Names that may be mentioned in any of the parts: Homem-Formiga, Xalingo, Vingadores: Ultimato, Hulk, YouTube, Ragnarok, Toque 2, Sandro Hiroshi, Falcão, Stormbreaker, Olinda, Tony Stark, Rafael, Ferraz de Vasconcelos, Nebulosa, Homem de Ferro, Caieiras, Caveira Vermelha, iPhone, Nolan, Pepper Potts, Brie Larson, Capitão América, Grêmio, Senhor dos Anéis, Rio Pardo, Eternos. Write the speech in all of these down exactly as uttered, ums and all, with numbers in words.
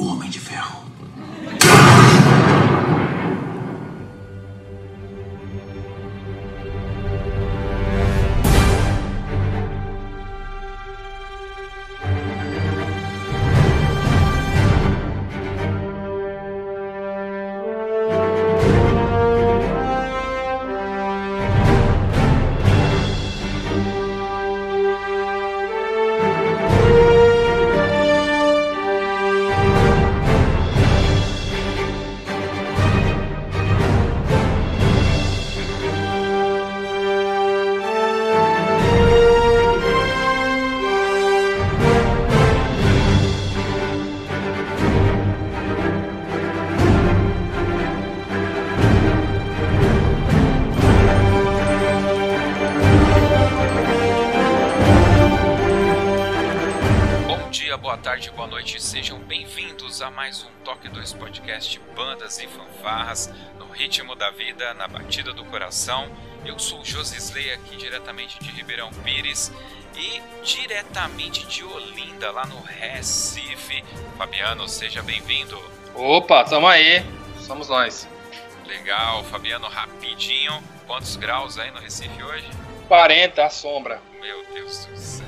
Homem de Ferro. Boa noite, sejam bem-vindos a mais um Toque dois Podcast Bandas e Fanfarras, no ritmo da vida, na batida do coração. Eu sou o Josisley, aqui diretamente de Ribeirão Pires e diretamente de Olinda, lá no Recife. Fabiano, seja bem-vindo. Opa, tamo aí, somos nós. Legal, Fabiano, rapidinho, quantos graus aí no Recife hoje? quarenta, a sombra. Meu Deus do céu,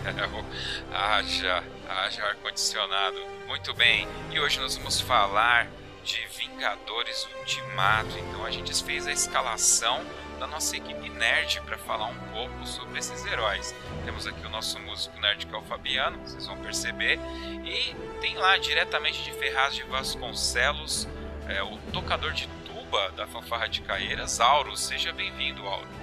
haja, haja ar-condicionado. Muito bem, e hoje nós vamos falar de Vingadores Ultimato. Então a gente fez a escalação da nossa equipe nerd para falar um pouco sobre esses heróis. Temos aqui o nosso músico nerd, que é o Fabiano, vocês vão perceber. E tem lá diretamente de Ferraz de Vasconcelos, é, o tocador de tuba da fanfarra de Caeiras, Auro. Seja bem-vindo, Auro.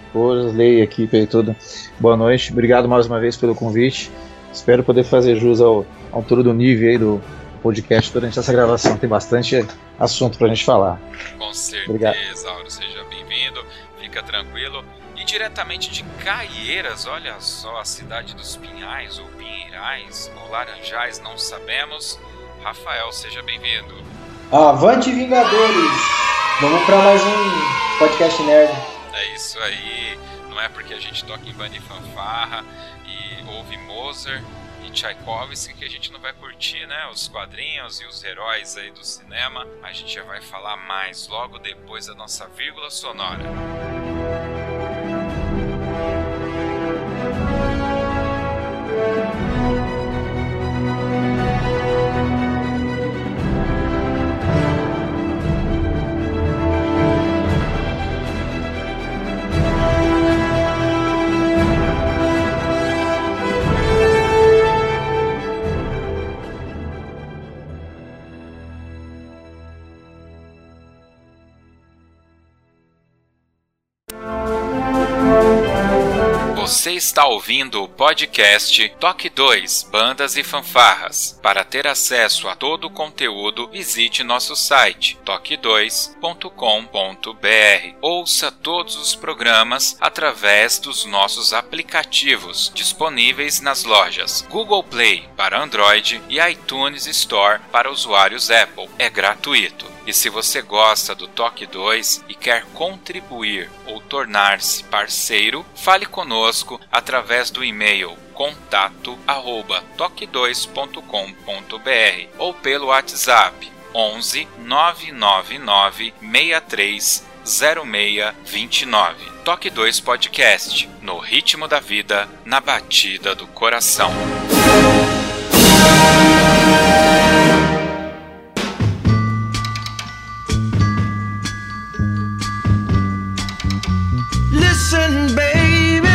Leia, equipe aí toda. Boa noite, obrigado mais uma vez pelo convite. Espero poder fazer jus ao, ao todo o nível aí do podcast durante essa gravação. Tem bastante assunto pra gente falar. Com certeza, Auro, seja bem-vindo. Fica tranquilo. E diretamente de Caieiras, olha só, a cidade dos Pinhais, ou Pinheirais, ou Laranjais, não sabemos. Rafael, seja bem-vindo. Avante, Vingadores! Vamos pra mais um podcast nerd. É isso aí, não é porque a gente toca em banda e fanfarra e ouve Mozart e Tchaikovsky que a gente não vai curtir, né, os quadrinhos e os heróis aí do cinema. A gente já vai falar mais logo depois da nossa vírgula sonora. Você está ouvindo o podcast Toque dois Bandas e Fanfarras. Para ter acesso a todo o conteúdo, visite nosso site toque dois ponto com ponto br. Ouça todos os programas através dos nossos aplicativos disponíveis nas lojas Google Play para Android e iTunes Store para usuários Apple. É gratuito. E se você gosta do Toque dois e quer contribuir ou tornar-se parceiro, fale conosco através do e-mail contato arroba toque dois ponto com ponto br ou pelo WhatsApp onze, nove nove nove, seis três zero seis dois nove. Toque dois Podcast, no ritmo da vida, na batida do coração. Listen, baby,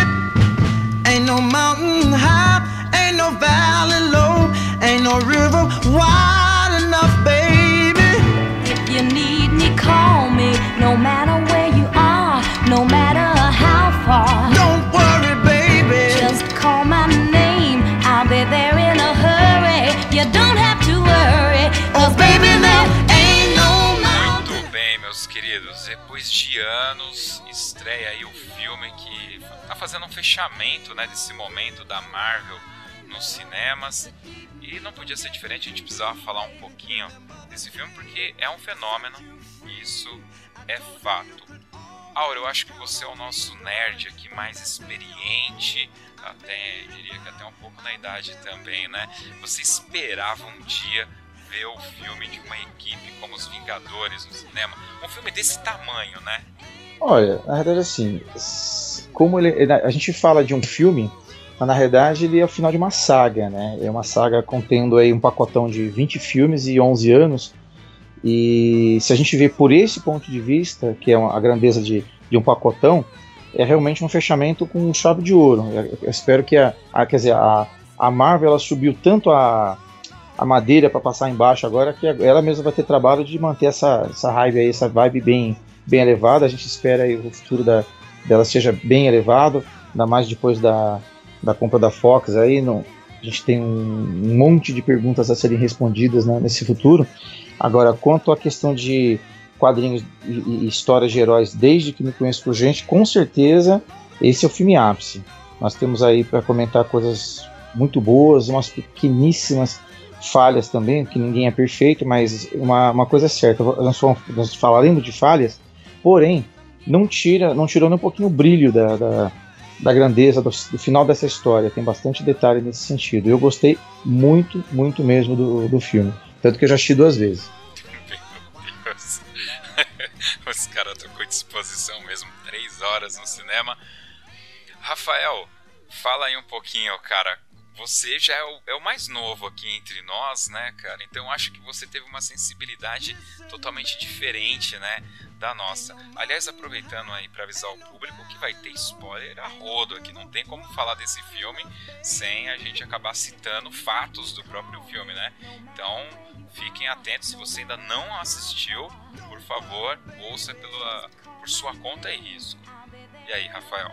wide enough, baby. If you need me, call me. No matter where you are, no matter how far. Don't worry, baby. Just call my name. I'll be there in a hurry. You don't have to worry. Oh, baby, there ain't no mountain. Muito bem, meus queridos. Depois de anos, estreia aí o filme que tá fazendo um fechamento, né, desse momento da Marvel nos cinemas. E não podia ser diferente, a gente precisava falar um pouquinho desse filme, porque é um fenômeno, e isso é fato. Auro, eu acho que você é o nosso nerd aqui mais experiente, até, diria que até um pouco na idade também, né? Você esperava um dia ver o filme de uma equipe como os Vingadores no cinema, um filme desse tamanho, né? Olha, na verdade assim, como ele, a gente fala de um filme, mas na realidade ele é o final de uma saga, né? É uma saga contendo aí um pacotão de vinte filmes e onze anos. E se a gente vê por esse ponto de vista, que é uma, a grandeza de, de um pacotão, é realmente um fechamento com um chave de ouro. Eu, eu espero que a, a, quer dizer, a, a Marvel ela subiu tanto a, a madeira para passar embaixo agora, que ela mesma vai ter trabalho de manter essa, essa vibe aí, essa vibe bem, bem elevada. A gente espera que o futuro da, dela seja bem elevado, ainda mais depois da, da compra da Fox. Aí não, a gente tem um monte de perguntas a serem respondidas, né, nesse futuro. Agora, quanto à questão de quadrinhos e histórias de heróis, desde que me conheço por gente, com certeza esse é o filme ápice. Nós temos aí para comentar coisas muito boas, umas pequeníssimas falhas também, que ninguém é perfeito, mas uma, uma coisa é certa, nós, vamos, nós falaremos de falhas, porém, não, tira, não tirou nem um pouquinho o brilho da, da, da grandeza do, do final dessa história. Tem bastante detalhe nesse sentido. Eu gostei muito, muito mesmo do, do filme. Tanto que eu já assisti duas vezes. Meu Deus. Os caras estão com disposição mesmo. Três horas no cinema. Rafael, fala aí um pouquinho, cara. Você já é o, é o mais novo aqui entre nós, né, cara? Então acho que você teve uma sensibilidade totalmente diferente, né, da nossa. Aliás, aproveitando aí para avisar o público que vai ter spoiler a rodo aqui. Não tem como falar desse filme sem a gente acabar citando fatos do próprio filme, né? Então fiquem atentos. Se você ainda não assistiu, por favor, ouça pela, por sua conta e risco. E aí, Rafael?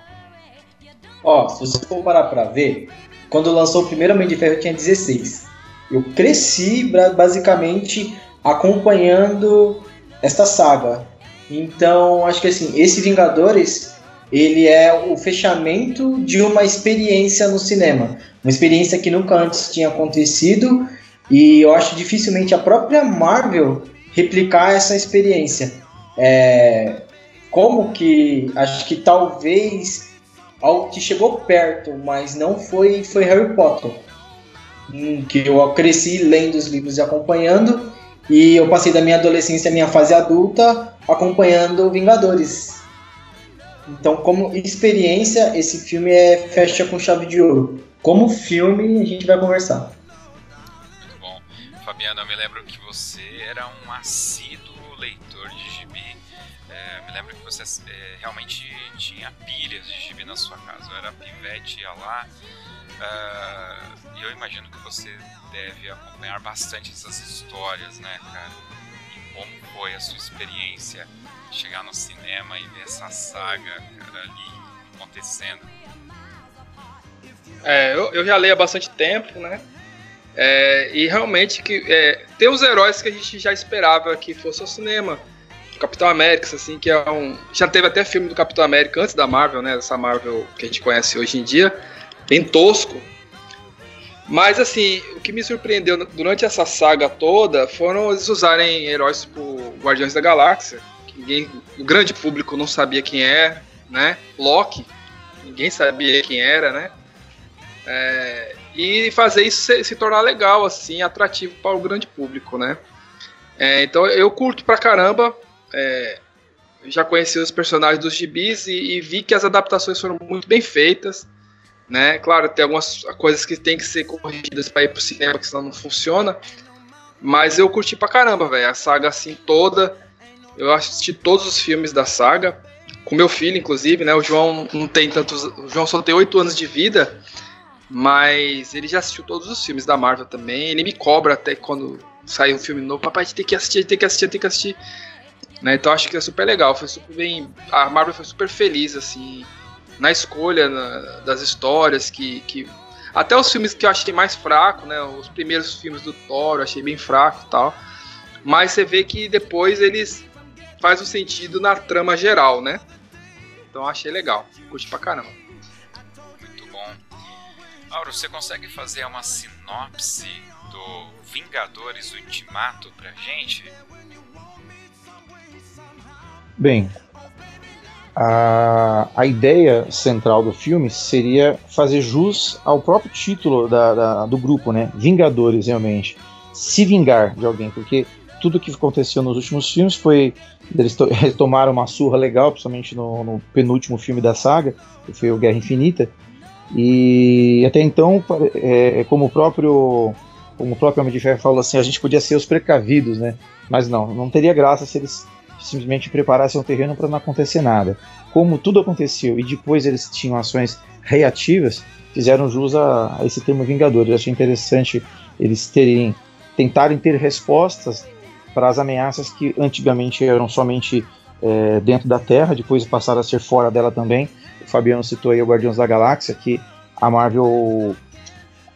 Ó, oh, se você for parar pra ver, quando lançou o primeiro Homem de Ferro eu tinha dezesseis. Eu cresci basicamente acompanhando esta saga. Então acho que assim, esse Vingadores, ele é o fechamento de uma experiência no cinema. Uma experiência que nunca antes tinha acontecido. E eu acho dificilmente a própria Marvel replicar essa experiência. É... Como que... Acho que talvez... algo que chegou perto, mas não foi, foi Harry Potter, que eu cresci lendo os livros e acompanhando, e eu passei da minha adolescência à minha fase adulta acompanhando Vingadores. Então, como experiência, esse filme é fecha com chave de ouro. Como filme, a gente vai conversar. Muito bom. Fabiano, eu me lembro que você era um assíduo leitor de gibi. É, me lembro que você é, realmente tinha pilhas de gibi na sua casa. Eu era pivete, ia lá. Uh, e eu imagino que você deve acompanhar bastante essas histórias, né, cara? E como foi a sua experiência chegar no cinema e ver essa saga, cara, ali acontecendo? É, eu, eu já leio há bastante tempo, né? É, e realmente que, é, tem os heróis que a gente já esperava que fosse ao cinema. Capitão América, assim, que é um... Já teve até filme do Capitão América antes da Marvel, né? Essa Marvel que a gente conhece hoje em dia, bem tosco. Mas, assim, o que me surpreendeu durante essa saga toda foram eles usarem heróis tipo Guardiões da Galáxia, que ninguém... o grande público não sabia quem é, né? Loki, ninguém sabia quem era, né? É... E fazer isso se, se tornar legal, assim, atrativo para o grande público, né? É, então, eu curto pra caramba... É, já conheci os personagens dos gibis e, e vi que as adaptações foram muito bem feitas, né? Claro, tem algumas coisas que tem que ser corrigidas para ir pro cinema, que senão não funciona, mas eu curti pra caramba, velho, a saga assim toda. Eu assisti todos os filmes da saga com meu filho, inclusive, né? O João não tem tantos, o João só tem oito anos de vida, Mas ele já assistiu todos os filmes da Marvel também. Ele me cobra até quando sai um filme novo. Papai, a gente tem que assistir, a gente tem que assistir, a gente tem que assistir. Né? Então acho que é super legal. Foi super bem. A Marvel foi super feliz, assim, na escolha na, das histórias que, que. Até os filmes que eu achei mais fraco, né? Os primeiros filmes do Thor, eu achei bem fraco e tal. Mas você vê que depois eles fazem um sentido na trama geral, né? Então achei legal. Curti pra caramba. Muito bom. Auro, você consegue fazer uma sinopse do Vingadores Ultimato pra gente? Bem, a, a ideia central do filme seria fazer jus ao próprio título da, da, do grupo, né? Vingadores, realmente. Se vingar de alguém, porque tudo que aconteceu nos últimos filmes foi... Eles to- tomaram uma surra legal, principalmente no, no penúltimo filme da saga, que foi o Guerra Infinita. E até então, é, como o próprio, como o próprio Homem de Ferro falou assim, a gente podia ser os precavidos, né? Mas não, não teria graça se eles... simplesmente preparassem o terreno para não acontecer nada. Como tudo aconteceu e depois eles tinham ações reativas, fizeram jus a, a esse termo Vingadores. Eu achei interessante eles terem, tentarem ter respostas para as ameaças que antigamente eram somente é, dentro da Terra, depois passaram a ser fora dela também. O Fabiano citou aí o Guardiões da Galáxia, que a Marvel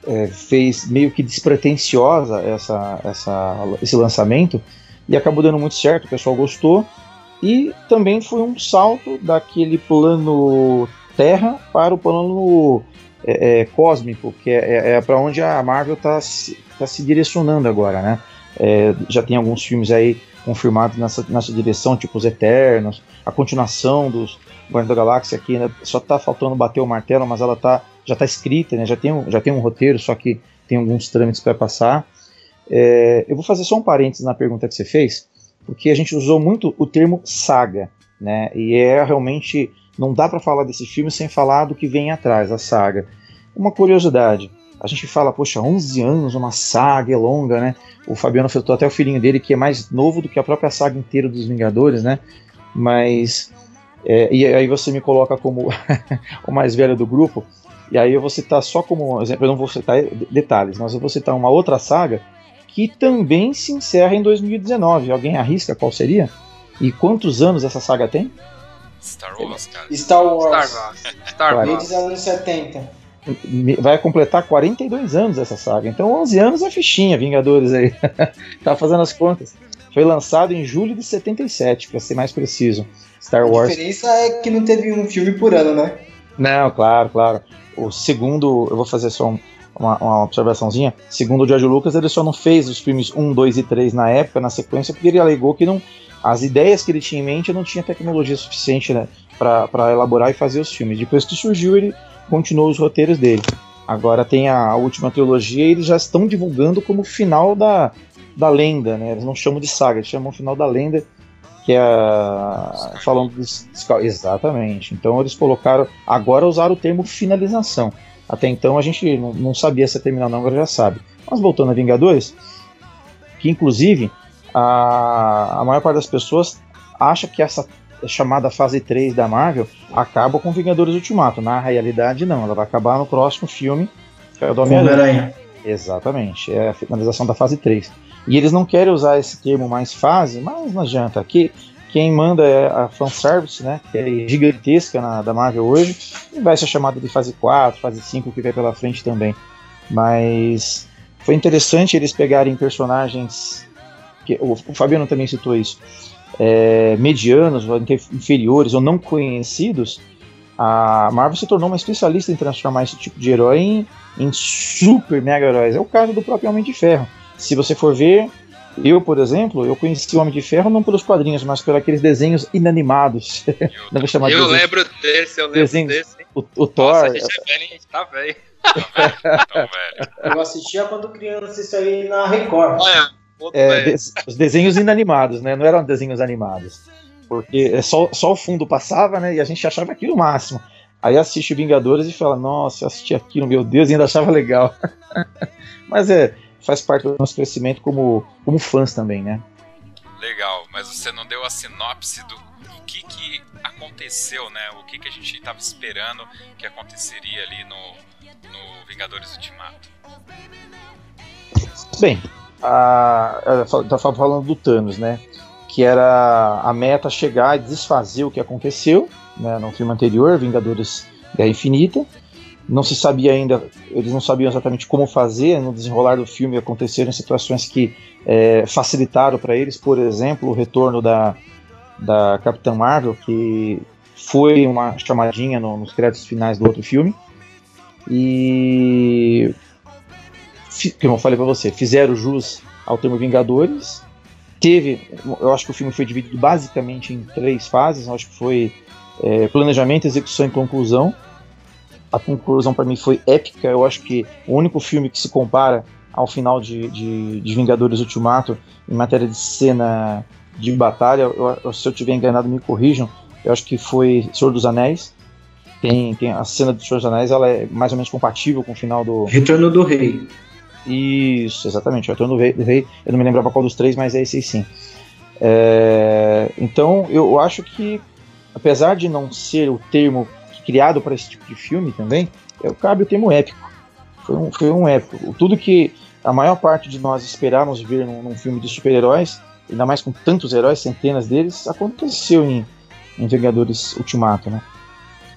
é, fez meio que despretensiosa essa, essa, esse lançamento, e acabou dando muito certo, o pessoal gostou. E também foi um salto daquele plano Terra para o plano é, é, cósmico, que é, é para onde a Marvel está se, tá se direcionando agora, né? É, já tem alguns filmes aí confirmados nessa, nessa direção, tipo os Eternos, a continuação dos Guardiões da Galáxia, que né, só está faltando bater o martelo, mas ela tá, já está escrita, né? já, tem um, já tem um roteiro, só que tem alguns trâmites para passar. É, eu vou fazer só um parênteses na pergunta que você fez, porque a gente usou muito o termo saga, né? E é realmente, não dá para falar desse filme sem falar do que vem atrás, a saga. Uma curiosidade, a gente fala, poxa, onze anos, uma saga é longa, né? O Fabiano citou até o filhinho dele, que é mais novo do que a própria saga inteira dos Vingadores, né? Mas, é, e aí você me coloca como o mais velho do grupo, e aí eu vou citar só como exemplo, eu não vou citar detalhes, mas eu vou citar uma outra saga que também se encerra em dois mil e dezenove. Alguém arrisca qual seria? E quantos anos essa saga tem? Star Wars, cara. Star Wars. Star Wars. Star Wars. Desde os anos setenta. Vai completar quarenta e dois anos essa saga. Então onze anos é fichinha, Vingadores aí. Tá fazendo as contas. Foi lançado em julho de setenta e sete, para ser mais preciso. Star Wars. A diferença é que não teve um filme por ano, né? Não, claro, claro. O segundo, eu vou fazer só um... Uma, uma observaçãozinha, segundo o George Lucas, ele só não fez os filmes um, dois e três na época, na sequência, porque ele alegou que não, as ideias que ele tinha em mente não tinha tecnologia suficiente, né, para elaborar e fazer os filmes. Depois que surgiu, ele continuou os roteiros dele. Agora tem a, a última trilogia e eles já estão divulgando como final da, da lenda, né? Eles não chamam de saga, eles chamam final da lenda, que é a, falando dos, exatamente. Então eles colocaram, agora usaram o termo finalização. Até então a gente não sabia se ia terminar ou não, agora já sabe. Mas voltando a Vingadores, que inclusive a, a maior parte das pessoas acha que essa chamada fase três da Marvel acaba com Vingadores Ultimato. Na realidade não, ela vai acabar no próximo filme, que é o do Homem-Aranha. Exatamente, é a finalização da fase três. E eles não querem usar esse termo mais fase, mas não adianta. Aqui quem manda é a fanservice, né, que é gigantesca na, da Marvel hoje, e vai ser chamada de fase quatro, fase cinco, que vai pela frente também. Mas foi interessante eles pegarem personagens, que, o, o Fabiano também citou isso, é, medianos, inferiores ou não conhecidos. A Marvel se tornou uma especialista em transformar esse tipo de herói em, em super mega heróis. É o caso do próprio Homem de Ferro. Se você for ver... Eu, por exemplo, eu conheci o Homem de Ferro não pelos quadrinhos, mas por aqueles desenhos inanimados. Eu, não vou chamar de eu lembro desse, eu lembro desenhos. Desse. Hein? O, o Nossa, Thor. A gente é velho, a gente tá velho. Tá velho. Eu assistia quando criança isso aí na Record. Olha, é, de, os desenhos inanimados, né? Não eram desenhos animados. Porque só, só o fundo passava, né? E a gente achava aquilo o máximo. Aí assiste Vingadores e fala, nossa, eu assisti aquilo, meu Deus, e ainda achava legal. Mas é. Faz parte do nosso crescimento como, como fãs também, né? Legal, mas você não deu a sinopse do, do que, que aconteceu, né? O que, que a gente estava esperando que aconteceria ali no, no Vingadores Ultimato. Bem, a, eu estava falando do Thanos, né? Que era a meta chegar e desfazer o que aconteceu, né, no filme anterior, Vingadores Guerra Infinita. Não se sabia ainda, eles não sabiam exatamente como fazer. No desenrolar do filme aconteceram situações que é, facilitaram para eles, por exemplo, o retorno da, da Capitã Marvel, que foi uma chamadinha no, nos créditos finais do outro filme. E, como eu falei para você, fizeram jus ao termo Vingadores. Teve, eu acho que o filme foi dividido basicamente em três fases. Eu acho que foi é, planejamento, execução e conclusão. A conclusão para mim foi épica. Eu acho que o único filme que se compara ao final de, de, de Vingadores Ultimato em matéria de cena de batalha, eu, se eu tiver enganado me corrijam, eu acho que foi Senhor dos Anéis. Tem, tem a cena do Senhor dos Anéis, ela é mais ou menos compatível com o final do... Retorno do Rei. Isso, exatamente, o Retorno do Rei, do Rei. Eu não me lembrava qual dos três, mas é esse aí sim. É, então eu acho que, apesar de não ser o termo criado para esse tipo de filme também, cabe o termo épico. Foi um, foi um épico. Tudo que a maior parte de nós esperávamos ver num, num filme de super-heróis, ainda mais com tantos heróis, centenas deles, aconteceu em, em Vingadores Ultimato, né?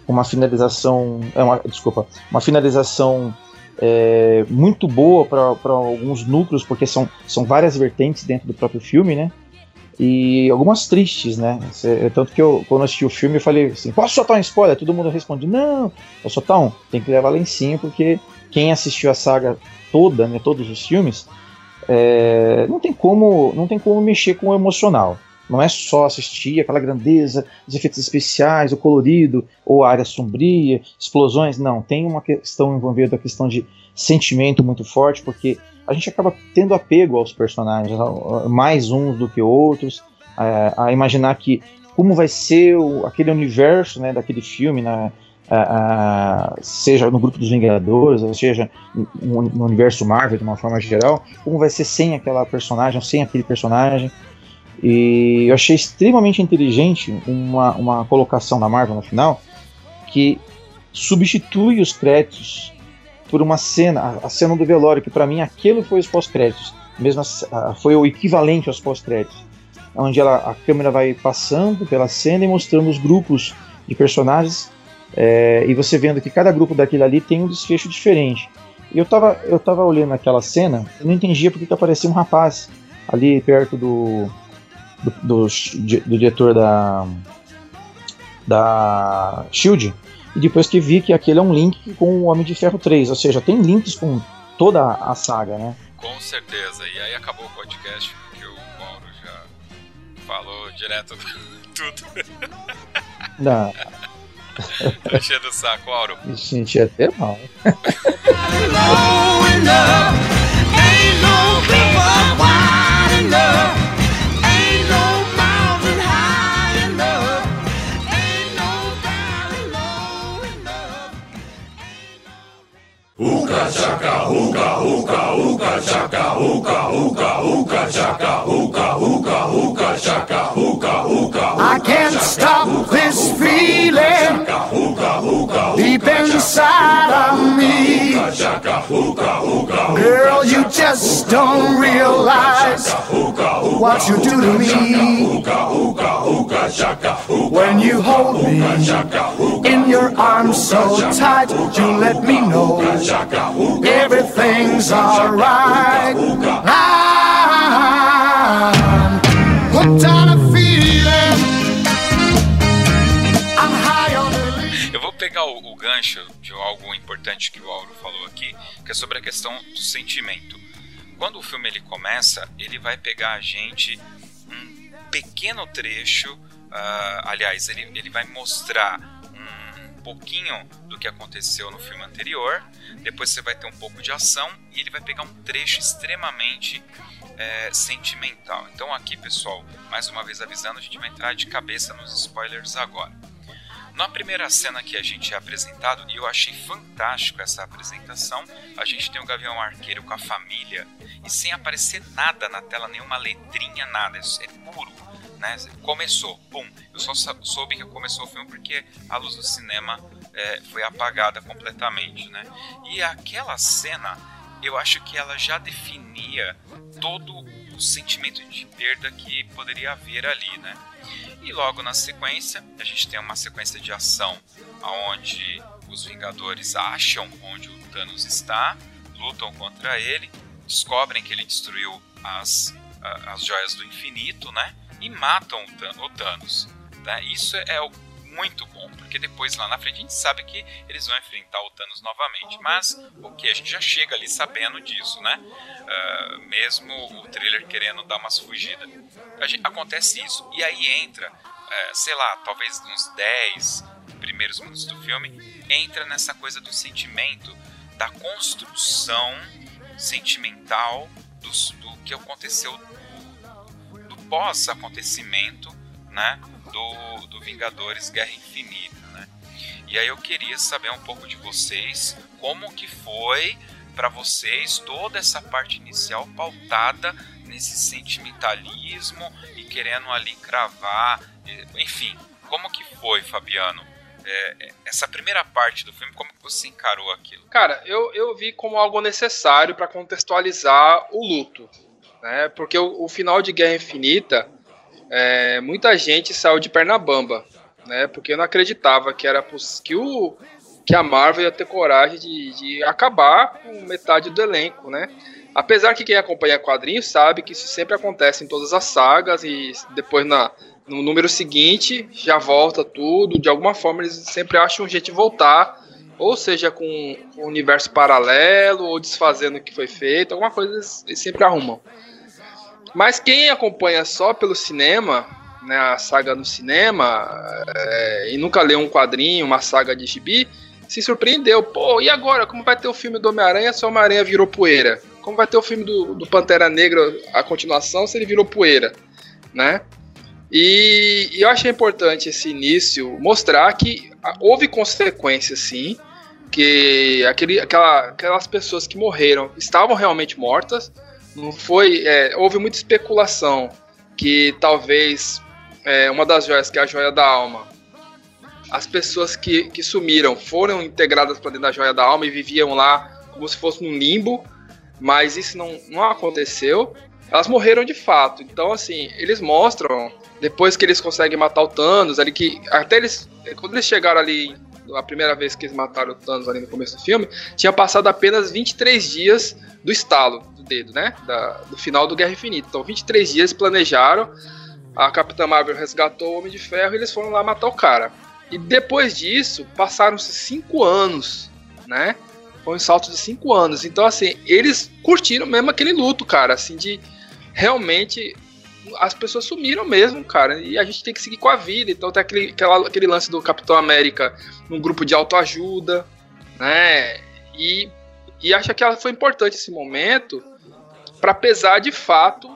Uma finalização, é uma, desculpa, uma finalização é, muito boa para alguns núcleos, porque são, são várias vertentes dentro do próprio filme, né? E algumas tristes, né? Tanto que eu, quando eu assisti o filme, eu falei assim: posso soltar um spoiler? Todo mundo responde: não, posso soltar um. Tem que levar lá em cima, porque quem assistiu a saga toda, né, todos os filmes, é, não tem como, não tem como mexer com o emocional. Não é só assistir aquela grandeza, os efeitos especiais, o colorido, ou a área sombria, explosões. Não, tem uma questão envolvida, a questão de sentimento muito forte, porque a gente acaba tendo apego aos personagens, mais uns do que outros, a, a imaginar que como vai ser o, aquele universo, né, daquele filme, na, a, a, seja no grupo dos Vingadores, ou seja, no, no universo Marvel de uma forma geral, como vai ser sem aquela personagem, sem aquele personagem. E eu achei extremamente inteligente uma, uma colocação da Marvel no final, que substitui os créditos por uma cena, a cena do velório, que para mim aquilo foi os pós-créditos, mesmo a, a, foi o equivalente aos pós-créditos, onde ela, a câmera vai passando pela cena e mostrando os grupos de personagens, é, e você vendo que cada grupo daquilo ali tem um desfecho diferente. E eu tava, eu tava olhando aquela cena, eu não entendia porque que aparecia um rapaz ali perto do do, do, do diretor da da Shield. E depois que vi que aquele é um link com o Homem de Ferro três, ou seja, tem links com toda a saga, né? Com certeza. E aí acabou o podcast, porque o Mauro já falou direto tudo. Não. Tá cheio do saco, Mauro. Me senti até mal. Uca chaca, uca, uca, uca chaca, uca, uca, uca chaca, uca, uca, uca chaca, uca, uca. I can't stop this feeling deep inside of me. Girl, you just don't realize what you do to me when you hold me in your arms so tight. You let me know everything's alright. I'm hooked on a feeling. I'm high on belief. Eu vou pegar o, o gancho de algo importante que o Auro falou aqui, que é sobre a questão do sentimento. Quando o filme ele começa, ele vai pegar a gente um pequeno trecho, uh, aliás, ele, ele vai mostrar pouquinho do que aconteceu no filme anterior, depois você vai ter um pouco de ação e ele vai pegar um trecho extremamente é, sentimental. Então aqui, pessoal, mais uma vez avisando, a gente vai entrar de cabeça nos spoilers agora. Na primeira cena que a gente é apresentado, e eu achei fantástico essa apresentação, a gente tem o Gavião Arqueiro com a família e sem aparecer nada na tela, nenhuma letrinha, nada, é puro. né? Começou, pum. Eu só soube que começou o filme porque a luz do cinema é, foi apagada completamente, né? E aquela cena, eu acho que ela já definia todo o sentimento de perda que poderia haver ali, né? E logo na sequência, a gente tem uma sequência de ação onde os Vingadores acham onde o Thanos está, lutam contra ele, descobrem que ele destruiu as, as joias do infinito, né? E matam o Thanos, né? Isso é o muito bom, porque depois lá na frente a gente sabe que eles vão enfrentar o Thanos novamente, mas o que? A gente já chega ali sabendo disso, né? Uh, mesmo o trailer querendo dar umas fugidas, a gente, acontece isso, e aí entra, uh, sei lá, talvez uns dez primeiros minutos do filme, entra nessa coisa do sentimento, da construção sentimental dos, do que aconteceu, do, do pós-acontecimento, né? Do, do Vingadores Guerra Infinita, né? E aí eu queria saber um pouco de vocês, como que foi para vocês toda essa parte inicial pautada nesse sentimentalismo e querendo ali cravar, enfim, como que foi, Fabiano? É, essa primeira parte do filme, como que você encarou aquilo? Cara, eu, eu vi como algo necessário para contextualizar o luto, né? Porque o, o final de Guerra Infinita, É, muita gente saiu de perna bamba, né? Porque eu não acreditava que, era pros, que, o, que a Marvel ia ter coragem de, de acabar com metade do elenco, né? Apesar que quem acompanha quadrinhos sabe que isso sempre acontece em todas as sagas e depois na, no número seguinte já volta tudo. De alguma forma eles sempre acham um jeito de voltar, ou seja, com um universo paralelo ou desfazendo o que foi feito, alguma coisa eles, eles sempre arrumam. Mas quem acompanha só pelo cinema, né, a saga no cinema, é, e nunca leu um quadrinho, uma saga de gibi, se surpreendeu. Pô, e agora? Como vai ter o filme do Homem-Aranha se o Homem-Aranha virou poeira? Como vai ter o filme do, do Pantera Negra, a continuação, se ele virou poeira? Né? E, e eu achei importante esse início mostrar que houve consequências, sim, que aquele, aquela, aquelas pessoas que morreram estavam realmente mortas. Não foi, é, houve muita especulação que talvez é, uma das joias, que é a joia da alma, as pessoas que, que sumiram foram integradas para dentro da joia da alma e viviam lá como se fosse num limbo, mas isso não, não aconteceu. Elas morreram de fato. Então, assim, eles mostram, depois que eles conseguem matar o Thanos, ali que, até eles, quando eles chegaram ali, a primeira vez que eles mataram o Thanos ali no começo do filme, tinha passado apenas vinte e três dias do estalo do dedo, né? Da, do final do Guerra Infinita. Então, vinte e três dias planejaram, a Capitã Marvel resgatou o Homem de Ferro e eles foram lá matar o cara. E depois disso, passaram-se cinco anos, né? Foi um salto de cinco anos. Então, assim, eles curtiram mesmo aquele luto, cara, assim, de realmente... As pessoas sumiram mesmo, cara, e a gente tem que seguir com a vida. Então tem aquele, aquela, aquele lance do Capitão América num grupo de autoajuda, né, e, e acho que ela foi importante esse momento para pesar de fato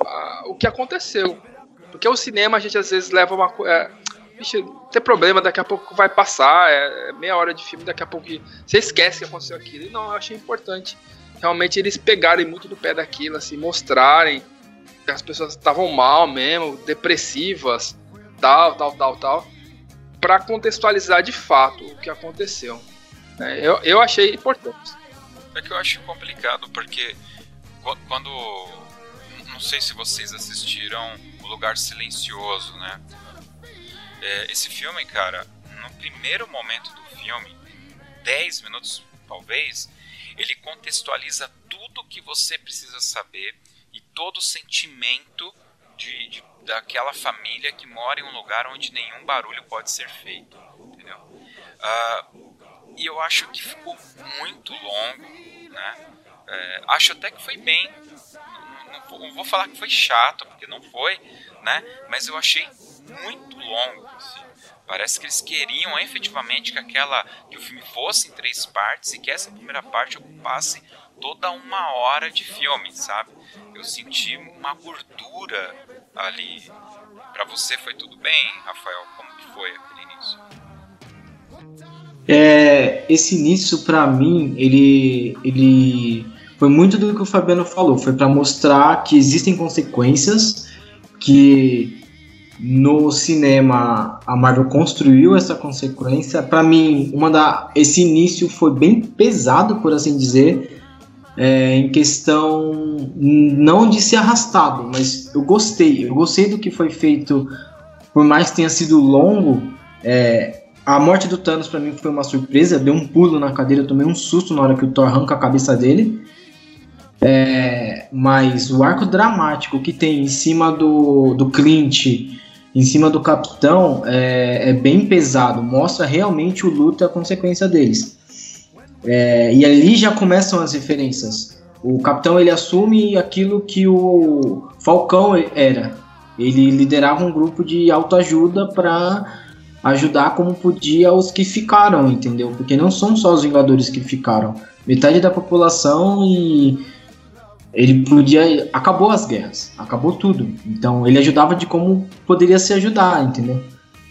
a, o que aconteceu, porque o cinema a gente às vezes leva uma coisa, é, vixe, não tem problema, daqui a pouco vai passar, é, é meia hora de filme, daqui a pouco você esquece que aconteceu aquilo, e não, eu achei importante realmente eles pegarem muito do pé daquilo, assim, mostrarem que as pessoas estavam mal mesmo, depressivas, tal, tal, tal, tal, para contextualizar de fato o que aconteceu. É, eu, eu achei importante. É que eu acho complicado, porque quando... Não sei se vocês assistiram O Lugar Silencioso, né? É, esse filme, cara, no primeiro momento do filme, dez minutos talvez, ele contextualiza tudo que você precisa saber e todo o sentimento de, de, daquela família que mora em um lugar onde nenhum barulho pode ser feito, entendeu? Uh, e eu acho que ficou muito longo, né? É, acho até que foi bem, não, não, não vou falar que foi chato, porque não foi, né? Mas eu achei muito longo, assim. Parece que eles queriam efetivamente que, aquela, que o filme fosse em três partes e que essa primeira parte ocupasse toda uma hora de filme, sabe? Eu senti uma gordura ali. Pra você foi tudo bem, Rafael? Como que foi aquele início? É, esse início, pra mim, ele, ele foi muito do que o Fabiano falou. Foi pra mostrar que existem consequências que no cinema a Marvel construiu essa consequência. Para mim, uma da, esse início foi bem pesado, por assim dizer, é, em questão não de ser arrastado, mas eu gostei, eu gostei do que foi feito, por mais que tenha sido longo. É, a morte do Thanos para mim foi uma surpresa, deu um pulo na cadeira, eu tomei um susto na hora que o Thor arranca a cabeça dele. É, mas o arco dramático que tem em cima do, do Clint, em cima do Capitão, é, é bem pesado, mostra realmente o luto e a consequência deles. É, e ali já começam as diferenças. O Capitão, ele assume aquilo que o Falcão era. Ele liderava um grupo de autoajuda para ajudar como podia os que ficaram, entendeu? Porque não são só os Vingadores que ficaram, metade da população, e ele podia... acabou as guerras, acabou tudo. Então ele ajudava de como poderia se ajudar, entendeu?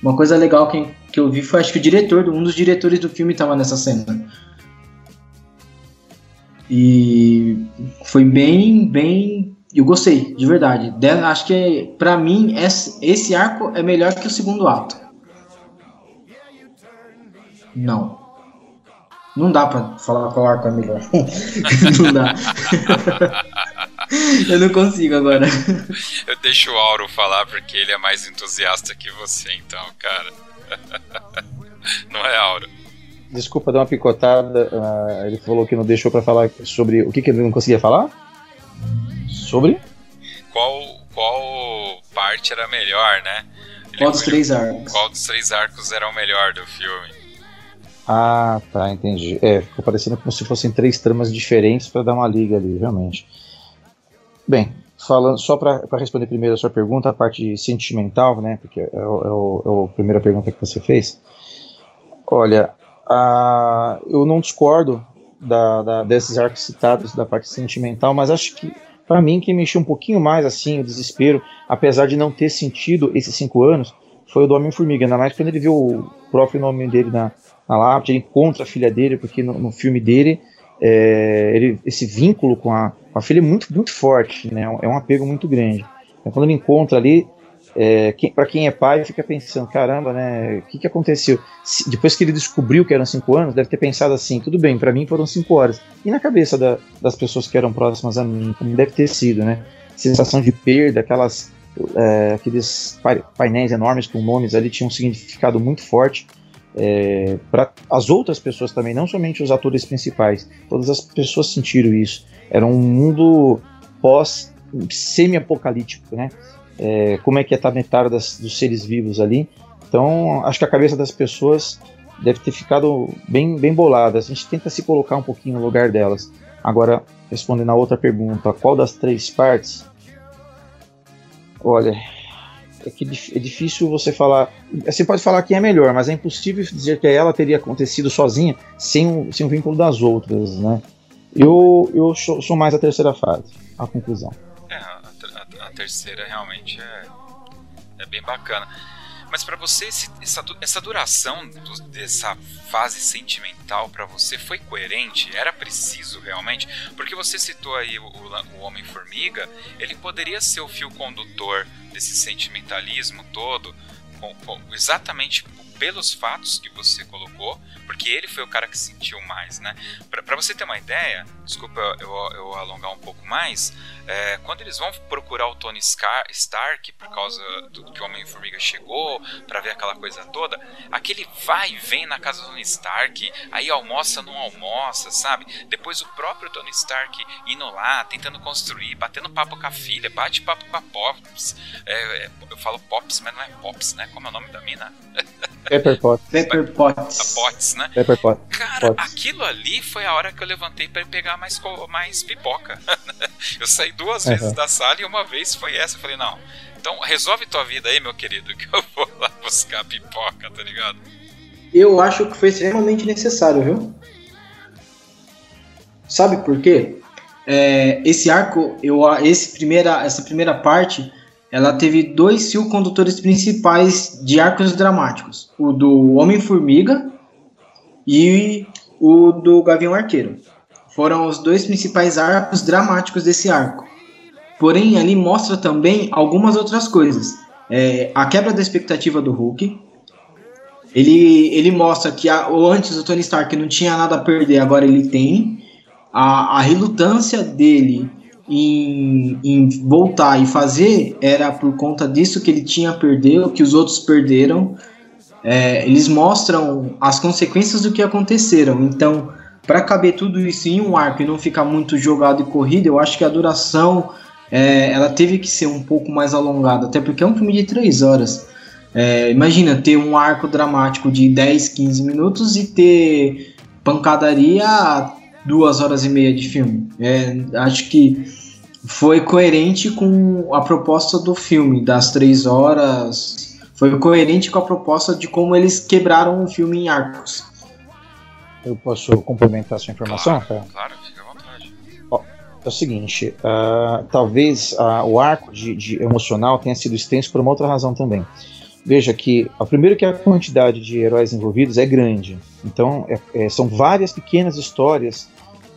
Uma coisa legal que, que eu vi foi, acho que o diretor, um dos diretores do filme estava nessa cena. E foi bem, bem... eu gostei, de verdade. Acho que pra mim esse arco é melhor que o segundo ato. Não. Não dá pra falar qual arco é melhor. Não dá. Eu não consigo agora. Eu deixo o Auro falar porque ele é mais entusiasta que você, então, cara. Não é, Auro? Desculpa dar uma picotada. Uh, ele falou que não deixou pra falar sobre... O que, que ele não conseguia falar? Sobre? Qual, qual parte era melhor, né? Ele qual dos foi... três arcos? Qual dos três arcos era o melhor do filme? Ah, tá, entendi. É, ficou parecendo como se fossem três tramas diferentes para dar uma liga ali, realmente. Bem, falando, só para responder primeiro a sua pergunta, a parte sentimental, né, porque é, o, é, o, é a primeira pergunta que você fez. Olha, a, eu não discordo da, da, desses arcos citados da parte sentimental, mas acho que, para mim, que mexeu um pouquinho mais, assim, o desespero, apesar de não ter sentido esses cinco anos, foi o do Homem-Formiga, ainda mais quando ele viu o próprio nome dele na... na lápide, ele encontra a filha dele, porque no, no filme dele, é, ele, esse vínculo com a, com a filha é muito, muito forte, né? É um apego muito grande. Então, quando ele encontra ali, é, quem, para quem é pai, fica pensando, caramba, né, o que, que aconteceu? Se, depois que ele descobriu que eram cinco anos, deve ter pensado assim, tudo bem, para mim foram cinco horas. E na cabeça da, das pessoas que eram próximas a mim, como deve ter sido, né? Sensação de perda, aquelas, é, aqueles painéis enormes com nomes ali, tinham um significado muito forte. É, para as outras pessoas também, não somente os atores principais, todas as pessoas sentiram isso. Era um mundo pós semi-apocalíptico, né? É, como é que ia estar metade das, dos seres vivos ali? Então, acho que a cabeça das pessoas deve ter ficado bem, bem bolada. A gente tenta se colocar um pouquinho no lugar delas. Agora, respondendo a outra pergunta, qual das três partes? Olha, é que é difícil você falar. Você pode falar quem é melhor, mas é impossível dizer que ela teria acontecido sozinha, sem o, sem o vínculo das outras, né? Eu, eu sou, sou mais a terceira fase, a conclusão. É, a, a, a terceira realmente é, é bem bacana. Mas pra você, esse, essa, essa duração do, dessa fase sentimental pra você foi coerente? Era preciso realmente? Porque você citou aí o, o Homem-Formiga, ele poderia ser o fio condutor desse sentimentalismo todo, com, com, exatamente pelos fatos que você colocou, porque ele foi o cara que sentiu mais, né? Pra, pra você ter uma ideia, desculpa eu, eu alongar um pouco mais, é, quando eles vão procurar o Tony Stark por causa do que o Homem-Formiga chegou, pra ver aquela coisa toda, aquele vai e vem na casa do Tony Stark, aí almoça, não almoça, sabe? Depois o próprio Tony Stark indo lá, tentando construir, batendo papo com a filha, bate papo com a Pops, é, é, eu falo Pops, mas não é Pops, né? Como é o nome da mina? Pepper Potts. Pepper Potts. Potts, né? Pepper Potts. Cara, Potts. Aquilo ali foi a hora que eu levantei pra pegar mais, mais pipoca. Eu saí duas uhum. vezes da sala e uma vez foi essa. Eu falei, não, então resolve tua vida aí, meu querido, que eu vou lá buscar pipoca, tá ligado? Eu acho que foi extremamente necessário, viu? Sabe por quê? É, esse arco, eu, esse primeira, essa primeira parte... ela teve dois fios condutores principais de arcos dramáticos. O do Homem-Formiga e o do Gavião Arqueiro. Foram os dois principais arcos dramáticos desse arco. porém ali mostra também algumas outras coisas. É, a quebra da expectativa do Hulk, ele, ele mostra que a, antes o Tony Stark não tinha nada a perder, agora ele tem. A, a relutância dele em, em voltar e fazer era por conta disso que ele tinha perdido, que os outros perderam. É, eles mostram as consequências do que aconteceram, então para caber tudo isso em um arco e não ficar muito jogado e corrido, eu acho que a duração é, ela teve que ser um pouco mais alongada, até porque é um filme de três horas. É, imagina ter um arco dramático de dez, quinze minutos e ter pancadaria duas horas e meia de filme. É, acho que foi coerente com a proposta do filme, das três horas, foi coerente com a proposta de como eles quebraram o filme em arcos. Eu posso complementar sua informação? Claro, claro, fica à vontade. Ó, é o seguinte, uh, talvez uh, o arco de, de emocional tenha sido extenso por uma outra razão também. Veja que, a primeiro que a quantidade de heróis envolvidos é grande, então é, é, são várias pequenas histórias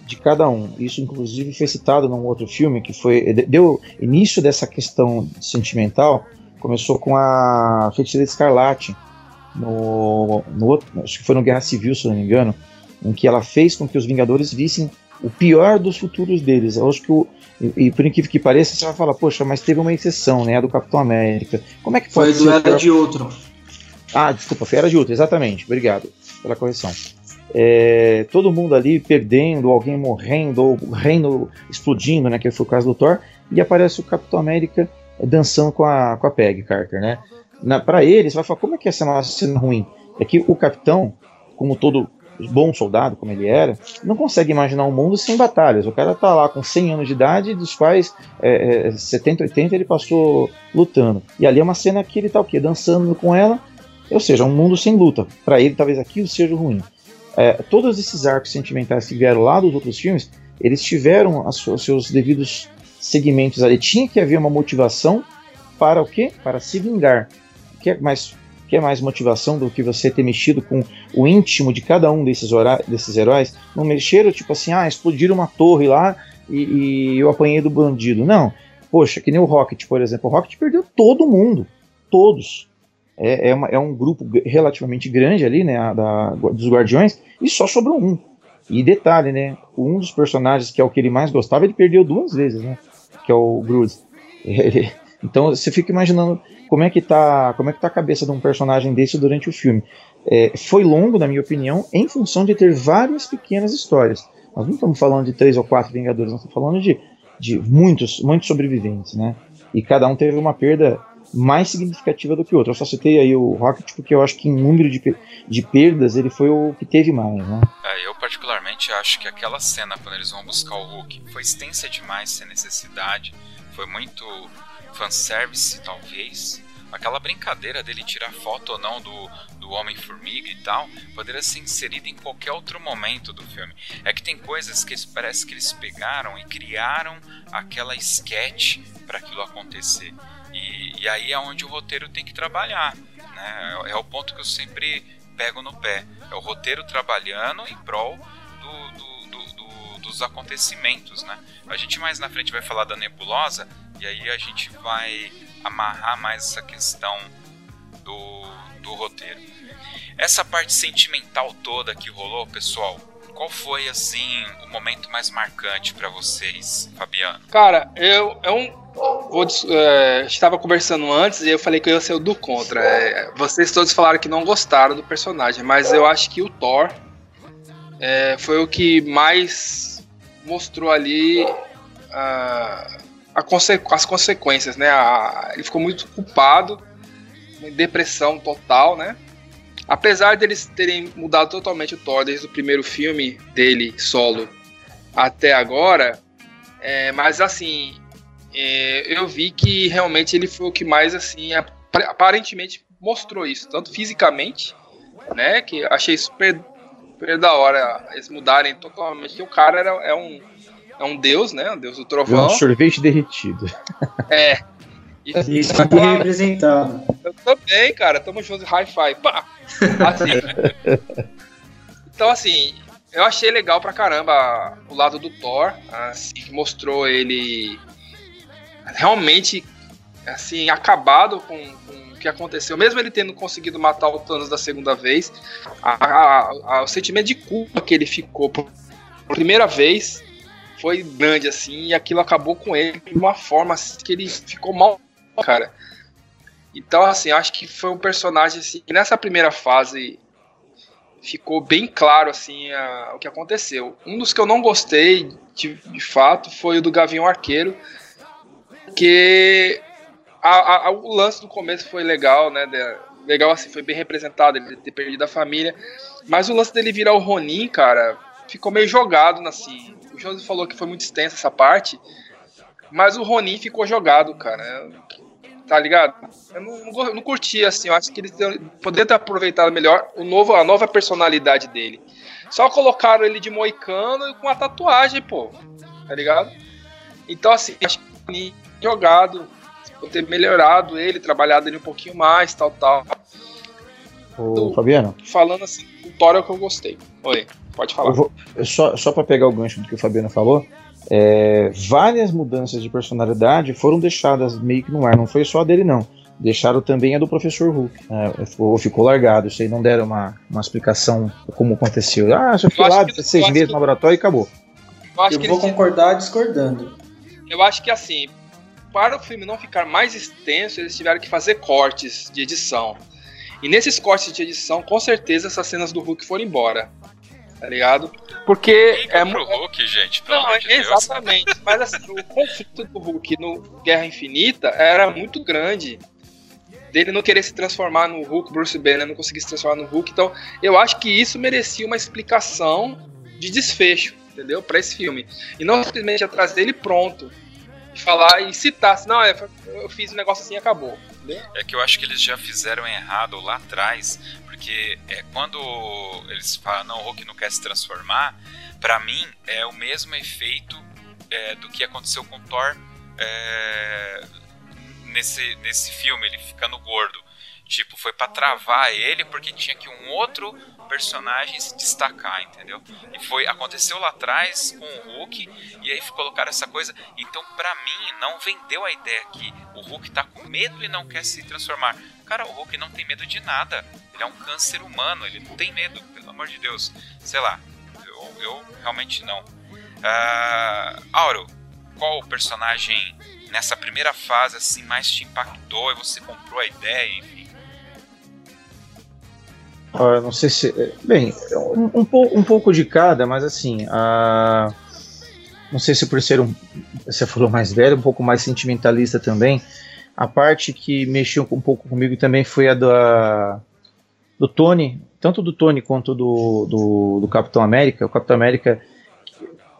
de cada um. Isso inclusive foi citado num outro filme que foi, deu início dessa questão sentimental, começou com a Feiticeira Escarlate, no, no outro, acho que foi no Guerra Civil, se não me engano, em que ela fez com que os Vingadores vissem o pior dos futuros deles. Eu acho que o E, e por incrível que pareça, você vai falar, poxa, mas teve uma exceção, né, a do Capitão América. Como é que foi? Foi do Era de Outro. Ah, desculpa, foi Era de Outro, exatamente, obrigado pela correção. É, todo mundo ali perdendo, alguém morrendo, ou o reino explodindo, né, que foi o caso do Thor, e aparece o Capitão América dançando com a, com a Peggy Carter, né. Na, pra ele, você vai falar, como é que essa é uma cena ruim? É que o Capitão, como todo bom soldado, como ele era, não consegue imaginar um mundo sem batalhas. O cara tá lá com cem anos de idade, dos quais é, é, setenta, oitenta ele passou lutando. E ali é uma cena que ele tá o quê? Dançando com ela, ou seja, um mundo sem luta. Para ele, talvez aquilo seja ruim. É, todos esses arcos sentimentais que vieram lá dos outros filmes, eles tiveram as, os seus devidos segmentos ali. Tinha que haver uma motivação para o quê? Para se vingar. O que é mais... que é mais motivação do que você ter mexido com o íntimo de cada um desses, desses heróis? Não mexeram, tipo assim, ah, explodiram uma torre lá e, e eu apanhei do bandido. Não. Poxa, que nem o Rocket, por exemplo. O Rocket perdeu todo mundo. Todos. É, é, uma, é um grupo relativamente grande ali, né, a, da, dos Guardiões, e só sobrou um. E detalhe, né, um dos personagens que é o que ele mais gostava, ele perdeu duas vezes, né, que é o Groot. Ele... Então você fica imaginando como é que tá, como é que tá a cabeça de um personagem desse durante o filme. É, foi longo, na minha opinião, em função de ter várias pequenas histórias. Nós não estamos falando de três ou quatro Vingadores, nós estamos falando de, de muitos, muitos sobreviventes, né? E cada um teve uma perda mais significativa do que o outro. Eu só citei aí o Rocket porque eu acho que em número de, de perdas ele foi o que teve mais, né? É, eu particularmente acho que aquela cena quando eles vão buscar o Hulk foi extensa demais, sem necessidade, foi muito... fanservice, talvez. Aquela brincadeira dele tirar foto ou não do, do Homem-Formiga e tal poderia ser inserida em qualquer outro momento do filme. É que tem coisas que parece que eles pegaram e criaram aquela sketch para aquilo acontecer. E, e aí é onde o roteiro tem que trabalhar, né? É, é o ponto que eu sempre pego no pé. É o roteiro trabalhando em prol do, do, do, do, dos acontecimentos, né? A gente mais na frente vai falar da Nebulosa. E aí a gente vai amarrar mais essa questão do, do roteiro. Essa parte sentimental toda que rolou, pessoal, qual foi, assim, o momento mais marcante para vocês, Fabiano? Cara, eu, eu vou, é, estava conversando antes e eu falei que eu ia ser o do contra. É, vocês todos falaram que não gostaram do personagem, mas eu acho que o Thor é, foi o que mais mostrou ali... Uh, A conse- as consequências, né? A, ele ficou muito culpado, depressão total, né? Apesar deles terem mudado totalmente o Thor desde o primeiro filme dele solo até agora, é, mas assim, é, eu vi que realmente ele foi o que mais assim ap- aparentemente mostrou isso, tanto fisicamente, né? Que achei super, super da hora eles mudarem totalmente, que o cara era é um É um deus, né? Um deus do trovão. É um sorvete derretido. É. E, isso tá bem representado. Eu também, cara. Tamo junto, hi-fi. Pá! Assim. Então, assim, eu achei legal pra caramba o lado do Thor, assim, que mostrou ele realmente assim, acabado com, com o que aconteceu, mesmo ele tendo conseguido matar o Thanos da segunda vez, a, a, a, o sentimento de culpa que ele ficou por primeira vez foi grande, assim, e aquilo acabou com ele de uma forma assim, que ele ficou mal, cara. Então, assim, acho que foi um personagem, assim, que nessa primeira fase ficou bem claro, assim, a, o que aconteceu. Um dos que eu não gostei, de, de fato, foi o do Gavião Arqueiro, que a, a, o lance do começo foi legal, né, de, legal, assim, foi bem representado, ele ter perdido a família, mas o lance dele virar o Ronin, cara, ficou meio jogado, assim. O José falou que foi muito extensa essa parte, mas o Ronin ficou jogado, cara, tá ligado? Eu não, eu não curti, assim, eu acho que eles poderiam ter aproveitado melhor o novo, a nova personalidade dele. Só colocaram ele de moicano e com a tatuagem, pô, tá ligado? Então, assim, acho que jogado, ter melhorado ele, trabalhado ele um pouquinho mais, tal, tal. Ô, então, Fabiano? Falando assim, o Thor é o que eu gostei. Oi, pode falar. Eu vou, só só pra pegar o gancho do que o Fabiano falou, É, várias mudanças de personalidade foram deixadas meio que no ar, não foi só a dele não, deixaram também a do professor Hulk, é, ficou, ficou largado, isso aí não deram uma, uma explicação como aconteceu, ah, já foi lá seis meses no laboratório e acabou. Eu, acho eu que vou concordar discordando. Eu acho que assim, para o filme não ficar mais extenso, eles tiveram que fazer cortes de edição, e nesses cortes de edição, com certeza essas cenas do Hulk foram embora, tá ligado? Porque é muito Hulk, gente, pelo amor de Deus. Exatamente, mas assim, o conflito do Hulk no Guerra Infinita era muito grande, dele não querer se transformar no Hulk, Bruce Banner não conseguir se transformar no Hulk, então eu acho que isso merecia uma explicação de desfecho, entendeu? Pra esse filme, e não simplesmente atrás dele pronto, falar e citar, assim, não, eu fiz um negócio assim e acabou, entendeu? É que eu acho que eles já fizeram errado lá atrás, porque é, quando eles falam, não, o Hulk não quer se transformar, pra mim é o mesmo efeito é, do que aconteceu com o Thor é, nesse, nesse filme, ele ficando gordo. Tipo, foi pra travar ele porque tinha que um outro personagem se destacar, entendeu? E foi, aconteceu lá atrás com o Hulk, e aí colocaram essa coisa. Então, pra mim, não vendeu a ideia que o Hulk tá com medo e não quer se transformar. Cara, o Hulk não tem medo de nada. Ele é um câncer humano, ele não tem medo, pelo amor de Deus. Sei lá, eu, eu realmente não. Uh, Auro, qual o personagem nessa primeira fase assim mais te impactou e você comprou a ideia, enfim? Uh, não sei se... Bem, um, um, po, um pouco de cada, mas assim... Uh, não sei se por ser um... Você falou mais velho, um pouco mais sentimentalista também... A parte que mexeu um pouco comigo também foi a da, do Tony, tanto do Tony quanto do, do, do Capitão América. O Capitão América,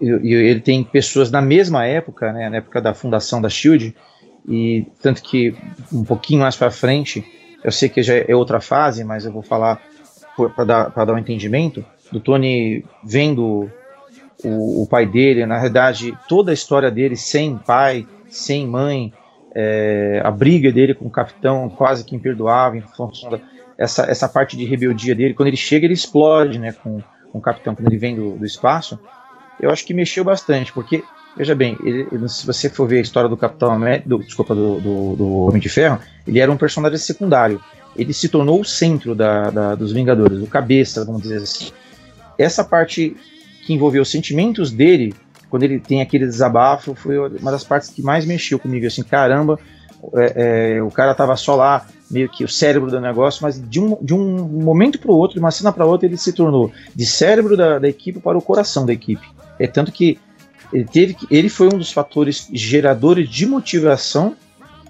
ele tem pessoas na mesma época, né, na época da fundação da Shield, e tanto que um pouquinho mais para frente, eu sei que já é outra fase, mas eu vou falar para dar, para dar um entendimento, do Tony vendo o, o pai dele, na realidade toda a história dele sem pai, sem mãe, É, a briga dele com o capitão quase que imperdoável, em função da, essa, essa parte de rebeldia dele, quando ele chega ele explode, né, com, com o capitão quando ele vem do, do espaço. Eu acho que mexeu bastante, porque, veja bem, ele, ele, se você for ver a história do Capitão América, do, desculpa, do, do, do Homem de Ferro, ele era um personagem secundário, ele se tornou o centro da, da, dos Vingadores, o cabeça, vamos dizer assim. Essa parte que envolveu os sentimentos dele quando ele tem aquele desabafo, foi uma das partes que mais mexeu comigo, assim, caramba, é, é, o cara tava só lá, meio que o cérebro do negócio, mas de um, de um momento para o outro, de uma cena para outra, ele se tornou de cérebro da, da equipe para o coração da equipe. É tanto que ele, teve que, ele foi um dos fatores geradores de motivação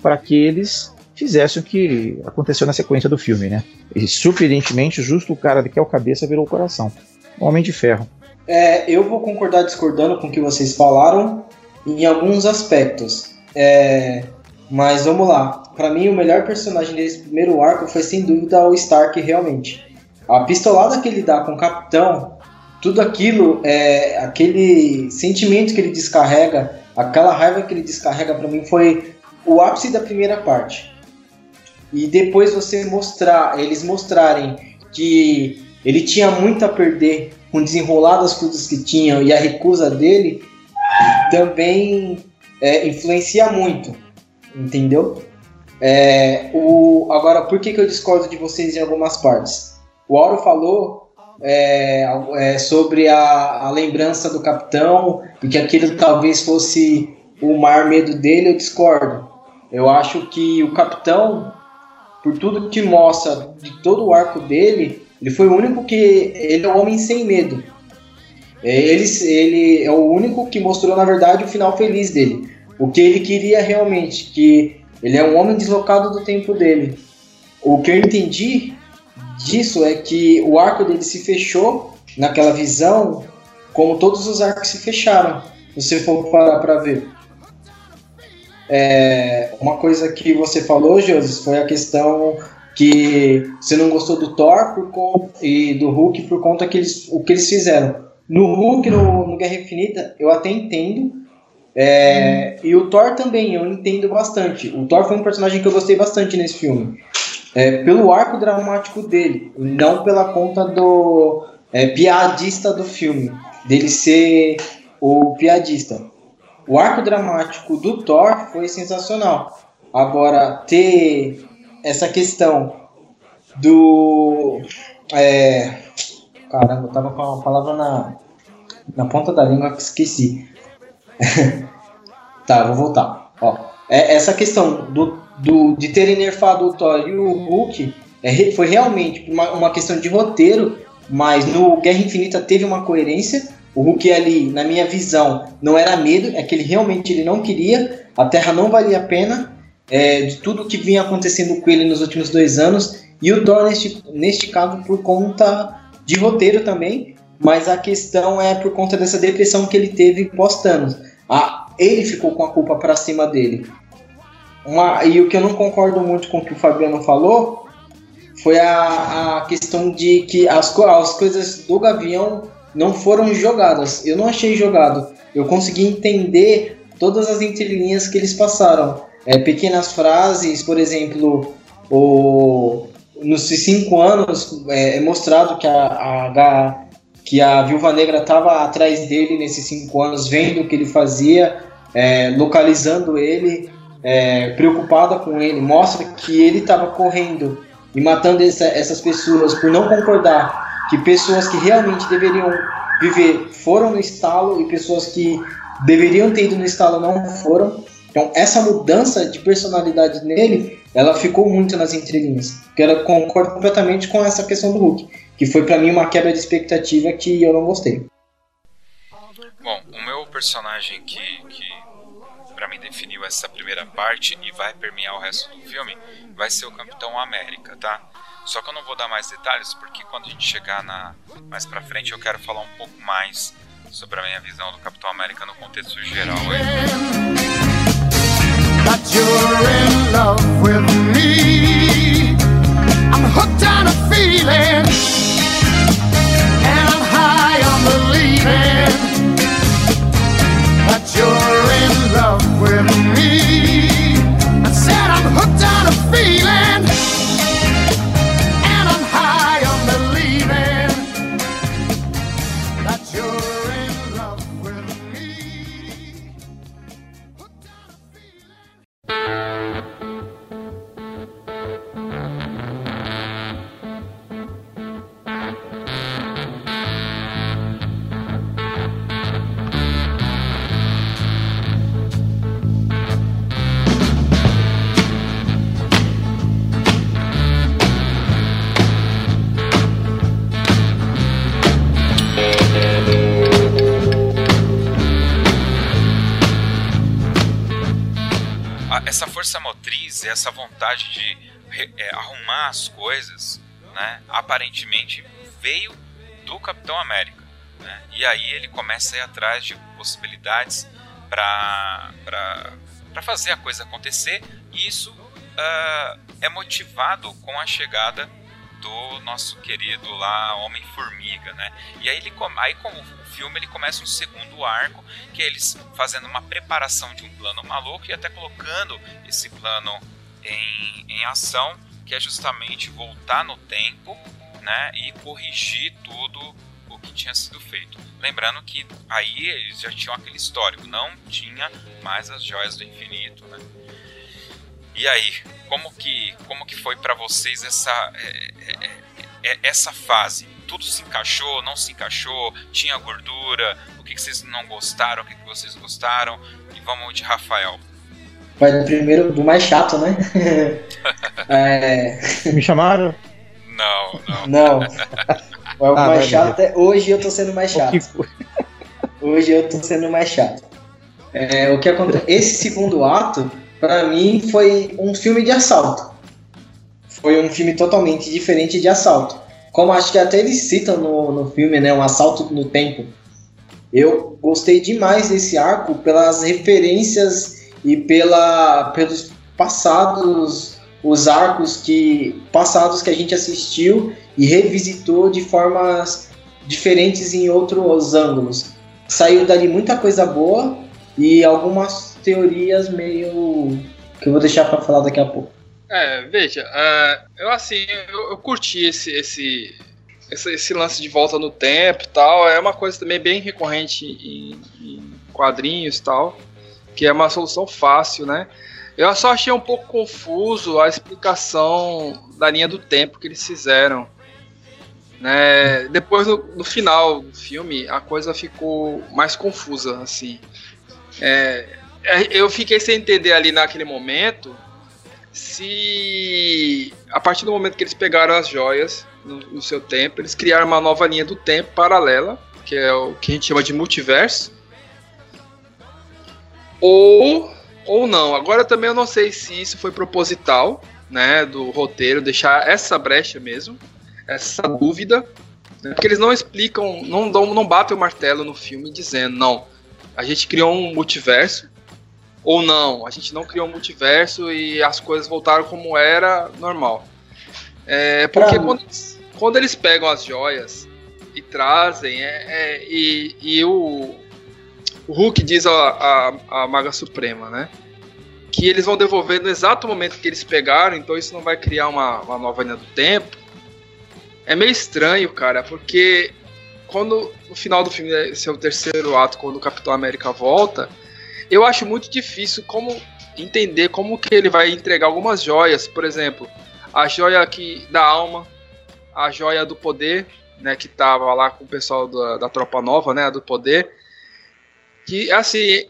para que eles fizessem o que aconteceu na sequência do filme, né? E, surpreendentemente, justo o cara que é o cabeça virou o coração. Homem de Ferro. É, eu vou concordar discordando com o que vocês falaram em alguns aspectos, é, mas vamos lá. Pra mim, o melhor personagem desse primeiro arco foi sem dúvida o Stark, realmente. A pistolada que ele dá com o Capitão, tudo aquilo, é, aquele sentimento que ele descarrega, aquela raiva que ele descarrega, pra mim foi o ápice da primeira parte. E depois você mostrar, eles mostrarem que ele tinha muito a perder com desenrolar das coisas que tinham e a recusa dele também é, influencia muito. entendeu? É, o, agora, por que, que eu discordo de vocês em algumas partes? O Auro falou é, é, sobre a, a lembrança do Capitão e que aquilo talvez fosse o maior medo dele. Eu discordo. Eu acho que o Capitão, por tudo que mostra de todo o arco dele, ele foi o único que... Ele é um homem sem medo. Ele, ele é o único que mostrou, na verdade, o final feliz dele. O que ele queria realmente, que... Ele é um homem deslocado do tempo dele. O que eu entendi disso é que o arco dele se fechou naquela visão, como todos os arcos se fecharam, se você for parar para ver. É, uma coisa que você falou, José, foi a questão que você não gostou do Thor por conta, e do Hulk por conta que eles, o que eles fizeram. No Hulk, no, no Guerra Infinita, eu até entendo. É, hum. E o Thor também, eu entendo bastante. O Thor foi um personagem que eu gostei bastante nesse filme, é, pelo arco dramático dele, não pela conta do é, piadista do filme, dele ser o piadista. O arco dramático do Thor foi sensacional. Agora, ter essa questão do... É, caramba, eu tava com uma palavra na, na ponta da língua que esqueci. Tá, vou voltar. Ó, é, essa questão do, do, de terem nerfado o Thor e o Hulk é, foi realmente uma, uma questão de roteiro, mas no Guerra Infinita teve uma coerência. O Hulk ali, na minha visão, não era medo, é que ele realmente ele não queria, a Terra não valia a pena, é, de tudo que vinha acontecendo com ele nos últimos dois anos. E o Thor neste, neste caso por conta de roteiro também, mas a questão é por conta dessa depressão que ele teve pós-Thanos. Ah, ele ficou com a culpa pra cima dele. Uma, e o que eu não concordo muito com o que o Fabiano falou foi a, a questão de que as, as coisas do Gavião não foram jogadas. Eu não achei jogado. Eu consegui entender todas as entrelinhas que eles passaram. É, pequenas frases, por exemplo, o, nos cinco anos é, é mostrado que a, a, a que a Viúva Negra estava atrás dele nesses cinco anos, vendo o que ele fazia, é, localizando ele, é, preocupada com ele. Mostra que ele estava correndo e matando essa, essas pessoas por não concordar que pessoas que realmente deveriam viver foram no estalo e pessoas que deveriam ter ido no estalo não foram. Então essa mudança de personalidade nele, ela ficou muito nas entrelinhas. Eu concordo completamente com essa questão do Hulk, que foi pra mim uma quebra de expectativa que eu não gostei. Bom, o meu personagem que, que pra mim definiu essa primeira parte e vai permear o resto do filme vai ser o Capitão América, tá? Só que eu não vou dar mais detalhes, porque quando a gente chegar na, mais pra frente eu quero falar um pouco mais sobre a minha visão do Capitão América no contexto geral aí. That you're in love with me, I'm hooked on a feeling, and I'm high on believing that you're in love with me. I said I'm hooked on a feeling, and I'm high on believing that you're in love with me. Essa força motriz, essa vontade de é, arrumar as coisas, né, aparentemente veio do Capitão América, né? E aí ele começa a ir atrás de possibilidades para para fazer a coisa acontecer, e isso uh, é motivado com a chegada do nosso querido lá Homem-Formiga, né? E aí ele aí com o filme ele começa um segundo arco, que é eles fazendo uma preparação de um plano maluco e até colocando esse plano em, em ação, que é justamente voltar no tempo, né, e corrigir tudo o que tinha sido feito. Lembrando que aí eles já tinham aquele histórico, não tinha mais as joias do infinito, né? E aí, como que, como que foi pra vocês essa, é, é, é, essa fase? Tudo se encaixou, não se encaixou? Tinha gordura? O que, que vocês não gostaram? O que, que vocês gostaram? E vamos de Rafael. Mas primeiro, do mais chato, né? é... Me chamaram? Não, não. Não. O ah, mais chato é... Hoje eu tô sendo mais chato. Hoje eu tô sendo mais chato. É, o que acontece... Esse segundo ato, pra mim, foi um filme de assalto. Foi um filme totalmente diferente de assalto. Como acho que até eles citam no, no filme, né? Um assalto no tempo. Eu gostei demais desse arco pelas referências... e pela, pelos passados, os arcos que, passados que a gente assistiu e revisitou de formas diferentes em outros ângulos. Saiu dali muita coisa boa e algumas teorias meio... que eu vou deixar para falar daqui a pouco. É, veja, uh, eu assim, eu, eu curti esse, esse, esse, esse lance de volta no tempo e tal, é uma coisa também bem recorrente em, em quadrinhos e tal. Que é uma solução fácil, né? Eu só achei um pouco confuso a explicação da linha do tempo que eles fizeram, né? Depois, no, no final do filme, a coisa ficou mais confusa, assim. É, eu fiquei sem entender ali naquele momento se... A partir do momento que eles pegaram as joias no, no seu tempo, eles criaram uma nova linha do tempo paralela, que é o que a gente chama de multiverso. Ou, ou não. Agora também eu não sei se isso foi proposital, né, do roteiro, deixar essa brecha mesmo, essa dúvida, né, porque eles não explicam, não, dão, não batem o martelo no filme dizendo, não, a gente criou um multiverso, ou não, a gente não criou um multiverso e as coisas voltaram como era normal. É, porque ah. quando, eles, quando eles pegam as joias e trazem, é, é, e, e o... O Hulk diz a, a, a Maga Suprema, né? Que eles vão devolver no exato momento que eles pegaram, então isso não vai criar uma, uma nova linha do tempo. É meio estranho, cara, porque quando no final do filme, esse é o terceiro ato, quando o Capitão América volta, eu acho muito difícil como entender como que ele vai entregar algumas joias, por exemplo, a joia que, da alma, a joia do poder, né? Que tava lá com o pessoal da, da Tropa Nova, né? A do poder. Que, assim,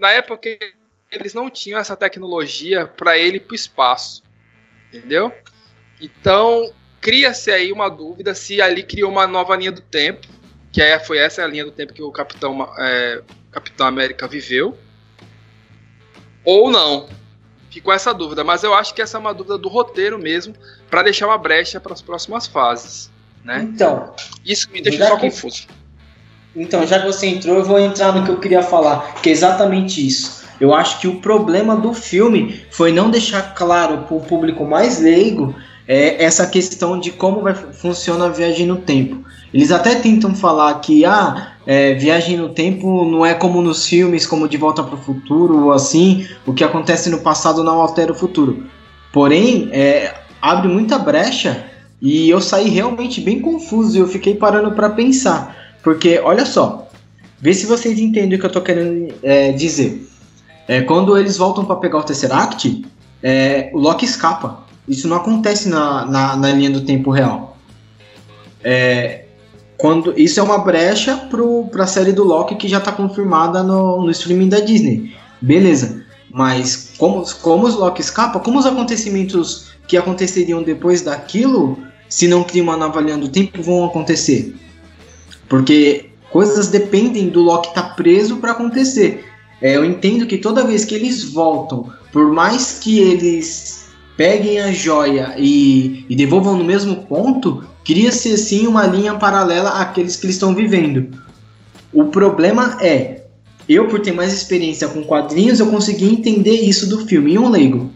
na época eles não tinham essa tecnologia para ele ir para o espaço, entendeu? Então, cria-se aí uma dúvida se ali criou uma nova linha do tempo, que aí foi essa a linha do tempo que o Capitão, é, Capitão América viveu, ou não. Ficou essa dúvida, mas eu acho que essa é uma dúvida do roteiro mesmo, para deixar uma brecha para as próximas fases, né? Então, isso me deixa só confuso. Então, já que você entrou, eu vou entrar no que eu queria falar, que é exatamente isso. Eu acho que o problema do filme foi não deixar claro para o público mais leigo é, essa questão de como vai, funciona a viagem no tempo. Eles até tentam falar que ah, é, viagem no tempo não é como nos filmes, como De Volta para o Futuro ou assim, o que acontece no passado não altera o futuro. Porém, é, abre muita brecha e eu saí realmente bem confuso e eu fiquei parando para pensar. Porque, olha só, vê se vocês entendem o que eu tô querendo é, dizer. É, quando eles voltam para pegar o Tesseract, é, o Loki escapa. Isso não acontece na, na, na linha do tempo real. É, quando, isso é uma brecha pro, pra série do Loki que já tá confirmada no, no streaming da Disney. Beleza, mas como, como os Loki escapa, como os acontecimentos que aconteceriam depois daquilo, se não cria uma nova linha do tempo, vão acontecer? Porque coisas dependem do Loki estar preso para acontecer. É, eu entendo que toda vez que eles voltam, por mais que eles peguem a joia e, e devolvam no mesmo ponto, cria-se assim uma linha paralela àqueles que eles estão vivendo. O problema é, eu por ter mais experiência com quadrinhos, eu consegui entender isso do filme. E um leigo?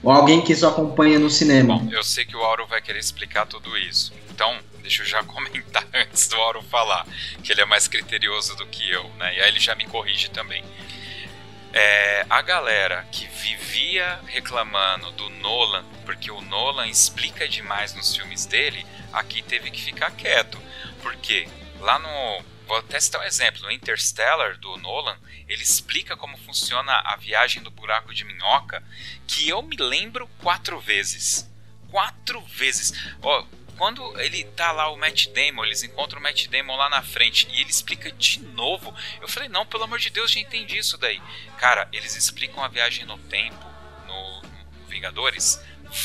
Ou alguém que só acompanha no cinema? Bom, eu sei que o Auro vai querer explicar tudo isso. Então... deixa eu já comentar antes do Auro falar, que ele é mais criterioso do que eu, né? E aí ele já me corrige também. É, a galera que vivia reclamando do Nolan, porque o Nolan explica demais nos filmes dele, aqui teve que ficar quieto. Porque lá no Vou até citar um exemplo, no Interstellar, do Nolan, ele explica como funciona a viagem do buraco de minhoca, que eu me lembro quatro vezes. Quatro vezes. Ó, quando ele tá lá, o Matt Damon, eles encontram o Matt Damon lá na frente, e ele explica de novo. Eu falei, não, pelo amor de Deus, já entendi isso daí. Cara, eles explicam a viagem no tempo, no, no Vingadores,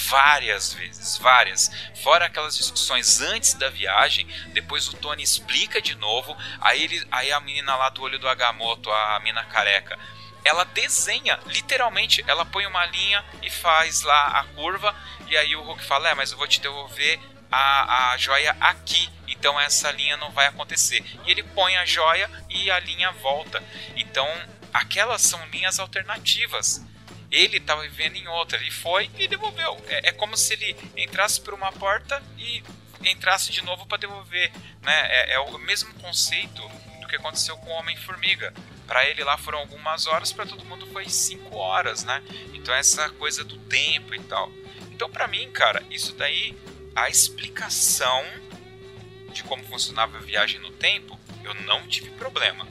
várias vezes, várias, fora aquelas discussões antes da viagem, depois o Tony explica de novo, aí, ele, aí a menina lá do olho do Agamotto, a mina careca, ela desenha, literalmente, ela põe uma linha e faz lá a curva, e aí o Hulk fala, é, mas eu vou te devolver a, a joia aqui, então essa linha não vai acontecer, e ele põe a joia e a linha volta, então aquelas são linhas alternativas. Ele estava vivendo em outra, ele foi e devolveu. É, é como se ele entrasse por uma porta e entrasse de novo para devolver, né? É, é o mesmo conceito do que aconteceu com o Homem-Formiga. Para ele lá foram algumas horas, para todo mundo foi cinco horas, né? Então essa coisa do tempo e tal. Então para mim, cara, isso daí, a explicação de como funcionava a viagem no tempo, eu não tive problema.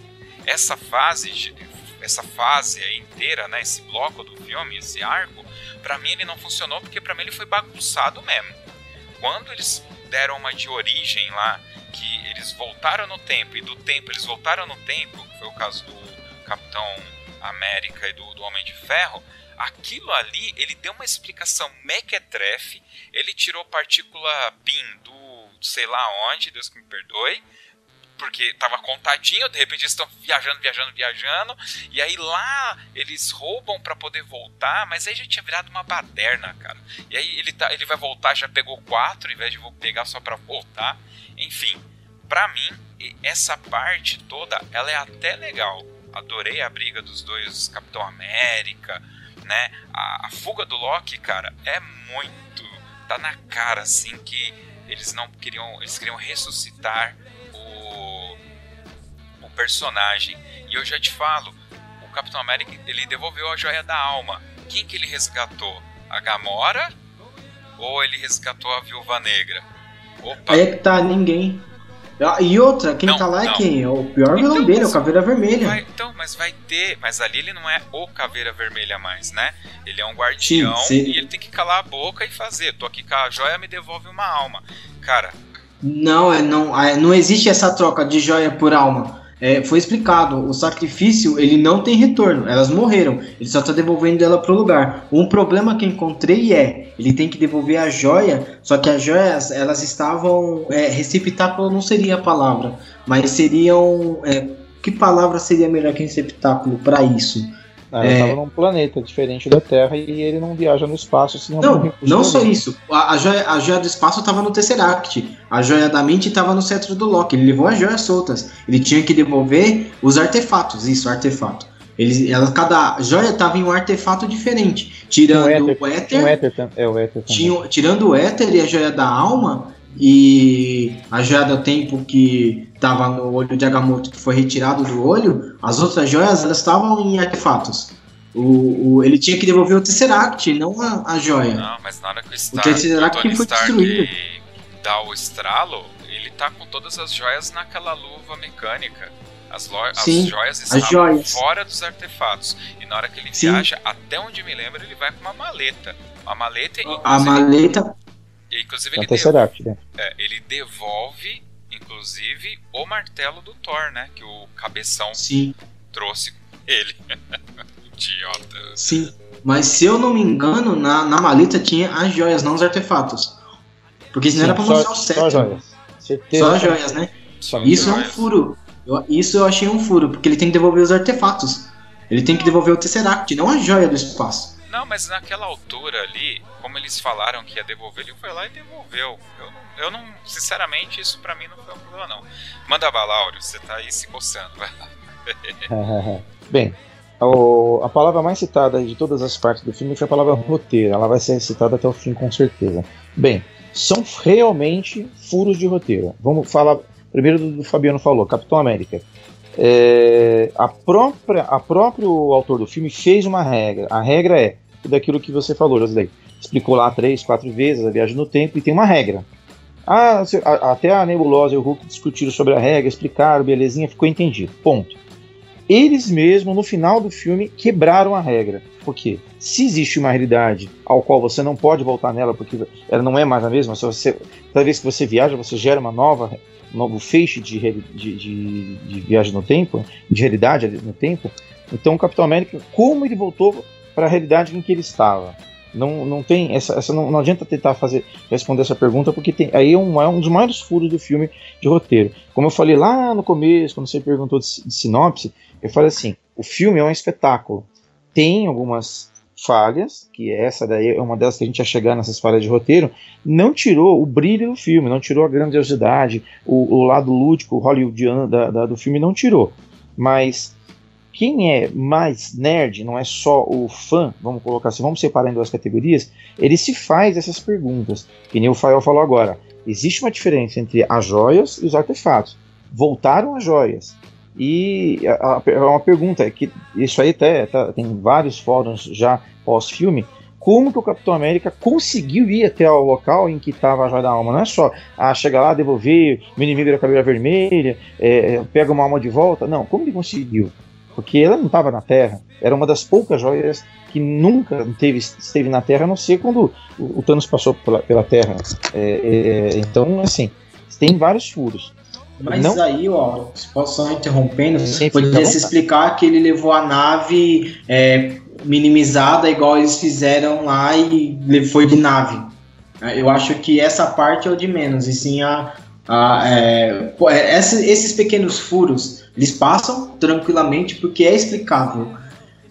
Essa fase de Essa fase aí inteira, né, esse bloco do filme, esse arco, pra mim ele não funcionou, porque pra mim ele foi bagunçado mesmo. Quando eles deram uma de origem lá, que eles voltaram no tempo, e do tempo eles voltaram no tempo, que foi o caso do Capitão América e do, do Homem de Ferro, aquilo ali, ele deu uma explicação mequetrefe, ele tirou partícula P I N do sei lá onde, Deus que me perdoe, porque tava contadinho, de repente eles estão viajando, viajando, viajando, e aí lá eles roubam pra poder voltar, mas aí já tinha virado uma baderna, cara. E aí ele, tá, ele vai voltar, já pegou quatro, ao invés de vou pegar só pra voltar. Enfim, pra mim, essa parte toda, ela é até legal. Adorei a briga dos dois, Capitão América, né? A, a fuga do Loki, cara, é muito... Tá na cara, assim, que eles não queriam... Eles queriam ressuscitar personagem, e eu já te falo, o Capitão América, ele devolveu a joia da alma. Quem que ele resgatou? A Gamora? Ou ele resgatou a Viúva Negra? Opa. Aí é que tá, ninguém. E outra, quem não, tá lá não. É quem? O pior vilão então, dele, mas, é o Caveira Vermelha. Vai, então, mas vai ter, mas ali ele não é o Caveira Vermelha mais, né? Ele é um guardião, sim, sim. E ele tem que calar a boca e fazer, tô aqui com a joia, me devolve uma alma. Cara... Não, é, não, é, não existe essa troca de joia por alma. É, foi explicado, o sacrifício ele não tem retorno, elas morreram, ele só está devolvendo ela para o lugar. Um problema que encontrei é, ele tem que devolver a joia, só que as joias elas estavam, é, receptáculo não seria a palavra, mas seriam, é, que palavra seria melhor que receptáculo para isso? Ela estava é... num planeta diferente da Terra e ele não viaja no espaço. Assim, não, não só isso. A, a, joia, a joia do espaço estava no Tesseract. A joia da mente estava no cetro do Loki. Ele levou as joias soltas. Ele tinha que devolver os artefatos. Isso, artefato. Ele, ela, cada joia estava em um artefato diferente. Tirando éter, o éter. O éter, é, o éter tinha, tirando o éter e a joia da alma e a joia do tempo que estava no olho de Agamotto, que foi retirado do olho, as outras joias elas estavam em artefatos. O, o, ele tinha que devolver o Tesseract, não a, a joia. Não, mas na hora que o, Star, o Tesseract o Tony foi Stark destruído. Dá o estralo, ele tá com todas as joias naquela luva mecânica. As, lo, as Sim, joias estavam as joias. Fora dos artefatos. E na hora que ele Sim. viaja, até onde me lembro, ele vai com uma maleta. Uma maleta e a maleta. Inclusive, ele, dev... né? é, ele devolve, inclusive, o martelo do Thor, né? Que o cabeção Sim. trouxe ele. Idiota. Sim, mas se eu não me engano, na, na maleta tinha as joias, não os artefatos. Porque senão Sim, era pra só, mostrar o certo. Só joias. Certeza. Só joias, né? Só isso joias. É um furo. Eu, isso eu achei um furo, porque ele tem que devolver os artefatos. Ele tem que devolver o Tesseract, não a joia do espaço. Não, mas naquela altura ali, como eles falaram que ia devolver, ele foi lá e devolveu. Eu não, eu não sinceramente, isso pra mim não foi um problema, não. Manda bala, Auro, você tá aí se coçando. Bem, o, a palavra mais citada de todas as partes do filme foi a palavra roteiro. Ela vai ser citada até o fim, com certeza. Bem, são realmente furos de roteiro. Vamos falar primeiro do que o Fabiano falou, Capitão América. É, a própria, a próprio autor do filme fez uma regra. A regra é tudo aquilo que você falou, José. Explicou lá três, quatro vezes a viagem no tempo e tem uma regra. Ah, até a Nebulosa e o Hulk discutiram sobre a regra, explicaram, belezinha, ficou entendido, ponto. Eles mesmos, no final do filme, quebraram a regra. Por quê? Se existe uma realidade ao qual você não pode voltar nela, porque ela não é mais a mesma, se você, cada vez que você viaja, você gera uma nova, um novo feixe de, de, de, de viagem no tempo, de realidade no tempo. Então o Capitão América, como ele voltou para a realidade em que ele estava? Não, não tem essa, essa não, não adianta tentar fazer, responder essa pergunta, porque tem, aí é um, é um dos maiores furos do filme de roteiro. Como eu falei lá no começo, quando você perguntou de, de sinopse, eu falei assim, o filme é um espetáculo. Tem algumas falhas, que essa daí é uma delas que a gente ia chegar nessas falhas de roteiro, não tirou o brilho do filme, não tirou a grandiosidade, o, o lado lúdico, o hollywoodiano da, da, do filme não tirou. Mas... quem é mais nerd, não é só o fã, vamos colocar assim, vamos separar em duas categorias, ele se faz essas perguntas. Que nem o Rafael falou agora, existe uma diferença entre as joias e os artefatos. Voltaram as joias. E é uma pergunta, que isso aí até tá, tem vários fóruns já pós-filme, como que o Capitão América conseguiu ir até o local em que estava a joia da alma? Não é só ah, chegar lá, devolver, o inimigo da caveira vermelha, é, pega uma alma de volta. Não, como ele conseguiu? Porque ela não estava na Terra, era uma das poucas joias que nunca teve, esteve na Terra, a não ser quando o, o Thanos passou pela, pela Terra. É, é, então, assim, tem vários furos. Mas não... aí, ó, se posso só interrompendo, você poderia se explicar que ele levou a nave é, minimizada, igual eles fizeram lá, e foi de nave. Eu acho que essa parte é o de menos, e sim a... Ah, é, esses pequenos furos eles passam tranquilamente porque é explicável.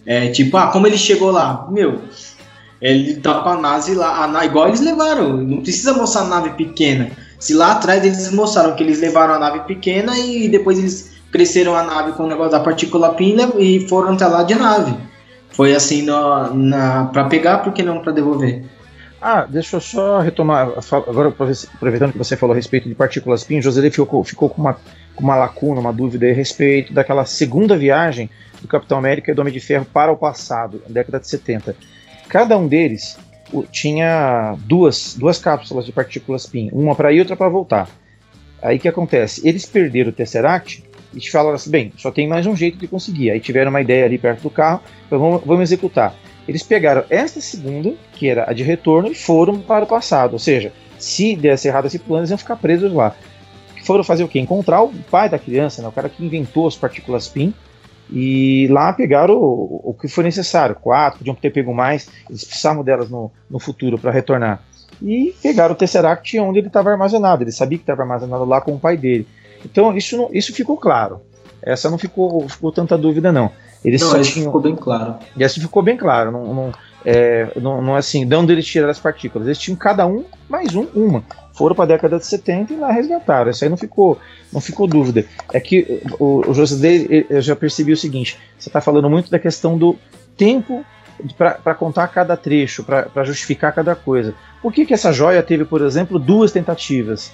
É, tipo, ah, como ele chegou lá? Meu, ele tá com a nave lá, a, igual eles levaram. Não precisa mostrar a nave pequena. Se lá atrás eles mostraram que eles levaram a nave pequena e depois eles cresceram a nave com o negócio da partícula pina e foram até lá de nave. Foi assim no, na, pra pegar, porque não pra devolver. Ah, deixa eu só retomar, agora aproveitando que você falou a respeito de partículas PIN, José ficou, ficou com, uma, com uma lacuna, uma dúvida a respeito daquela segunda viagem do Capitão América e do Homem de Ferro para o passado, na década de setenta. Cada um deles tinha duas, duas cápsulas de partículas PIN, uma para ir e outra para voltar. Aí o que acontece? Eles perderam o Tesseract e te falaram assim, bem, só tem mais um jeito de conseguir. Aí tiveram uma ideia ali perto do carro, então vamos, vamos executar. Eles pegaram esta segunda, que era a de retorno, e foram para o passado. Ou seja, se desse errado esse plano, eles iam ficar presos lá. Foram fazer o quê? Encontrar o pai da criança, né? O cara que inventou as partículas PIN. E lá pegaram o, o que foi necessário. Quatro, podiam ter pego mais. Eles precisavam delas no, no futuro para retornar. E pegaram o Tesseract onde ele estava armazenado. Ele sabia que estava armazenado lá com o pai dele. Então isso, não, isso ficou claro. Essa não ficou, ficou tanta dúvida, não. Eles não, isso tinham... ficou bem claro. E assim ficou bem claro. Não, não, é, não, não assim, de onde eles tiraram as partículas. Eles tinham cada um, mais um, uma. Foram para a década de setenta e lá resgataram. Isso aí não ficou, não ficou dúvida. É que o, o José, eu já percebi o seguinte: você está falando muito da questão do tempo para contar cada trecho, para justificar cada coisa. Por que que essa joia teve, por exemplo, duas tentativas?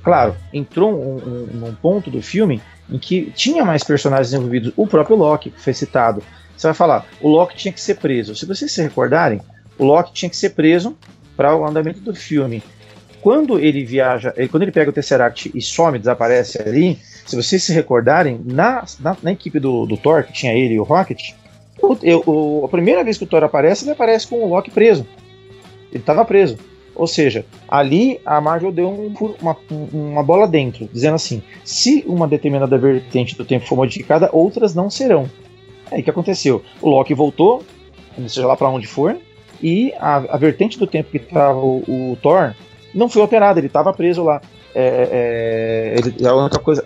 Claro, entrou um, um, um ponto do filme em que tinha mais personagens envolvidos. O próprio Loki, que foi citado. Você vai falar, o Loki tinha que ser preso. Se vocês se recordarem, o Loki tinha que ser preso para o andamento do filme. Quando ele viaja, ele, quando ele pega o Tesseract e some, desaparece ali, se vocês se recordarem, na, na, na equipe do, do Thor, que tinha ele e o Rocket, o, o, a primeira vez que o Thor aparece, ele aparece com o Loki preso. Ele estava preso. Ou seja, ali a Marvel deu um, uma, uma bola dentro, dizendo assim, se uma determinada vertente do tempo for modificada, outras não serão. Aí o que aconteceu? O Loki voltou, seja lá para onde for, e a, a vertente do tempo que estava o, o Thor não foi alterada, ele estava preso lá. É, é, ele, a única coisa,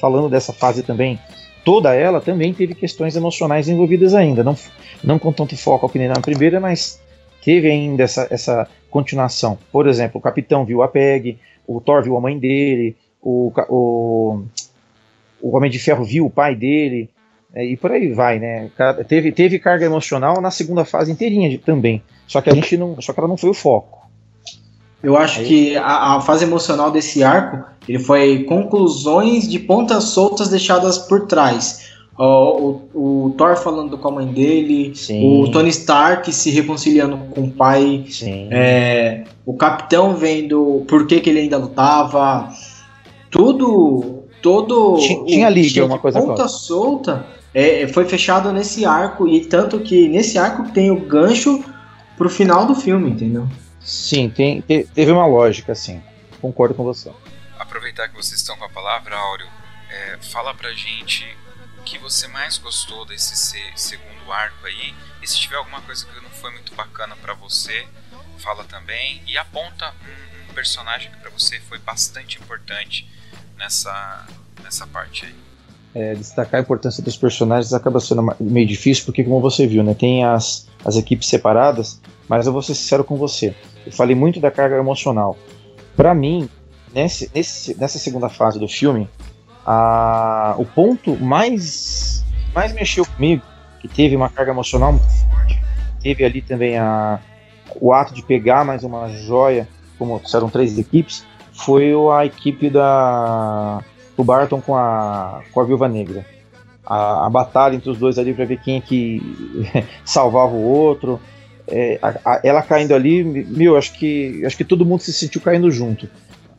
falando dessa fase também, toda ela também teve questões emocionais envolvidas ainda, não, não com tanto foco que nem na primeira, mas... teve ainda essa, essa continuação. Por exemplo, o Capitão viu a Peg, o Thor viu a mãe dele, o, o, o Homem de Ferro viu o pai dele, e por aí vai, né? Teve, teve carga emocional na segunda fase inteirinha de, também, só que a gente não, só que ela não foi o foco. Eu acho aí... que a, a fase emocional desse arco, ele foi conclusões de pontas soltas deixadas por trás. O, o, o Thor falando com a mãe dele, Sim. o Tony Stark se reconciliando com o pai, é, o Capitão vendo por que, que ele ainda lutava, tudo, todo tinha liga, uma coisa ponta solta, é, foi fechado nesse arco, e tanto que nesse arco tem o gancho pro final do filme, entendeu? Sim, tem, te, teve uma lógica, sim, concordo com você. Aproveitar que vocês estão com a palavra, Áureo, é, fala pra gente o que você mais gostou desse segundo arco aí, e se tiver alguma coisa que não foi muito bacana pra você, fala também, e aponta um, um personagem que pra você foi bastante importante nessa, nessa parte aí. É, destacar a importância dos personagens acaba sendo meio difícil, porque como você viu, né, tem as, as equipes separadas, mas eu vou ser sincero com você, eu falei muito da carga emocional. Pra mim, nesse, nesse, nessa segunda fase do filme, a, o ponto mais, mais mexeu comigo, que teve uma carga emocional muito forte, teve ali também a, o ato de pegar mais uma joia, como eram três equipes, foi a equipe da... o Barton com a, com a Viúva Negra, a, a batalha entre os dois ali para ver quem é que salvava o outro, é, a, a, ela caindo ali, meu, acho que, acho que todo mundo se sentiu caindo junto.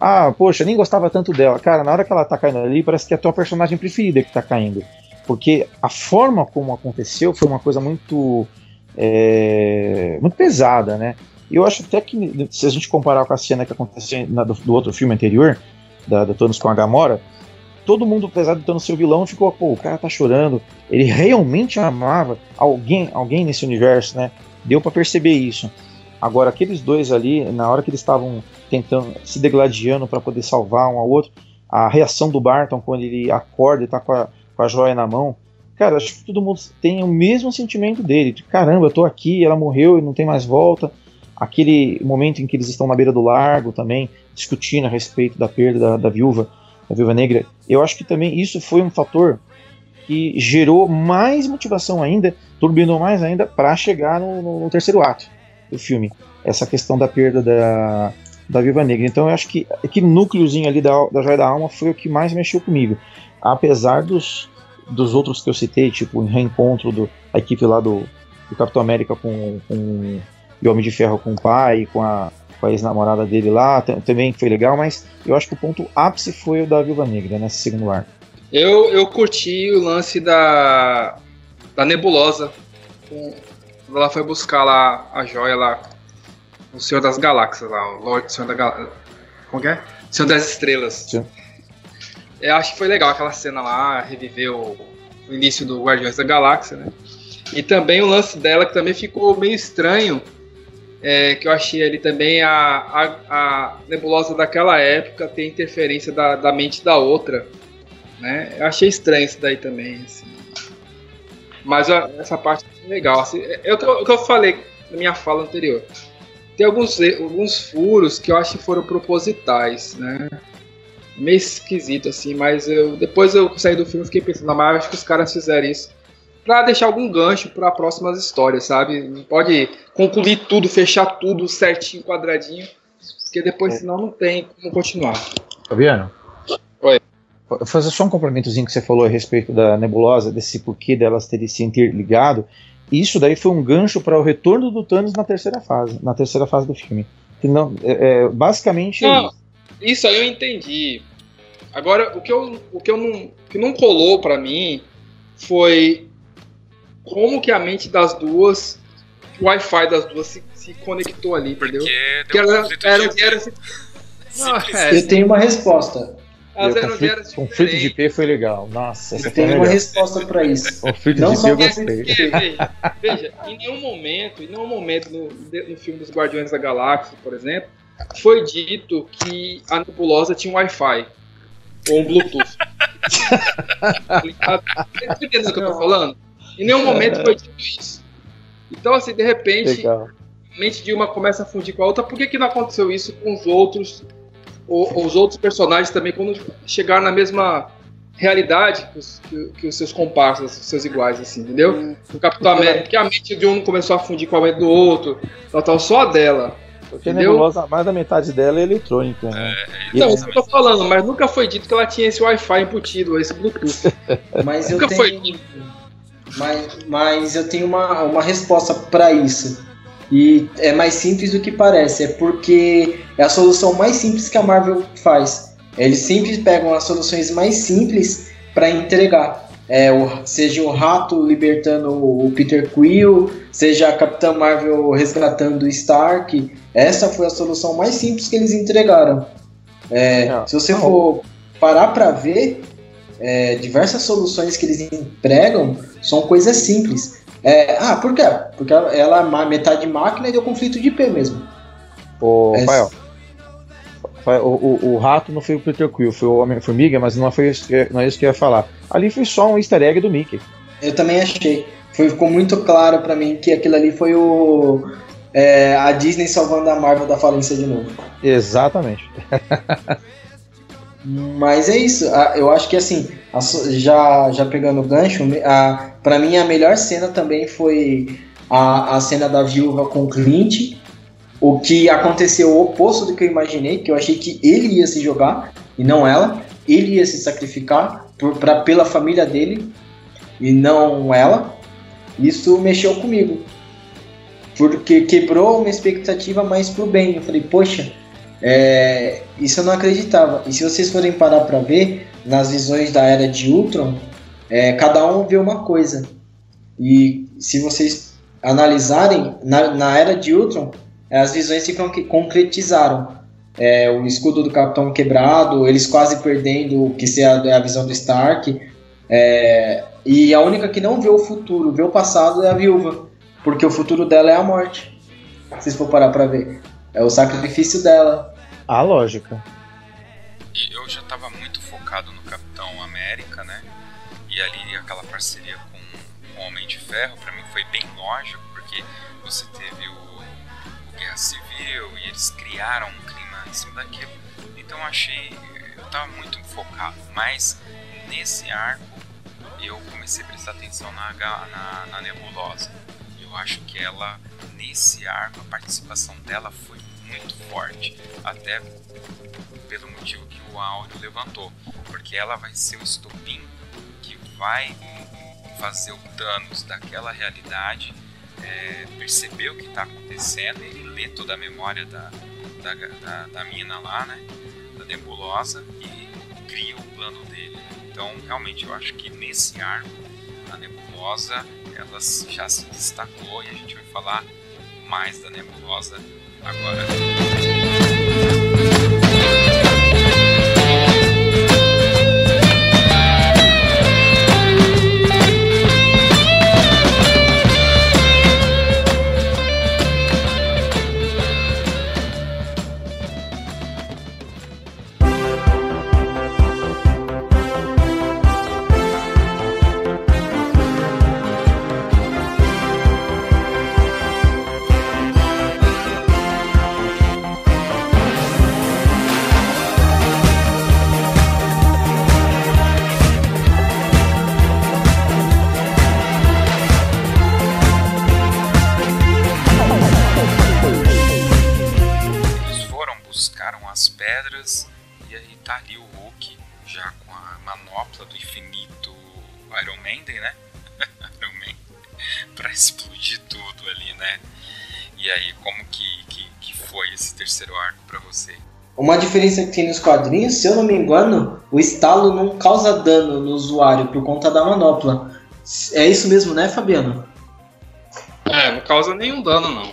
Ah, poxa, nem gostava tanto dela, cara, na hora que ela tá caindo ali, parece que é a tua personagem preferida que tá caindo, porque a forma como aconteceu foi uma coisa muito é, muito pesada, né? Eu acho até que, se a gente comparar com a cena que aconteceu na, do, do outro filme anterior, da, da Thanos com a Gamora, todo mundo, apesar de Thanos ser o vilão, ficou, pô, o cara tá chorando, ele realmente amava alguém, alguém nesse universo, né? Deu pra perceber isso. Agora, aqueles dois ali, na hora que eles estavam tentando, se degladiando pra poder salvar um ao outro, a reação do Barton quando ele acorda e tá com a, com a joia na mão, cara, acho que todo mundo tem o mesmo sentimento dele, de, caramba, eu tô aqui, ela morreu e não tem mais volta. Aquele momento em que eles estão na beira do largo também, discutindo a respeito da perda da, da viúva, da Viúva Negra, eu acho que também isso foi um fator que gerou mais motivação ainda, turbinou mais ainda para chegar no, no terceiro ato do filme, essa questão da perda da, da Viúva Negra. Então eu acho que aquele núcleozinho ali da, da Joia da Alma foi o que mais mexeu comigo, apesar dos, dos outros que eu citei, tipo o reencontro do, da equipe lá do, do Capitão América com, com o Homem de Ferro, com o pai, com a com a ex-namorada dele lá, t- também foi legal, mas eu acho que o ponto ápice foi o da Viúva Negra, nesse segundo arco. Eu, eu curti o lance da, da Nebulosa, quando ela foi buscar lá a joia lá, o Senhor das Galáxias lá, o Lorde Senhor da Galáxia, como é? Senhor das Estrelas. Sim. Eu acho que foi legal aquela cena lá, reviver o, o início do Guardiões da Galáxia, né? E também o lance dela, que também ficou meio estranho, É, que eu achei ali também a, a, a Nebulosa daquela época ter interferência da, da mente da outra, né? Eu achei estranho isso daí também, assim. Mas a, essa parte é legal, assim. Eu, o que eu falei na minha fala anterior, tem alguns, alguns furos que eu acho que foram propositais, né? Meio esquisito, assim, mas eu, depois eu saí do filme e fiquei pensando, mas acho que os caras fizeram isso pra deixar algum gancho para próximas histórias, sabe? Não pode concluir tudo, fechar tudo certinho, quadradinho, porque depois, é. senão, não tem como continuar. Fabiano? Oi. Vou fazer só um complementozinho que você falou a respeito da Nebulosa, desse porquê delas terem se interligado. Isso daí foi um gancho para o retorno do Thanos na terceira fase, na terceira fase do filme. Não, é, é, basicamente... Não, isso aí eu entendi. Agora, o que, eu, o que, eu não, que não colou para mim foi... como que a mente das duas, o Wi-Fi das duas se, se conectou ali, porque entendeu? Porque elas eram... Era, era... Eu tenho uma resposta. As eram conflito, conflito de I P foi legal. Nossa, eu tenho uma resposta pra isso. Conflito de I P eu gostei. Porque, veja, veja, em nenhum momento, em nenhum momento no, no filme dos Guardiões da Galáxia, por exemplo, foi dito que a Nebulosa tinha um Wi-Fi ou um Bluetooth. Você tá entendendo o que eu tô falando? Em nenhum momento foi dito isso. Então, assim, de repente, legal. A mente de uma começa a fundir com a outra. Por que, que não aconteceu isso com os outros, ou, os outros personagens também, quando chegaram na mesma realidade que os, que, que os seus comparsas, os seus iguais, assim, entendeu? Hum. O Capitão América, que a mente de um começou a fundir com a mente do outro, tal, tal, só a dela. Porque a Nebulosa, mais da metade dela é eletrônica. Né? É, então, isso que eu tô falando, mas nunca foi dito que ela tinha esse Wi-Fi embutido, esse Bluetooth. Mas eu nunca tenho... foi dito. Mas, mas eu tenho uma, uma resposta para isso. E é mais simples do que parece. É porque é a solução mais simples que a Marvel faz. Eles sempre pegam as soluções mais simples para entregar. É, o, seja o Rato libertando o Peter Quill, seja a Capitã Marvel resgatando o Stark. Essa foi a solução mais simples que eles entregaram. É, se você for parar para ver, é, diversas soluções que eles empregam são coisas simples. É, ah, por quê? Porque ela é metade máquina e deu conflito de I P mesmo. Ô, é, Rafael, o, o, o Rato não foi o Peter Quill, foi o Homem-Formiga, mas não, foi, não é isso que eu ia falar. Ali foi só um easter egg do Mickey. Eu também achei. Foi, ficou muito claro pra mim que aquilo ali foi o é, a Disney salvando a Marvel da falência de novo. Exatamente. Mas é isso, eu acho que assim, já, já pegando o gancho, a, pra mim a melhor cena também foi a, a cena da viúva com o Clint. O que aconteceu o oposto do que eu imaginei, que eu achei que ele ia se jogar e não ela. Ele ia se sacrificar por, pra, pela família dele e não ela. Isso mexeu comigo, porque quebrou uma expectativa mais pro bem. Eu falei, poxa, é, isso eu não acreditava. E se vocês forem parar para ver, nas visões da Era de Ultron, é, cada um vê uma coisa. E se vocês analisarem, na, na Era de Ultron, as visões se concretizaram. É, o escudo do Capitão quebrado, eles quase perdendo o que é a visão do Stark. É, e a única que não vê o futuro, vê o passado, é a viúva. Porque o futuro dela é a morte. Se vocês for parar para ver, é o sacrifício dela. A lógica. Eu já estava muito focado no Capitão América, né? E ali aquela parceria com o Homem de Ferro, para mim foi bem lógico, porque você teve o, o Guerra Civil e eles criaram um clima em cima daquilo. Então eu achei, eu estava muito focado, mas nesse arco eu comecei a prestar atenção na, na, na Nebulosa. Eu acho que ela, nesse arco, a participação dela foi muito forte, até pelo motivo que o Auro levantou, porque ela vai ser o estopim que vai fazer o Thanos daquela realidade é, perceber o que está acontecendo. Ele lê toda a memória da, da, da, da mina lá, né, da Nebulosa, e cria o plano dele. Então realmente eu acho que nesse arco a Nebulosa ela já se destacou, e a gente vai falar mais da Nebulosa agora. Uma diferença que tem nos quadrinhos, se eu não me engano, o estalo não causa dano no usuário por conta da manopla. É isso mesmo, né, Fabiano? É, não causa nenhum dano, não.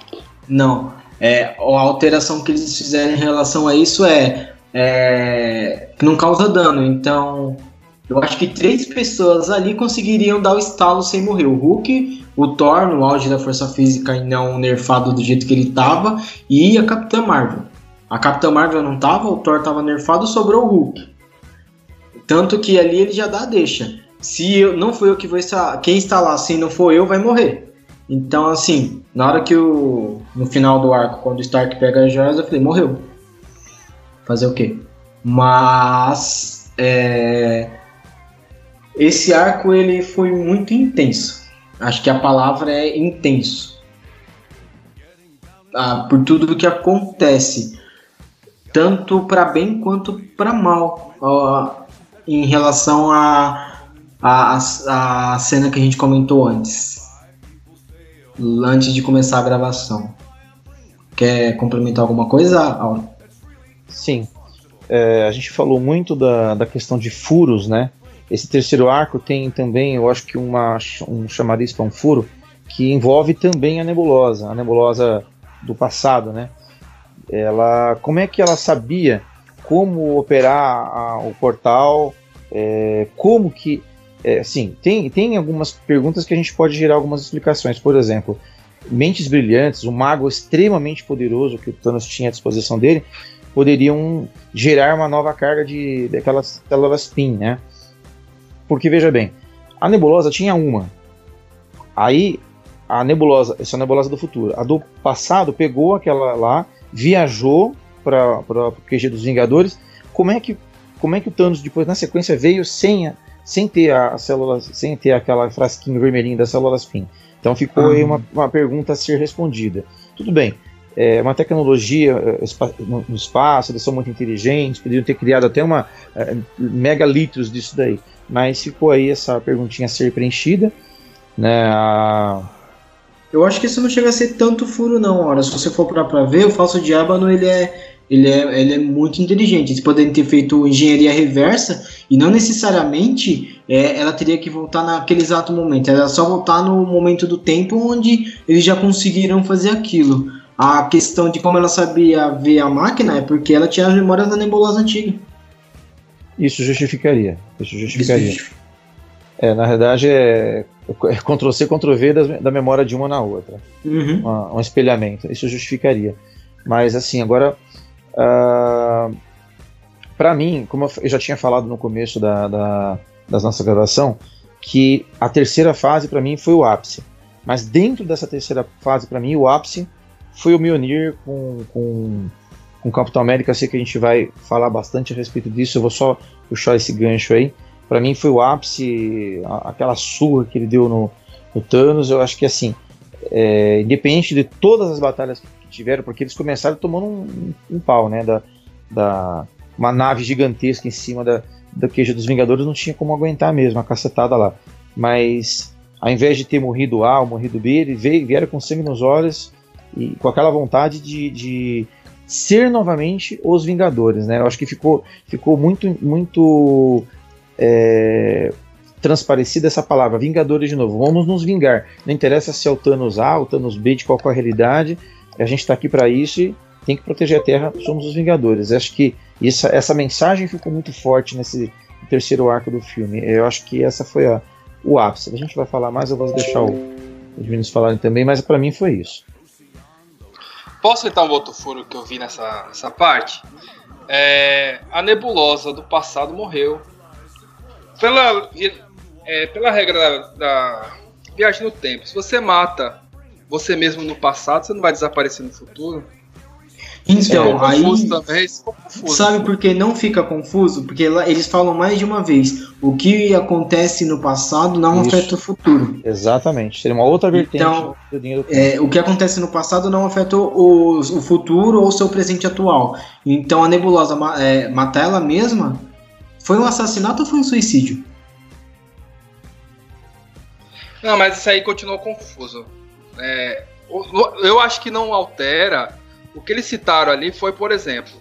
Não. É, a alteração que eles fizeram em relação a isso é, é... não causa dano. Então, eu acho que três pessoas ali conseguiriam dar o estalo sem morrer. O Hulk, o Thor, no auge da força física e não nerfado do jeito que ele tava, e a Capitã Marvel. A Capitã Marvel não tava, o Thor tava nerfado, sobrou o Hulk. Tanto que ali ele já dá a deixa. Se eu, não foi eu que vou instalar, quem instalar assim não for eu, vai morrer. Então assim, na hora que o... no final do arco, quando o Stark pega as joias, eu falei, morreu. Fazer o quê? Mas... É, esse arco ele foi muito intenso. Acho que a palavra é intenso. ah, por tudo que acontece, tanto para bem quanto para mal, ó, em relação à a, a, a cena que a gente comentou antes, antes de começar a gravação. Quer complementar alguma coisa, Auro? Sim. É, a gente falou muito da, da questão de furos, né? Esse terceiro arco tem também, eu acho que uma, um chamariz para um furo, que envolve também a Nebulosa, a Nebulosa do passado, né? Ela, como é que ela sabia como operar a, o portal? É, como que... É, assim, tem, tem algumas perguntas que a gente pode gerar algumas explicações. Por exemplo, mentes brilhantes, um mago extremamente poderoso que o Thanos tinha à disposição dele, poderiam gerar uma nova carga de, daquelas células P I N, né? Porque, veja bem, a Nebulosa tinha uma. Aí, a Nebulosa, essa é a Nebulosa do futuro. A do passado pegou aquela lá, viajou para o Q G dos Vingadores. Como é, que, como é que o Thanos, depois, na sequência, veio sem, a, sem, ter, a célula, sem ter aquela frasquinho vermelhinho das células P I N? Então, ficou uhum. aí uma, uma pergunta a ser respondida. Tudo bem, é uma tecnologia no espaço, eles são muito inteligentes, poderiam ter criado até uma é, megalitros disso daí. Mas ficou aí essa perguntinha a ser preenchida, né? A... Eu acho que isso não chega a ser tanto furo, não. Ora, se você for pra, pra ver, o falso diábano, ele é, ele, é, ele é muito inteligente. Eles poderiam ter feito engenharia reversa e não necessariamente é, ela teria que voltar naquele exato momento. Ela só voltar no momento do tempo onde eles já conseguiram fazer aquilo. A questão de como ela sabia ver a máquina é porque ela tinha as memórias da Nebulosa antiga. Isso justificaria, isso justificaria. É, na verdade, é, é Ctrl-C, Ctrl-V da, da memória de uma na outra. Uhum. Um, um espelhamento, isso justificaria. Mas assim, agora, uh, para mim, como eu já tinha falado no começo da, da, da nossa gravação, que a terceira fase para mim foi o ápice. Mas dentro dessa terceira fase, para mim, o ápice foi o Mjolnir com... com com o Capitão América. Eu sei que a gente vai falar bastante a respeito disso, eu vou só puxar esse gancho aí. Pra mim foi o ápice, a, aquela surra que ele deu no, no Thanos. Eu acho que assim, é, independente de todas as batalhas que tiveram, porque eles começaram tomando um, um pau, né, da, da, uma nave gigantesca em cima da, da queijo dos Vingadores, não tinha como aguentar mesmo, a cacetada lá. Mas ao invés de ter morrido A ou morrido B, ele veio, vieram com sangue nos olhos e com aquela vontade de... de ser novamente os Vingadores, né? Eu acho que ficou, ficou muito, muito é, transparecida essa palavra, Vingadores de novo, vamos nos vingar. Não interessa se é o Thanos A, o Thanos B, de qual é a realidade, a gente está aqui para isso e tem que proteger a Terra, somos os Vingadores. Eu acho que essa, essa mensagem ficou muito forte nesse terceiro arco do filme. Eu acho que essa foi a, o ápice. A gente vai falar mais, eu vou deixar o, os meninos falarem também, mas para mim foi isso. Posso citar um outro furo que eu vi nessa, nessa parte? É, a Nebulosa do passado morreu. Pela, é, pela regra da, da viagem no tempo, se você mata você mesmo no passado, você não vai desaparecer no futuro. Então, aí, também, confuso, sabe por que não fica confuso? Porque eles falam mais de uma vez, o que acontece no passado não Isso. afeta o futuro. Exatamente, seria uma outra vertente. Então, é, o que acontece no passado não afeta o, o futuro ou o seu presente atual. Então a Nebulosa é, matar ela mesma, foi um assassinato ou foi um suicídio? Não, mas isso aí continuou confuso. É, eu acho que não altera. O que eles citaram ali foi, por exemplo,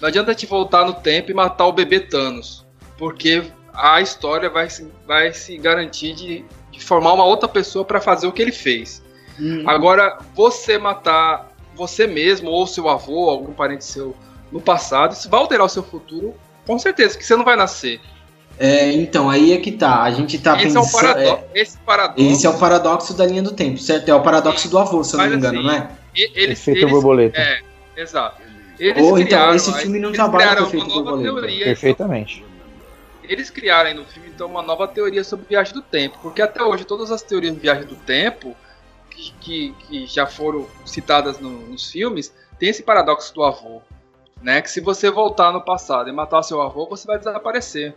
não adianta te voltar no tempo e matar o bebê Thanos, porque a história vai se, vai se garantir de, de formar uma outra pessoa para fazer o que ele fez. Hum. Agora, você matar você mesmo ou seu avô, algum parente seu no passado, isso vai alterar o seu futuro, com certeza, porque você não vai nascer. É, então, aí é que tá. A gente tá pensando. Esse, pensa... é, esse, esse é o paradoxo da linha do tempo, certo? É o paradoxo e, do avô, se eu não me engano, assim, não é? Eles, Efeito eles, borboleta. É, exato. Eles oh, criaram, então, esse filme não trabalha com efeito borboleta. Teoria, perfeitamente. Então, eles criaram aí no filme, então, uma nova teoria sobre viagem do tempo. Porque até hoje, todas as teorias de viagem do tempo, que, que, que já foram citadas no, nos filmes, tem esse paradoxo do avô. Né? Que se você voltar no passado e matar seu avô, você vai desaparecer.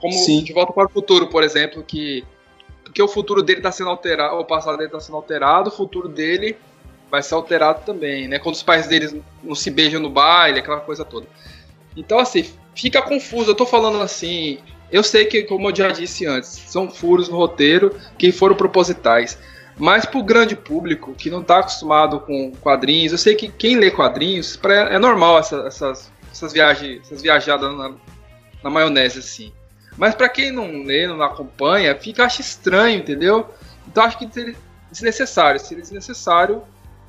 Como Sim. De Volta para o Futuro, por exemplo, que porque o futuro dele está sendo alterado, o passado dele está sendo alterado, o futuro dele vai ser alterado também, né? Quando os pais deles não se beijam no baile, aquela coisa toda. Então, assim, fica confuso. Eu tô falando assim... Eu sei que, como eu já disse antes, são furos no roteiro que foram propositais. Mas pro grande público, que não tá acostumado com quadrinhos... Eu sei que quem lê quadrinhos, pra, é normal essa, essas, essas, viagens, essas viajadas na, na maionese, assim. Mas pra quem não lê, não acompanha, fica, acha estranho, entendeu? Então acho que é desnecessário. Seria desnecessário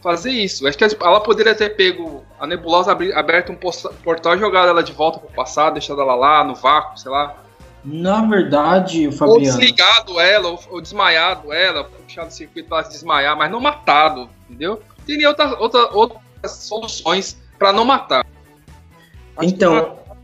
fazer isso. Acho que ela poderia ter pego a Nebulosa, aberto um portal e jogado ela de volta pro passado, deixado ela lá, no vácuo, sei lá. Na verdade, Fabiano... Ou desligado ela, ou, ou desmaiado ela, puxado o circuito pra se desmaiar, mas não matado, entendeu? Teria outras, outras, outras soluções pra não matar. Acho então, que...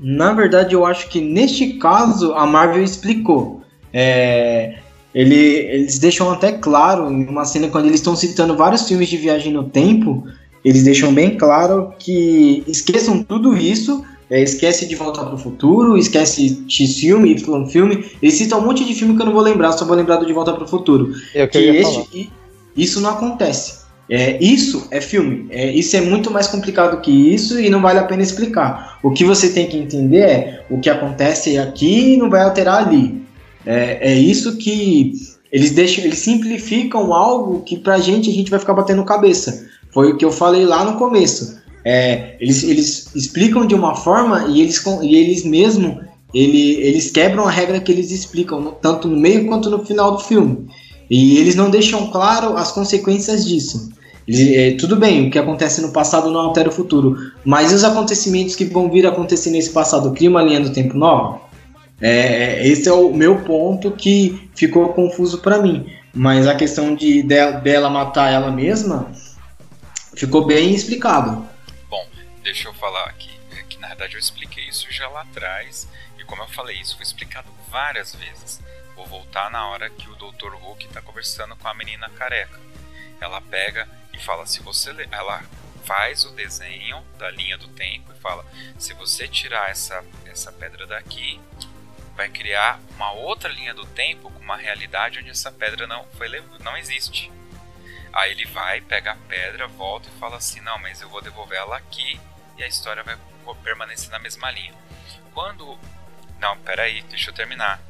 na verdade, eu acho que neste caso, a Marvel explicou. É, ele, eles deixam até claro, em uma cena, quando eles estão citando vários filmes de viagem no tempo, eles deixam bem claro que esqueçam tudo isso... Esquece de Voltar para o Futuro, esquece X filme, Y filme. Eles citam um monte de filme que eu não vou lembrar, só vou lembrar do De Volta para o Futuro. Eu que eu este, e, isso não acontece. É, isso é filme. É, isso é muito mais complicado que isso e não vale a pena explicar. O que você tem que entender é o que acontece aqui e não vai alterar ali. É, é isso que eles deixam, eles simplificam algo que pra gente a gente vai ficar batendo cabeça. Foi o que eu falei lá no começo. É, eles, eles explicam de uma forma e eles, e eles mesmo ele, eles quebram a regra que eles explicam no, tanto no meio quanto no final do filme, e eles não deixam claro as consequências disso. Eles, é, tudo bem, o que acontece no passado não altera o futuro, mas os acontecimentos que vão vir a acontecer nesse passado criam uma linha do tempo nova. É, esse é o meu ponto que ficou confuso pra mim, mas a questão de, de, dela matar ela mesma ficou bem explicado. Deixa eu falar aqui, é que na verdade eu expliquei isso já lá atrás, e como eu falei, isso foi explicado várias vezes. Vou voltar na hora que o doutor Hulk tá conversando com a menina careca. Ela pega e fala, se você le... ela faz o desenho da linha do tempo e fala, se você tirar essa, essa pedra daqui, vai criar uma outra linha do tempo com uma realidade onde essa pedra não, foi lev... não existe. Aí ele vai, pega a pedra, volta e fala assim, não, mas eu vou devolver ela aqui, e a história vai permanecer na mesma linha. Quando... Não, peraí, deixa eu terminar.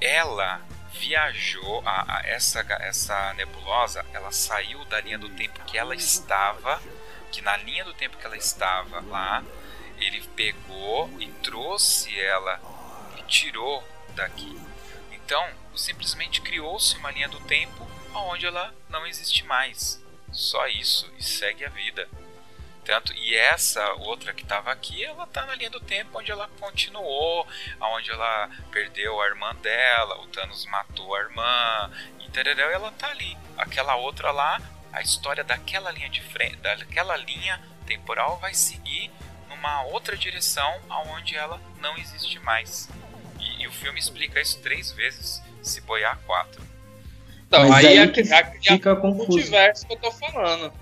Ela viajou, a, a, essa, essa nebulosa, ela saiu da linha do tempo que ela estava, que na linha do tempo que ela estava lá, ele pegou e trouxe ela e tirou daqui. Então, simplesmente criou-se uma linha do tempo onde ela não existe mais. Só isso, e segue a vida. Tanto, e essa outra que estava aqui, ela está na linha do tempo onde ela continuou, onde ela perdeu a irmã dela, o Thanos matou a irmã, e tarará, ela está ali. Aquela outra lá, a história daquela linha de frente, daquela linha temporal vai seguir numa outra direção onde ela não existe mais. E, e o filme explica isso três vezes, se boiar quatro. Então, mas aí, aí é, é, fica é confuso. O multiverso que eu tô falando,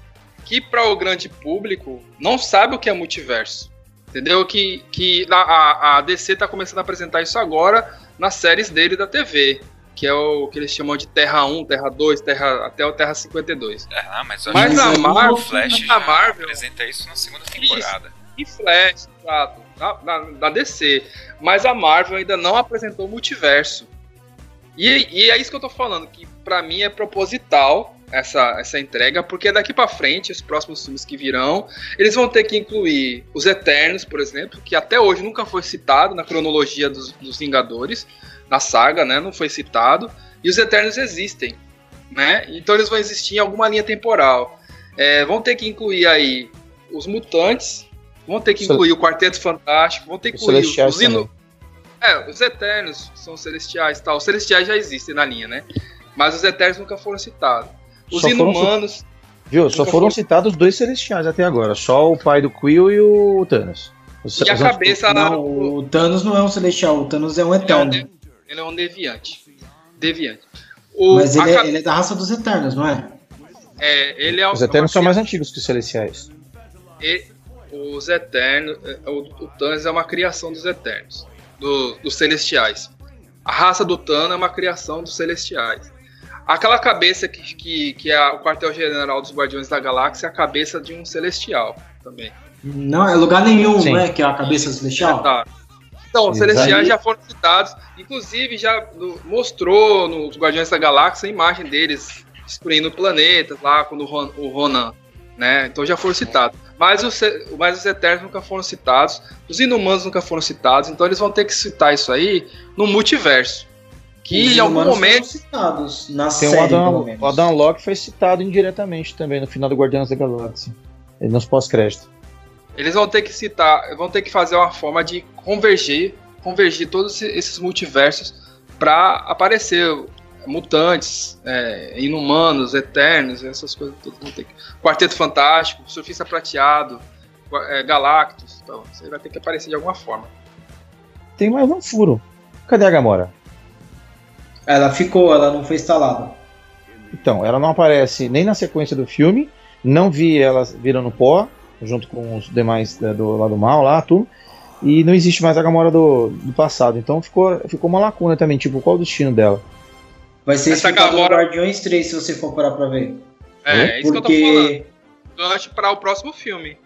que para o grande público não sabe o que é multiverso, entendeu? Que, que a, a D C tá começando a apresentar isso agora nas séries dele da T V, que é o que eles chamam de Terra um, Terra dois, Terra, até o Terra cinquenta e dois. Ah, mas eu mas a Marvel, Flash a Marvel apresenta isso na segunda temporada. E Flash, claro, na, na, na D C, mas a Marvel ainda não apresentou o multiverso. E, e é isso que eu tô falando, que pra mim é proposital essa, essa entrega, porque daqui pra frente, os próximos filmes que virão, eles vão ter que incluir os Eternos, por exemplo, que até hoje nunca foi citado na cronologia dos, dos Vingadores, na saga, né, não foi citado, e os Eternos existem, né, então eles vão existir em alguma linha temporal. É, vão ter que incluir aí os Mutantes, vão ter que Cel- incluir o Quarteto Fantástico, vão ter que incluir Celestial os Inumanos. É, os Eternos são celestiais, tá? Os celestiais já existem na linha, né? Mas os Eternos nunca foram citados. Os só Inumanos... Cita... Viu? Só foram, foram citados dois celestiais até agora. Só o pai do Quill e o Thanos. Os... E a cabeça... Não, era... o Thanos não é um celestial, o Thanos é um Eterno. Ele é um, de... ele é um deviante. Deviante. O... Mas ele, a... é, ele é da raça dos Eternos, não é? É, ele é... Os Eternos é uma... são mais antigos que os celestiais. E... Os Eternos... O... o Thanos é uma criação dos Eternos. Do, dos Celestiais. A raça do Thanos é uma criação dos Celestiais. Aquela cabeça que, que, que é o quartel-general dos Guardiões da Galáxia é a cabeça de um celestial também. Não, é lugar nenhum, sim, né, que é a cabeça celestial. É, tá. Então, os celestiais já foram citados. Inclusive, já no, mostrou nos Guardiões da Galáxia a imagem deles destruindo planetas lá, quando o Ronan, né? Então já foram citados. Mas os, mas os Eternos nunca foram citados, os Inumanos nunca foram citados, então eles vão ter que citar isso aí no multiverso. Que em algum momento citados na série, o Adam, o Adam Locke foi citado indiretamente também no final do Guardiões da Galáxia, nos pós-créditos. Eles vão ter que citar, vão ter que fazer uma forma de convergir, convergir todos esses multiversos para aparecer mutantes, é, inumanos, eternos, essas coisas todas vão ter que... Quarteto Fantástico, Surfista Prateado, é, Galactus, então você vai ter que aparecer de alguma forma. Tem mais um furo. Cadê a Gamora? Ela ficou, ela não foi instalada. Então, ela não aparece nem na sequência do filme, não vi ela virando pó, junto com os demais da, do lado mal lá, tudo, e não existe mais a Gamora do, do passado, então ficou, ficou uma lacuna também, tipo, qual o destino dela? Vai ser essa Gamora... do Guardiões três, se você for parar pra ver. É, é, é isso porque... que eu tô falando. Eu acho para o próximo filme.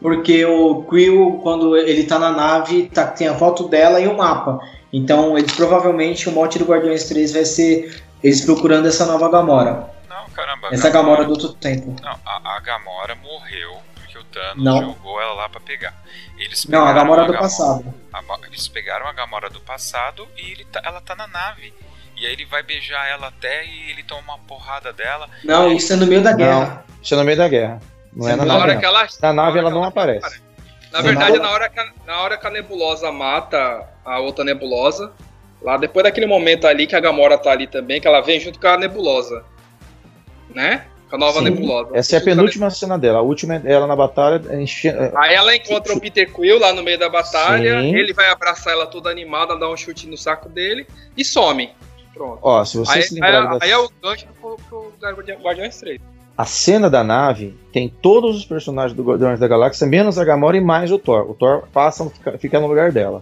Porque o Quill, quando ele tá na nave, tá, tem a foto dela e o mapa. Então, eles provavelmente, o mote do Guardiões três vai ser eles procurando essa nova Gamora. Não, caramba. Essa Gamora, Gamora do outro tempo. Não, a, a Gamora morreu porque o Thanos não. jogou ela lá pra pegar. Eles não, a Gamora a do Gamora, passado. A, eles pegaram a Gamora do passado e ele tá, ela tá na nave. E aí ele vai beijar ela até e ele toma uma porrada dela. Não, isso é no meio da guerra. Não, isso é no meio da guerra. Não é na, na, hora que ela, na nave ela, ela não aparece. aparece. Na verdade, na hora, que a, na hora que a Nebulosa mata a outra Nebulosa, lá depois daquele momento ali que a Gamora tá ali também, que ela vem junto com a Nebulosa, né? Com a nova Sim. Nebulosa. Essa é a penúltima cena dela. A última é ela na batalha. Enche... Aí ela encontra o Peter Quill lá no meio da batalha, Sim. ele vai abraçar ela toda animada, dá um chute no saco dele e some. Pronto. Ó, se você se lembrar. Aí, das... aí é o gancho pro, pro Guardiões três. A cena da nave tem todos os personagens do Guardiões da Galáxia, menos a Gamora e mais o Thor. O Thor passa, fica, fica no lugar dela.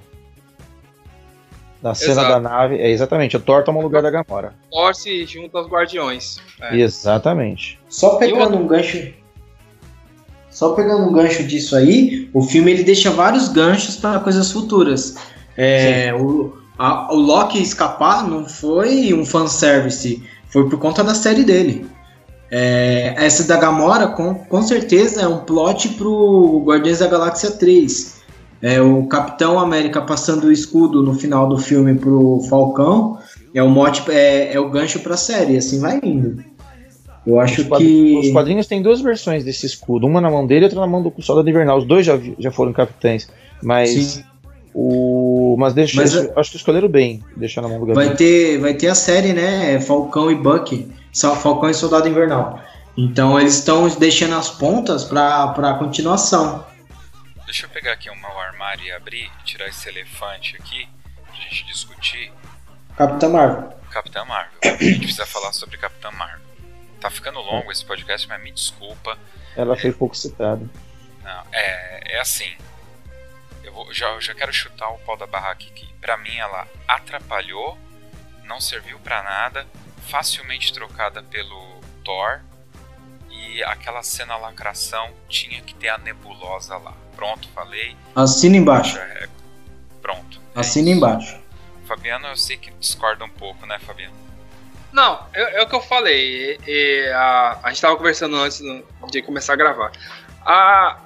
Na cena Exato. da nave, é exatamente, o Thor toma o lugar da Gamora. Thor se junta aos Guardiões. É. Exatamente. Só pegando um gancho. Só pegando um gancho disso aí, o filme ele deixa vários ganchos para coisas futuras. É, o, a, o Loki escapar não foi um fanservice, foi por conta da série dele. É, essa da Gamora com, com certeza é um plot pro Guardiões da Galáxia três. É, o Capitão América passando o escudo no final do filme pro Falcão é o mote, é, é o gancho pra série, assim vai indo. Eu acho os que... Os quadrinhos tem duas versões desse escudo, uma na mão dele e outra na mão do Soldado Invernal. Os dois já, já foram capitães, mas... O... Mas, deixa, mas eu, acho que escolheram bem deixar na mão do Gavião. Vai ter, vai ter a série, né? Falcão e Bucky. Falcão e Soldado Invernal. Então eles estão deixando as pontas pra, pra continuação. Deixa eu pegar aqui um armário e abrir, tirar esse elefante aqui pra gente discutir. Capitã Marvel. Capitã Marvel. A gente precisa falar sobre Capitã Marvel. Tá ficando longo esse podcast, mas me desculpa. Ela é... foi pouco citada. Não, é, é assim. Eu já, eu já quero chutar o pau da barraca aqui. Pra mim ela atrapalhou, não serviu pra nada, facilmente trocada pelo Thor. E aquela cena lacração tinha que ter a Nebulosa lá. Pronto, falei. Assina embaixo. É, pronto. Assina é embaixo. Fabiano, eu sei que discorda um pouco, né, Fabiano? Não, é, é o que eu falei. E, a, a gente tava conversando antes de começar a gravar. A...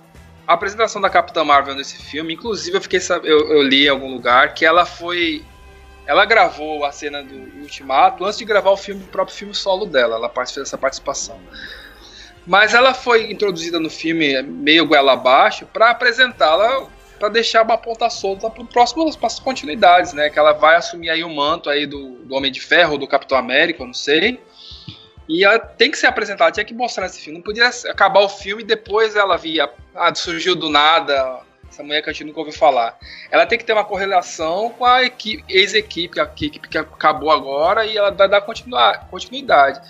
A apresentação da Capitã Marvel nesse filme, inclusive eu fiquei sabendo, eu, eu li em algum lugar que ela foi, ela gravou a cena do Ultimato antes de gravar o filme, o próprio filme solo dela, ela fez essa participação. Mas ela foi introduzida no filme meio goela abaixo para apresentá-la, para deixar uma ponta solta para próximas continuidades, né? Que ela vai assumir aí o manto aí do, do Homem de Ferro, do Capitão América, eu não sei. E ela tem que ser apresentada, tinha que mostrar esse filme. Não podia acabar o filme e depois ela via. Ah, surgiu do nada, essa mulher que a gente nunca ouviu falar. Ela tem que ter uma correlação com a equipe, ex-equipe, a equipe que acabou agora, e ela vai dar continuidade.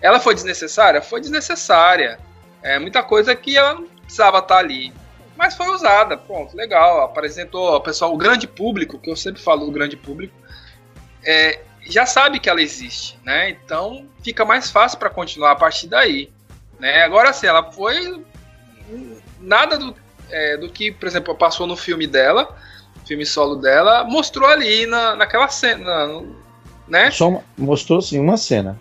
Ela foi desnecessária? Foi desnecessária. É muita coisa que ela não precisava estar ali. Mas foi usada, pronto, legal. Apresentou o pessoal, o grande público, que eu sempre falo do grande público. É, já sabe que ela existe, né? Então fica mais fácil para continuar a partir daí, né? Agora, se assim, ela foi nada do, é, do que, por exemplo, passou no filme dela, filme solo dela, mostrou ali na, naquela cena, né? Só mostrou sim uma cena.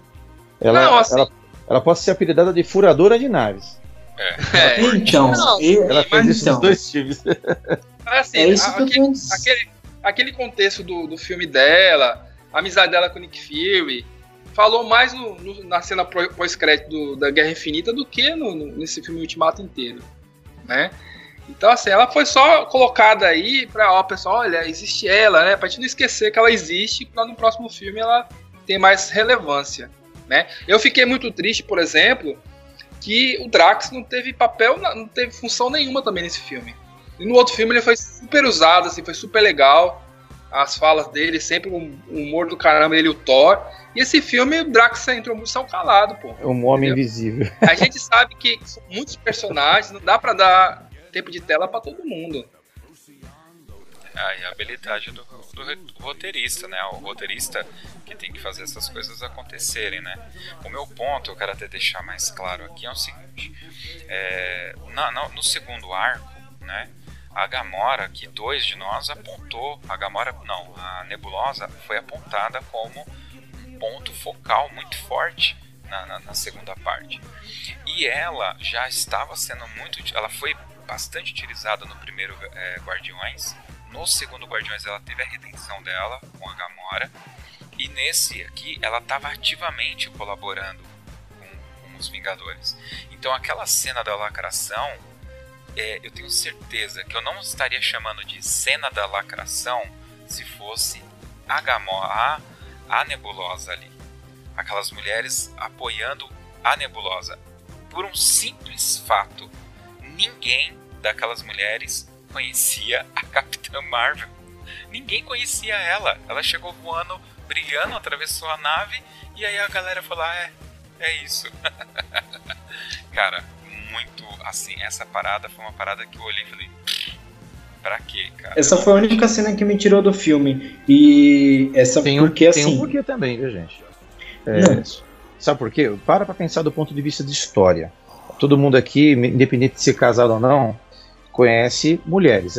Ela, não, assim... ela, ela pode ser apelidada de furadora de naves. É. Ela, é. Então, não, eu, ela fez isso então. Nos dois filmes. Assim, é isso que aquele, aquele, aquele contexto do, do filme dela, a amizade dela com o Nick Fury, falou mais no, no, na cena pós-crédito da Guerra Infinita do que no, no, nesse filme Ultimato inteiro, né? Então, assim, ela foi só colocada aí pra, ó, pessoal, olha, existe ela, né? Pra gente não esquecer que ela existe, pra no próximo filme ela tem mais relevância, né? Eu fiquei muito triste, por exemplo, que o Drax não teve papel, não teve função nenhuma também nesse filme. E no outro filme ele foi super usado, assim, foi super legal. As falas dele, sempre um humor do caramba, ele e o Thor. E esse filme, o Drax entrou muito calado, pô. É um homem invisível. A gente sabe que são muitos personagens, não dá pra dar tempo de tela pra todo mundo. Ah, e a habilidade do, do roteirista, né? O roteirista que tem que fazer essas coisas acontecerem, né? O meu ponto, eu quero até deixar mais claro aqui, é o seguinte. É, na, na, no segundo arco, né? A Gamora, que dois de nós apontou, a Gamora, não, a Nebulosa foi apontada como um ponto focal muito forte na, na, na segunda parte. E ela já estava sendo muito, ela foi bastante utilizada no primeiro é, Guardiões, no segundo Guardiões ela teve a redenção dela com a Gamora, e nesse aqui ela estava ativamente colaborando com, com os Vingadores. Então aquela cena da lacração, É, eu tenho certeza que eu não estaria chamando de cena da lacração se fosse a Gamora, a, a Nebulosa ali. Aquelas mulheres apoiando a Nebulosa. Por um simples fato, ninguém daquelas mulheres conhecia a Capitã Marvel. Ninguém conhecia ela. Ela chegou voando, brilhando, atravessou a nave e aí a galera falou, ah, é, é isso. Cara... muito, assim, essa parada foi uma parada que eu olhei e falei, pra quê, cara? Essa foi a única cena que me tirou do filme, e essa tem um, porque, assim... Tem um porquê também, viu, gente? É, não. Sabe por quê? Para pra pensar do ponto de vista de história. Todo mundo aqui, independente de ser casado ou não, conhece mulheres.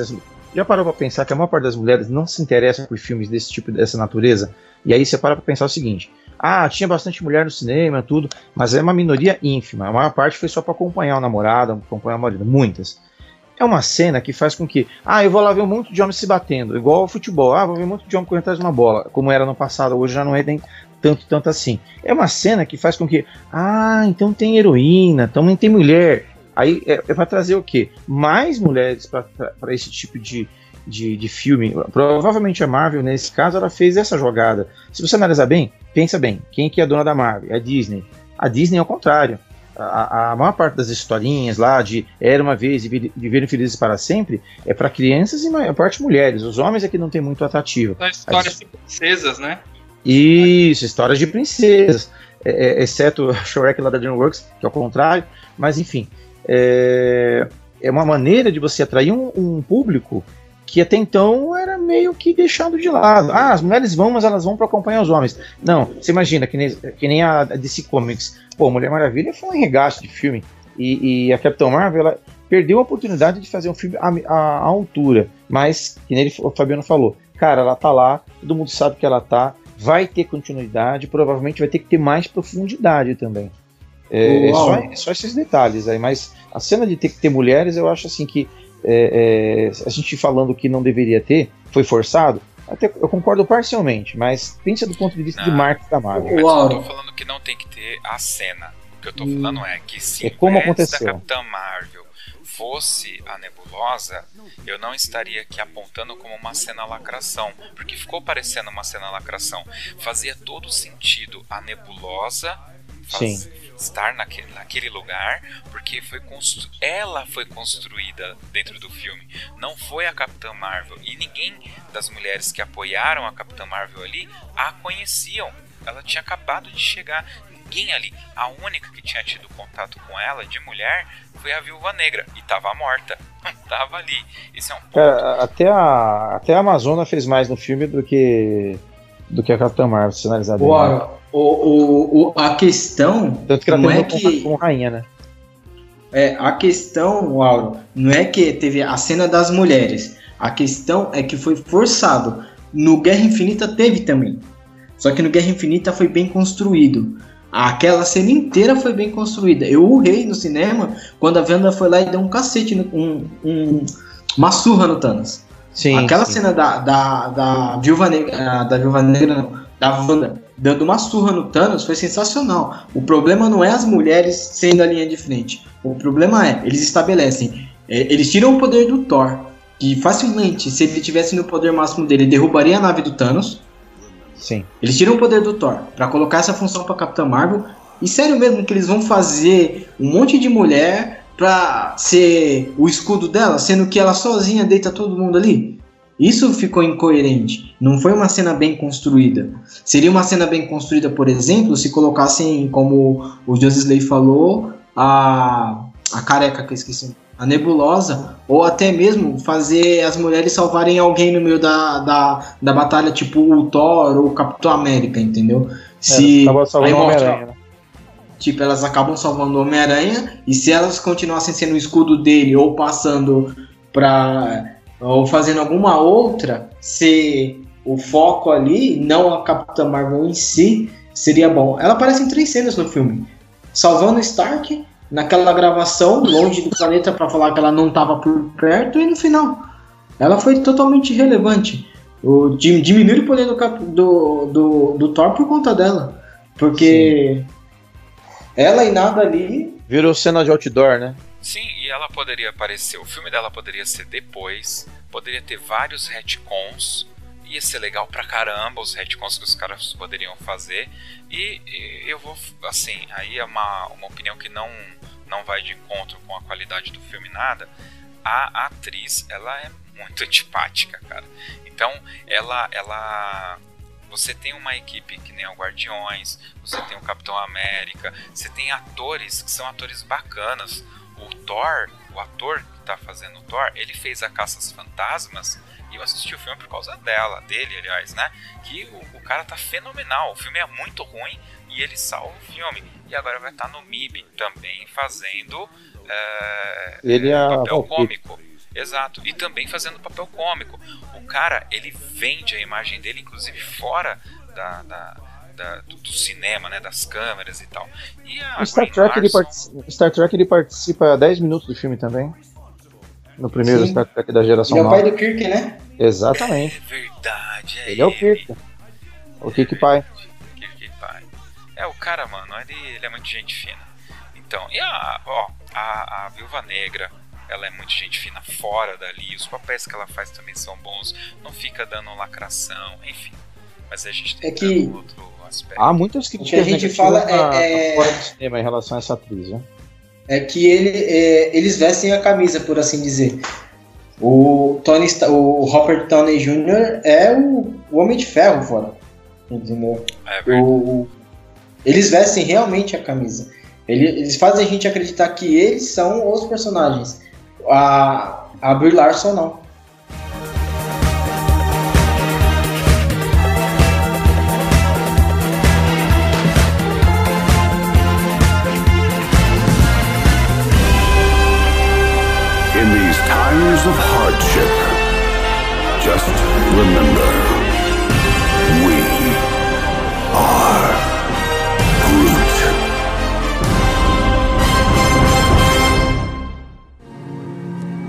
Já parou pra pensar que a maior parte das mulheres não se interessa por filmes desse tipo, dessa natureza? E aí você para pra pensar o seguinte... Ah, tinha bastante mulher no cinema, tudo, mas é uma minoria ínfima. A maior parte foi só para acompanhar o namorado, acompanhar o marido, muitas. É uma cena que faz com que, ah, eu vou lá ver um monte de homem se batendo, igual ao futebol. Ah, vou ver um monte de homem correndo atrás de uma bola, como era no passado, hoje já não é nem tanto, tanto assim. É uma cena que faz com que, ah, então tem heroína, também tem mulher. Aí é, é para trazer o quê? Mais mulheres para esse tipo de... De, de filme, provavelmente a Marvel nesse caso, ela fez essa jogada. Se você analisar bem, pensa bem, quem que é a dona da Marvel? É a Disney. A Disney é o contrário, a, a maior parte das historinhas lá de Era Uma Vez e Viveram Felizes Para Sempre é para crianças e maior parte mulheres. Os homens é que não tem muito atrativo. São histórias de princesas, né? Isso, histórias de princesas, é, é, exceto a Shrek lá da DreamWorks, que é o contrário, mas enfim, é, é uma maneira de você atrair um, um público que até então era meio que deixado de lado. Ah, as mulheres vão, mas elas vão para acompanhar os homens. Não, você imagina, que nem, que nem a D C Comics. Pô, Mulher Maravilha foi um regaço de filme. E, e a Capitão Marvel, ela perdeu a oportunidade de fazer um filme à, à, à altura. Mas, que nem ele, o Fabiano falou, cara, ela tá lá, todo mundo sabe que ela tá, vai ter continuidade, provavelmente vai ter que ter mais profundidade também. É, é, só, é só esses detalhes aí. Mas a cena de ter que ter mulheres, eu acho assim que É, é, a gente falando que não deveria ter, foi forçado, até eu concordo parcialmente, mas pensa do ponto de vista não, de marketing da Marvel. Mas eu não tô falando que não tem que ter a cena. O que eu tô falando é que se é como aconteceu. Se a Capitã Marvel fosse a Nebulosa, eu não estaria aqui apontando como uma cena lacração, porque ficou parecendo uma cena lacração. Fazia todo sentido a Nebulosa faz, Sim. estar naquele, naquele lugar, porque foi constru... ela foi construída dentro do filme, não foi a Capitã Marvel, e ninguém das mulheres que apoiaram a Capitã Marvel ali a conheciam, ela tinha acabado de chegar, ninguém ali, a única que tinha tido contato com ela de mulher foi a Viúva Negra, e tava morta, não tava ali. Esse é um ponto. Cara, até, a, até a Amazônia fez mais no filme do que do que a Capitã Marvel, sinalizada. O, né? o, o, o, a questão... Tanto que ela não teve é que... como rainha, né? É, a questão, Auro, não é que teve a cena das mulheres. A questão é que foi forçado. No Guerra Infinita teve também. Só que no Guerra Infinita foi bem construído. Aquela cena inteira foi bem construída. Eu urrei no cinema quando a Wanda foi lá e deu um cacete, no, um, um, uma surra no Thanos. Sim, Aquela sim. cena da, da, da Viúva Negra, da Viúva Negra não, da Wanda, dando uma surra no Thanos foi sensacional. O problema não é as mulheres sendo a linha de frente. O problema é, eles estabelecem, eles tiram o poder do Thor, que facilmente, se ele tivesse no poder máximo dele, derrubaria a nave do Thanos. Sim. Eles tiram o poder do Thor pra colocar essa função pra Capitã Marvel. E sério mesmo que eles vão fazer um monte de mulher pra ser o escudo dela, sendo que ela sozinha deita todo mundo ali? Isso ficou incoerente. Não foi uma cena bem construída. Seria uma cena bem construída, por exemplo, se colocassem, como o Joseph Slay falou, a, a careca que eu esqueci, a Nebulosa, ou até mesmo fazer as mulheres salvarem alguém no meio da, da, da batalha, tipo o Thor ou o Capitão América, entendeu? Se é, aí mostra, tipo, elas acabam salvando o Homem-Aranha, e se elas continuassem sendo o escudo dele, ou passando pra... ou fazendo alguma outra, ser o foco ali, não a Capitã Marvel em si, seria bom. Ela aparece em três cenas no filme, salvando Stark, naquela gravação, longe do planeta, para falar que ela não estava por perto, e no final ela foi totalmente irrelevante. O Jim diminuiu o poder do, do, do, do Thor por conta dela, porque Sim. ela e nada ali virou cena de outdoor, né? Sim, e ela poderia aparecer, o filme dela poderia ser depois, poderia ter vários retcons, ia ser legal pra caramba os retcons que os caras poderiam fazer. E, e eu vou, assim, aí é uma, uma opinião que não, não vai de encontro com a qualidade do filme nada. A atriz, ela é muito antipática, cara. Então, ela, ela... você tem uma equipe que nem o Guardiões, você tem o Capitão América, você tem atores que são atores bacanas. O Thor, o ator que tá fazendo o Thor, ele fez a Caça aos Fantasmas. Eu assisti o filme por causa dela, dele, aliás, né? Que o, o cara tá fenomenal. O filme é muito ruim e ele salva o filme. E agora vai estar tá no M I B também fazendo é, ele é papel a... cômico. Exato. E também fazendo papel cômico. O cara, ele vende a imagem dele, inclusive fora da, da, da, do, do cinema, né? Das câmeras e tal. E a Star Trek, ele participa, Star Trek ele participa dez minutos do filme também. No primeiro Sim. Star Trek da geração nova. Ele é o pai do Kirk, né? Exatamente. É verdade, é ele. Ele é o Kirk. É o Kirk pai. Kirk pai. É, o cara, mano, ele, ele é muito gente fina. Então, e a, ó, a, a Viúva Negra, ela é muito gente fina fora dali. Os papéis que ela faz também são bons. Não fica dando lacração, enfim. Mas a gente tem é que... outro aspecto. Há muitas críticas que a gente fala na, é... na cinema em relação a essa atriz, né? É que ele, é, eles vestem a camisa, por assim dizer. O, Tony, o Robert Downey Júnior é o, o Homem de Ferro fora. Entendeu? É o, eles vestem realmente a camisa. Ele, eles fazem a gente acreditar que eles são os personagens. A, a Brie Larson não. Of hardship, just remember, we are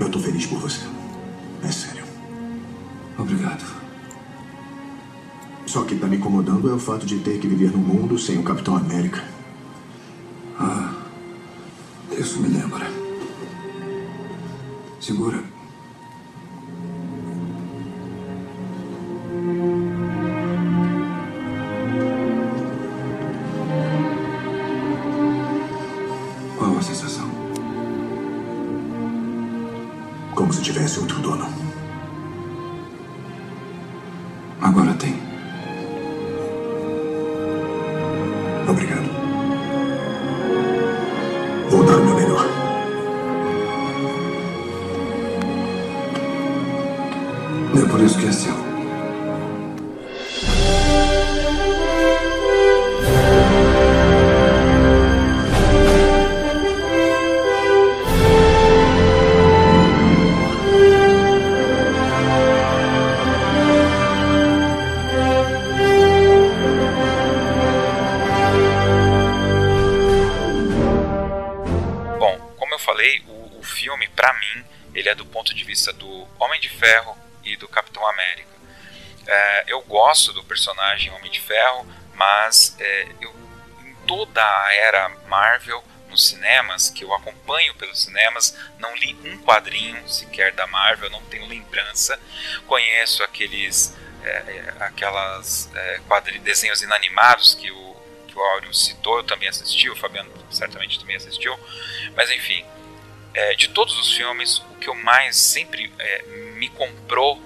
Groot. Eu tô feliz por você. É sério. Obrigado. Só que tá me incomodando é o fato de ter que viver num mundo sem o Capitão América. Ah, isso me lembra. Segura. Tivesse outro dono. Agora tem. Obrigado. Vou dar o meu melhor. É por isso que é seu. ele é do ponto de vista do Homem de Ferro e do Capitão América. É, eu gosto do personagem Homem de Ferro, mas é, eu, em toda a era Marvel, nos cinemas, que eu acompanho pelos cinemas, não li um quadrinho sequer da Marvel, não tenho lembrança. Conheço aqueles é, aquelas, é, quadri, desenhos inanimados que o, que o Auro citou, eu também assisti, o Fabiano certamente também assistiu, mas enfim, é, de todos os filmes, o que eu mais sempre é, me comprou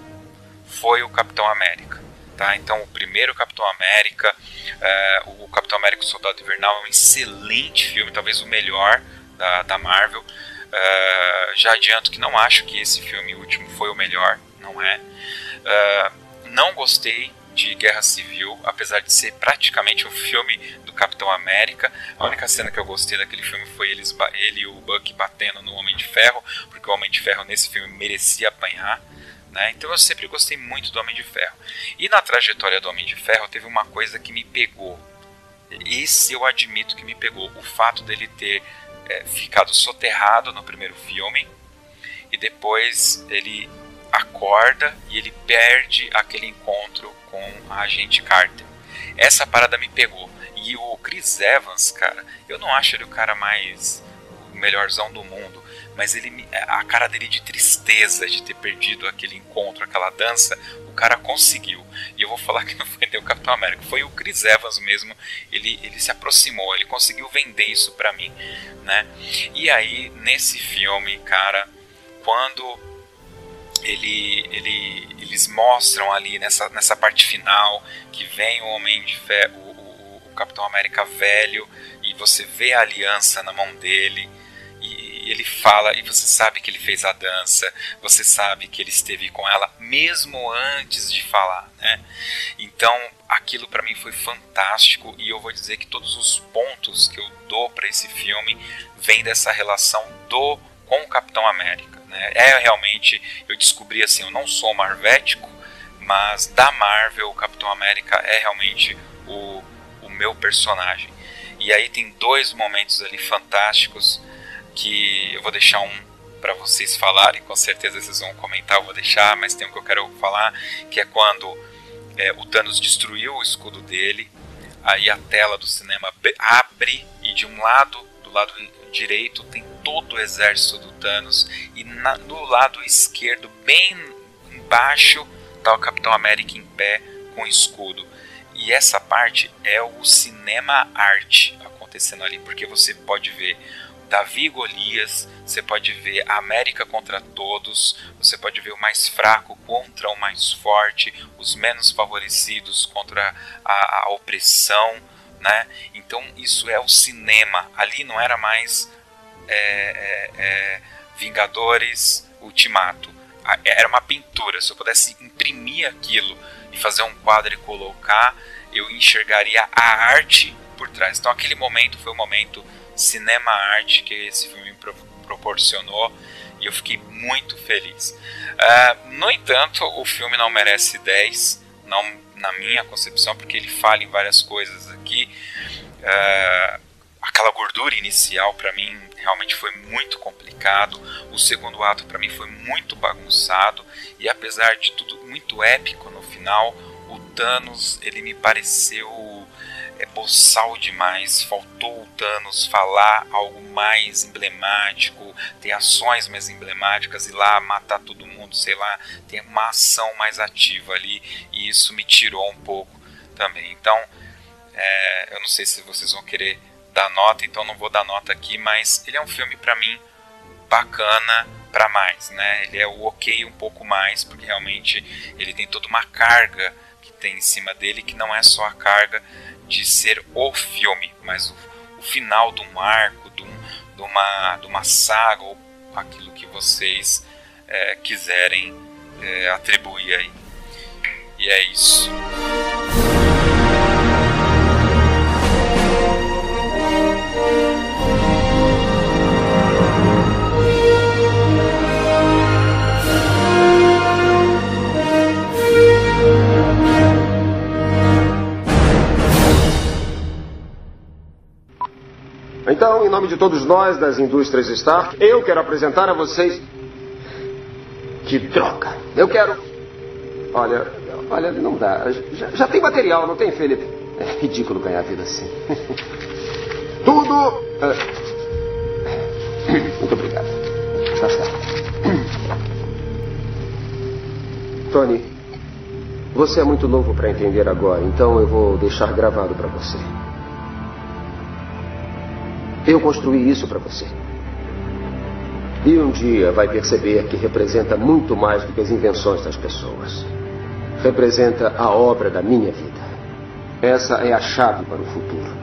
foi o Capitão América. Tá? Então, o primeiro Capitão América, é, o Capitão América e o Soldado Invernal é um excelente filme, talvez o melhor da, da Marvel. É, já adianto que não acho que esse filme último foi o melhor, não é. é não gostei de Guerra Civil, apesar de ser praticamente um filme do Capitão América. A única cena que eu gostei daquele filme foi eles, ele e o Bucky batendo no Homem de Ferro, porque o Homem de Ferro nesse filme merecia apanhar. Né? Então eu sempre gostei muito do Homem de Ferro. E na trajetória do Homem de Ferro teve uma coisa que me pegou. Esse eu admito que me pegou. O fato dele ter é, ficado soterrado no primeiro filme. E depois ele acorda e ele perde aquele encontro com a agente Carter. Essa parada me pegou. E o Chris Evans, cara, eu não acho ele o cara mais... o melhorzão do mundo. Mas ele, a cara dele de tristeza de ter perdido aquele encontro, aquela dança, o cara conseguiu. E eu vou falar que não foi nem o Capitão América, foi o Chris Evans mesmo. Ele, ele se aproximou, ele conseguiu vender isso pra mim, né? E aí, nesse filme, cara, quando ele, ele, eles mostram ali nessa, nessa parte final que vem o Homem de Ferro, o, o, o Capitão América velho, e você vê a aliança na mão dele. Ele fala, e você sabe que ele fez a dança, você sabe que ele esteve com ela mesmo antes de falar, né? Então, aquilo para mim foi fantástico, e eu vou dizer que todos os pontos que eu dou para esse filme vêm dessa relação do com o Capitão América, né? É realmente, eu descobri assim, eu não sou marvético, mas da Marvel, o Capitão América é realmente o, o meu personagem. E aí tem dois momentos ali fantásticos, que eu vou deixar um para vocês falarem, com certeza vocês vão comentar, eu vou deixar, mas tem um que eu quero falar, que é quando é, o Thanos destruiu o escudo dele, aí a tela do cinema abre e de um lado, do lado direito, tem todo o exército do Thanos, e na, do lado esquerdo, bem embaixo, tá o Capitão América em pé com o escudo. E essa parte é o cinema arte acontecendo ali, porque você pode ver Davi e Golias, você pode ver a América contra todos, você pode ver o mais fraco contra o mais forte, os menos favorecidos contra a, a opressão, né? Então isso é o cinema, ali não era mais é, é, é, Vingadores Ultimato, era uma pintura. Se eu pudesse imprimir aquilo e fazer um quadro e colocar, eu enxergaria a arte por trás. Então aquele momento foi o momento cinema arte que esse filme proporcionou, e eu fiquei muito feliz. Uh, no entanto, o filme não merece dez, não, na minha concepção, porque ele fala em várias coisas aqui. Uh, aquela gordura inicial para mim realmente foi muito complicado, o segundo ato para mim foi muito bagunçado, e apesar de tudo muito épico no final, o Thanos ele me pareceu é boçal demais, faltou o Thanos falar algo mais emblemático, ter ações mais emblemáticas, ir lá matar todo mundo, sei lá, ter uma ação mais ativa ali, e isso me tirou um pouco também. Então, é, eu não sei se vocês vão querer dar nota, então não vou dar nota aqui, mas ele é um filme pra mim bacana pra mais, né? Ele é o ok um pouco mais, porque realmente ele tem toda uma carga que tem em cima dele, que não é só a carga de ser o filme, mas o, o final de um arco, de, um, de, uma, de uma saga, ou aquilo que vocês é, quiserem é, atribuir aí. E é isso. Então, em nome de todos nós das indústrias Stark, eu quero apresentar a vocês Que droga! Eu quero... Olha, olha, não dá. Já, já tem material, não tem, Felipe? É ridículo ganhar vida assim. Tudo... Muito obrigado. Tá certo. Tony, você é muito novo para entender agora, então eu vou deixar gravado para você. Eu construí isso para você. E um dia vai perceber que representa muito mais do que as invenções das pessoas. Representa a obra da minha vida. Essa é a chave para o futuro.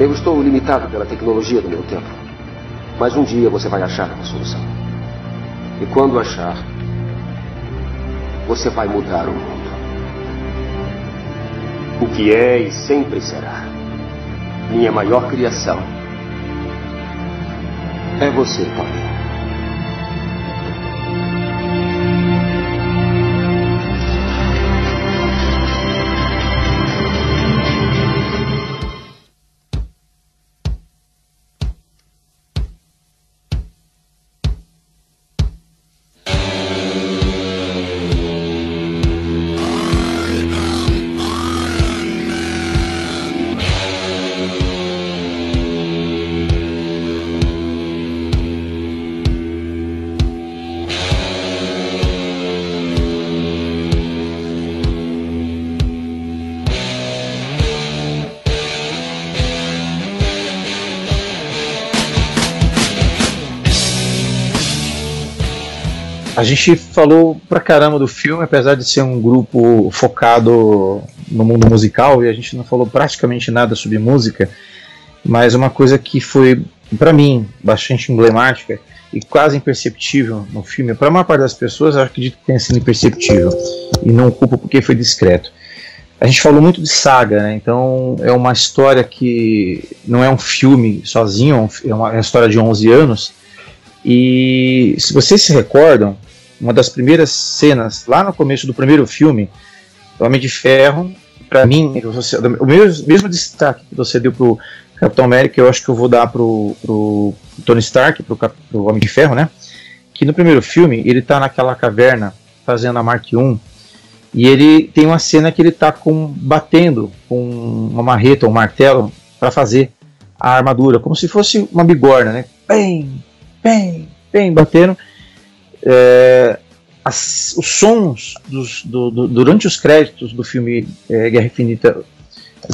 Eu estou limitado pela tecnologia do meu tempo. Mas um dia você vai achar uma solução. E quando achar, você vai mudar o mundo. O que é e sempre será. Minha maior criação é você, Tony. A gente falou pra caramba do filme, apesar de ser um grupo focado no mundo musical, e a gente não falou praticamente nada sobre música, mas uma coisa que foi, pra mim, bastante emblemática e quase imperceptível no filme, pra maior parte das pessoas, eu acredito que tenha sido imperceptível, e não culpo porque foi discreto. A gente falou muito de saga, né? Então é uma história que não é um filme sozinho, é uma, é uma história de onze anos, e se vocês se recordam, uma das primeiras cenas, lá no começo do primeiro filme, do Homem de Ferro, pra mim, o mesmo, mesmo destaque que você deu pro Capitão América, eu acho que eu vou dar pro, pro Tony Stark, pro, Cap, pro Homem de Ferro, né? Que no primeiro filme, ele tá naquela caverna, fazendo a Mark um, e ele tem uma cena que ele tá com, batendo com uma marreta, um martelo, pra fazer a armadura, como se fosse uma bigorna, né? Bem, bem, bem, batendo... É, as, os sons dos, do, do, durante os créditos do filme é, Guerra Infinita,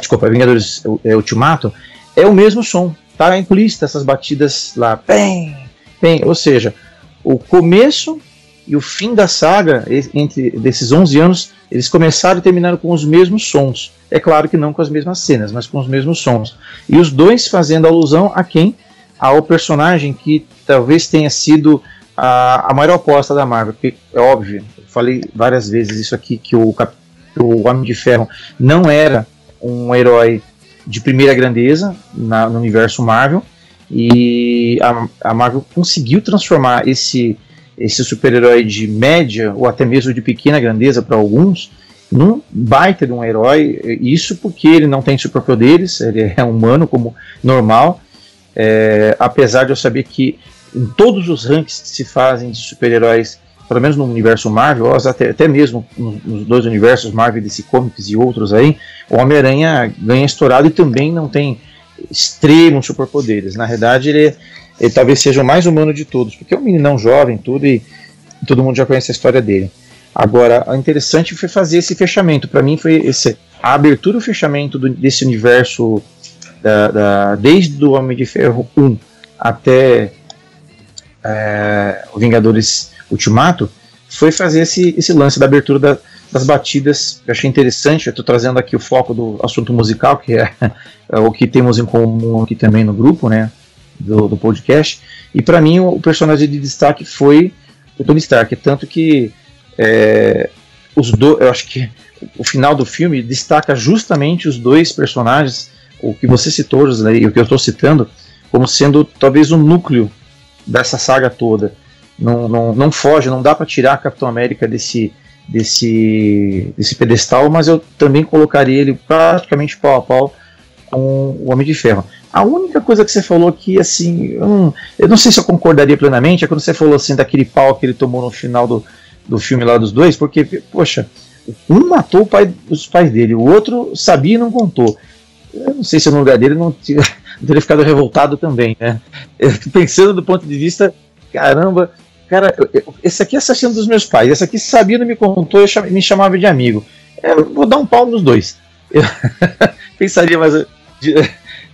desculpa, Vingadores é, Ultimato, é o mesmo som, tá implícita essas batidas lá, bem, bem, ou seja, o começo e o fim da saga entre desses onze anos, eles começaram e terminaram com os mesmos sons, é claro que não com as mesmas cenas, mas com os mesmos sons, e os dois fazendo alusão a quem? Ao personagem que talvez tenha sido A, a maior aposta da Marvel, porque é óbvio, eu falei várias vezes isso aqui, que o, Cap... o Homem de Ferro não era um herói de primeira grandeza na, no universo Marvel, e a, a Marvel conseguiu transformar esse, esse super-herói de média ou até mesmo de pequena grandeza para alguns num baita de um herói, isso porque ele não tem superpoderes, ele é humano como normal, é, apesar de eu saber que em todos os rankings que se fazem de super-heróis, pelo menos no universo Marvel, até, até mesmo nos dois universos, Marvel, D C Comics e outros aí, o Homem-Aranha ganha estourado e também não tem extremos superpoderes. Na verdade, ele, ele talvez seja o mais humano de todos, porque é um meninão jovem, tudo, e todo mundo já conhece a história dele. Agora, o interessante foi fazer esse fechamento. Para mim, foi esse, a abertura e o fechamento do, desse universo, da, da, desde o Homem de Ferro um até... É, o Vingadores Ultimato, foi fazer esse, esse lance da abertura da, das batidas. Eu achei interessante, eu estou trazendo aqui o foco do assunto musical, que é, é o que temos em comum aqui também no grupo, né, do, do podcast, e para mim o, o personagem de destaque foi o Tony Stark, tanto que é, os do, eu acho que o final do filme destaca justamente os dois personagens, o que você citou, né, e o que eu estou citando, como sendo talvez o núcleo dessa saga toda. Não, não, não foge, não dá para tirar Capitão América desse, desse, desse pedestal, mas eu também colocaria ele praticamente pau a pau com o Homem de Ferro. A única coisa que você falou que, assim, eu não, eu não sei se eu concordaria plenamente, é quando você falou, assim, daquele pau que ele tomou no final do, do filme lá dos dois, porque, poxa, um matou o pai, os pais dele, o outro sabia e não contou. Eu não sei se no lugar dele não, tinha, não teria ficado revoltado também, né? Pensando do ponto de vista, caramba, cara, esse aqui é assassino dos meus pais, esse aqui sabia e não me contou e me chamava de amigo. Eu vou dar um pau nos dois. Eu pensaria, mas...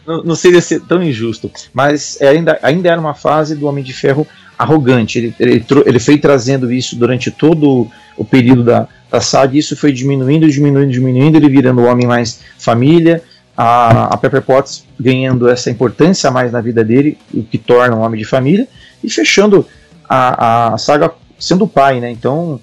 Não, não seria ser tão injusto, mas ainda, ainda era uma fase do Homem de Ferro arrogante. Ele, ele, ele foi trazendo isso durante todo o período da, da saga, e isso foi diminuindo, diminuindo, diminuindo, ele virando o homem mais família, a, a Pepper Potts ganhando essa importância a mais na vida dele, o que torna um homem de família, e fechando a, a saga sendo o pai, né? Então,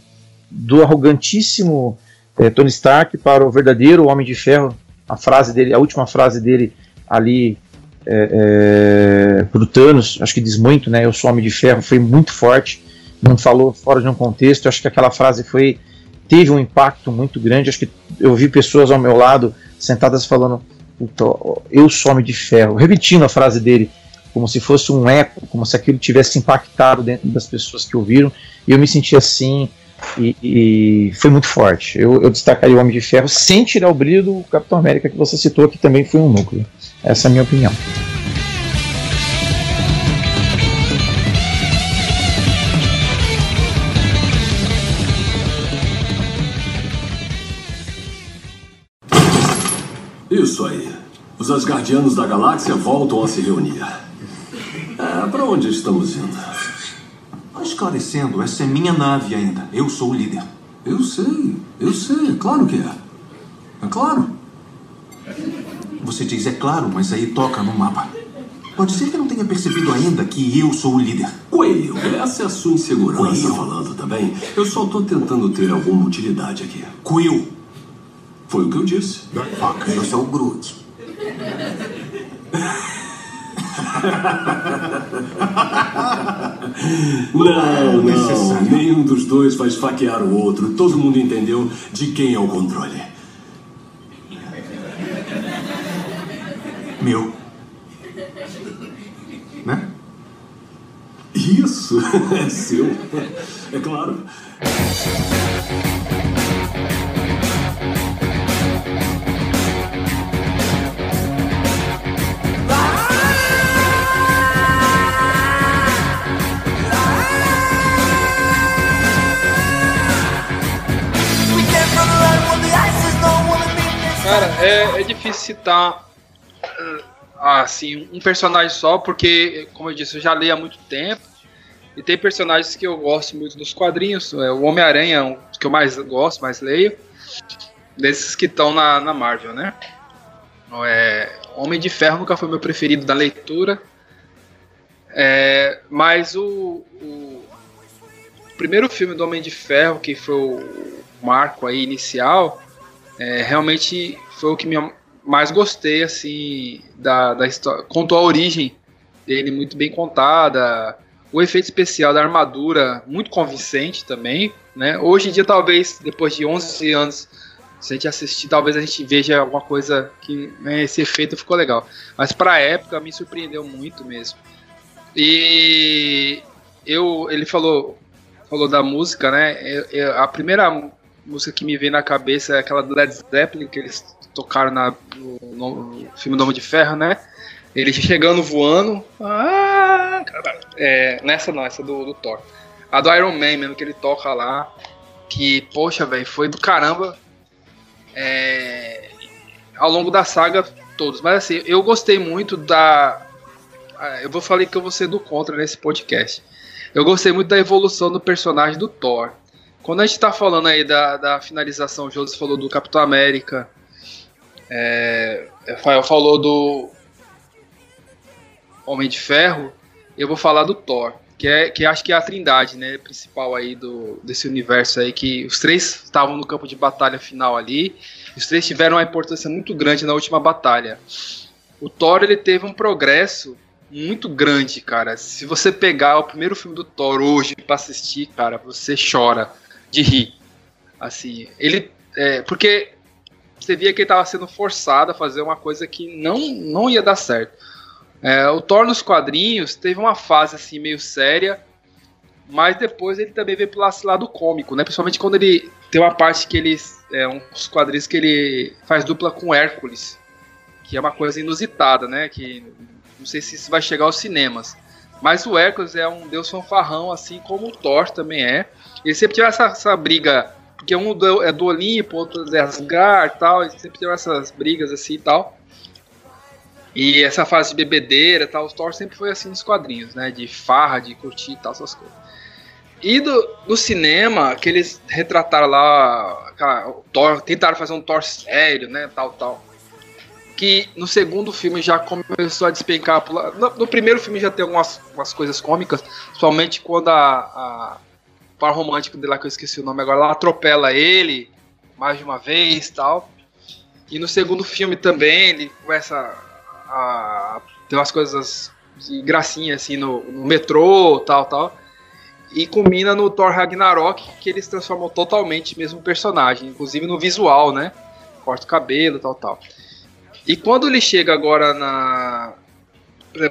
do arrogantíssimo é, Tony Stark para o verdadeiro Homem de Ferro, a frase dele, a última frase dele ali é, é, pro Thanos, acho que diz muito, né? Eu sou Homem de Ferro, foi muito forte, não falou fora de um contexto. Acho que aquela frase foi, teve um impacto muito grande. Acho que eu vi pessoas ao meu lado sentadas falando, puta, eu sou Homem de Ferro, repetindo a frase dele como se fosse um eco, como se aquilo tivesse impactado dentro das pessoas que ouviram, e eu me senti assim, e, e foi muito forte. Eu, eu destacaria o Homem de Ferro sem tirar o brilho do Capitão América que você citou, que também foi um núcleo. Essa é a minha opinião. Isso aí. Os Asgardianos da Galáxia voltam a se reunir. É, para onde estamos indo? Esclarecendo, essa é minha nave ainda. Eu sou o líder. Eu sei, eu sei. Claro que é. É claro. Você diz é claro, mas aí toca no mapa. Pode ser que não tenha percebido ainda que eu sou o líder. Coelho, essa é a sua insegurança Coelho. falando, tá bem? Eu só tô tentando ter alguma utilidade aqui. Coelho. Foi o que eu disse. Faca, eu sou o Groot. Não, não, nenhum dos dois vai esfaquear o outro. Todo mundo entendeu de quem é o controle. Meu. Né? Isso, é seu. É claro. Cara, é, é difícil citar assim, um personagem só, porque, como eu disse, eu já leio há muito tempo, e tem personagens que eu gosto muito dos quadrinhos. O Homem-Aranha é um que eu mais gosto, mais leio, desses que estão na, na Marvel, né? É, Homem de Ferro nunca foi meu preferido da leitura, é, mas o, o primeiro filme do Homem de Ferro, que foi o marco aí inicial, é, realmente foi o que me, mais gostei, assim, da, da história. Contou a origem dele muito bem contada, o efeito especial da armadura muito convincente também, né? Hoje em dia, talvez, depois de onze anos, se a gente assistir, talvez a gente veja alguma coisa que, né, esse efeito ficou legal. Mas pra época, me surpreendeu muito mesmo. E eu, ele falou, falou da música, né? Eu, eu, a primeira... música que me veio na cabeça é aquela do Led Zeppelin, que eles tocaram na, no, no filme do Homem de Ferro, né? Ele chegando, voando. Ah, é, nessa não, essa do, do Thor. A do Iron Man mesmo, que ele toca lá. Que, poxa, velho, foi do caramba. É, ao longo da saga, todos. Mas assim, eu gostei muito da... Eu vou falar que eu vou ser do contra nesse podcast. Eu gostei muito da evolução do personagem do Thor. Quando a gente tá falando aí da, da finalização, o José falou do Capitão América, é, o Rafael falou do Homem de Ferro, eu vou falar do Thor, que, é, que acho que é a trindade, né, principal aí do, desse universo aí, que os três estavam no campo de batalha final ali, os três tiveram uma importância muito grande na última batalha. O Thor, ele teve um progresso muito grande, cara. Se você pegar o primeiro filme do Thor hoje pra assistir, cara, você chora de rir, assim, ele, é, porque você via que ele tava sendo forçado a fazer uma coisa que não, não ia dar certo. É, o Thor nos quadrinhos teve uma fase assim meio séria, mas depois ele também veio pro lado cômico, né? Principalmente quando ele tem uma parte que ele... É, uns quadrinhos que ele faz dupla com Hércules, que é uma coisa inusitada, né? Que não sei se isso vai chegar aos cinemas. Mas o Hércules é um deus fanfarrão, assim como o Thor também é. Ele sempre teve essa, essa briga, porque um do, é do Olimpo, outro é Asgard e tal, ele sempre teve essas brigas assim e tal. E essa fase de bebedeira, tal, o Thor sempre foi assim nos quadrinhos, né? De farra, de curtir e tal, essas coisas. E do, do cinema, que eles retrataram lá, cara, o Thor, tentaram fazer um Thor sério, né? Tal, tal. Que no segundo filme já começou a despencar. No, no primeiro filme já tem algumas, algumas coisas cômicas, principalmente quando a, a o par romântico dele lá, que eu esqueci o nome agora, lá atropela ele mais de uma vez e tal. E no segundo filme também ele começa. A, tem umas coisas de gracinha assim no, no metrô, tal, tal. E culmina no Thor Ragnarok, que eles transformam totalmente mesmo o personagem, inclusive no visual, né? Corta o cabelo, tal, tal. E quando ele chega agora na,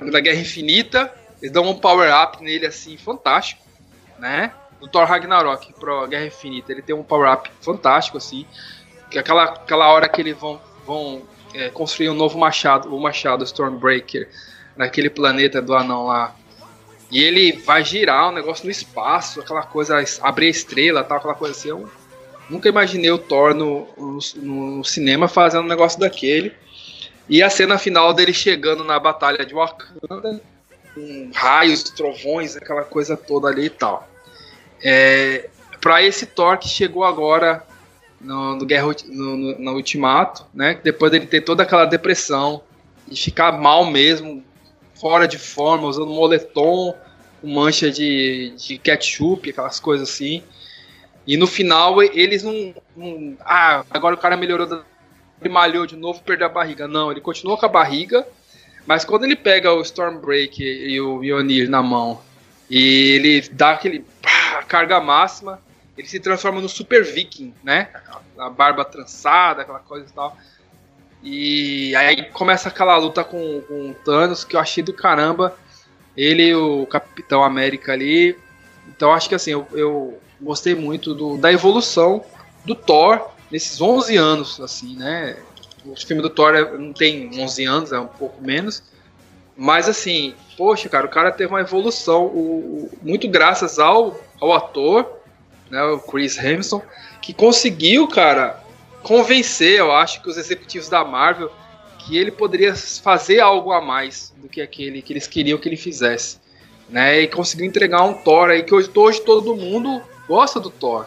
na Guerra Infinita, eles dão um power up nele assim fantástico, né? Do Thor Ragnarok pro Guerra Infinita, ele tem um power up fantástico assim, que aquela, aquela hora que eles vão, vão É, construir um novo machado, o machado Stormbreaker, naquele planeta do anão lá. E ele vai girar o um negócio no espaço, aquela coisa, abrir a estrela, tal, aquela coisa assim. Eu nunca imaginei o Thor no, no, no cinema fazendo um negócio daquele. E a cena final dele chegando na batalha de Wakanda, com raios, trovões, aquela coisa toda ali e tal. É, pra esse Thor que chegou agora... No, no, Guerra, no, no, no Ultimato, né? Depois dele ter toda aquela depressão e ficar mal mesmo, fora de forma, usando moletom com mancha de, de ketchup, aquelas coisas assim. E no final eles não, não... Ah, agora o cara melhorou, ele malhou de novo, perdeu a barriga. Não, ele continuou com a barriga, mas quando ele pega o Stormbreaker e o Mjolnir na mão e ele dá aquele pá, carga máxima, ele se transforma no super viking, né? A barba trançada, aquela coisa e tal. E aí começa aquela luta com, com o Thanos, que eu achei do caramba. Ele e o Capitão América ali. Então acho que assim, eu, eu gostei muito do, da evolução do Thor nesses onze anos, assim, né? O filme do Thor é, não tem onze anos, é um pouco menos. Mas assim, poxa, cara, o cara teve uma evolução o, o, muito graças ao, ao ator, né, o Chris Hemsworth, que conseguiu, cara, convencer, eu acho, que os executivos da Marvel que ele poderia fazer algo a mais do que aquele que eles queriam que ele fizesse, né, e conseguiu entregar um Thor aí que hoje, hoje todo mundo gosta do Thor,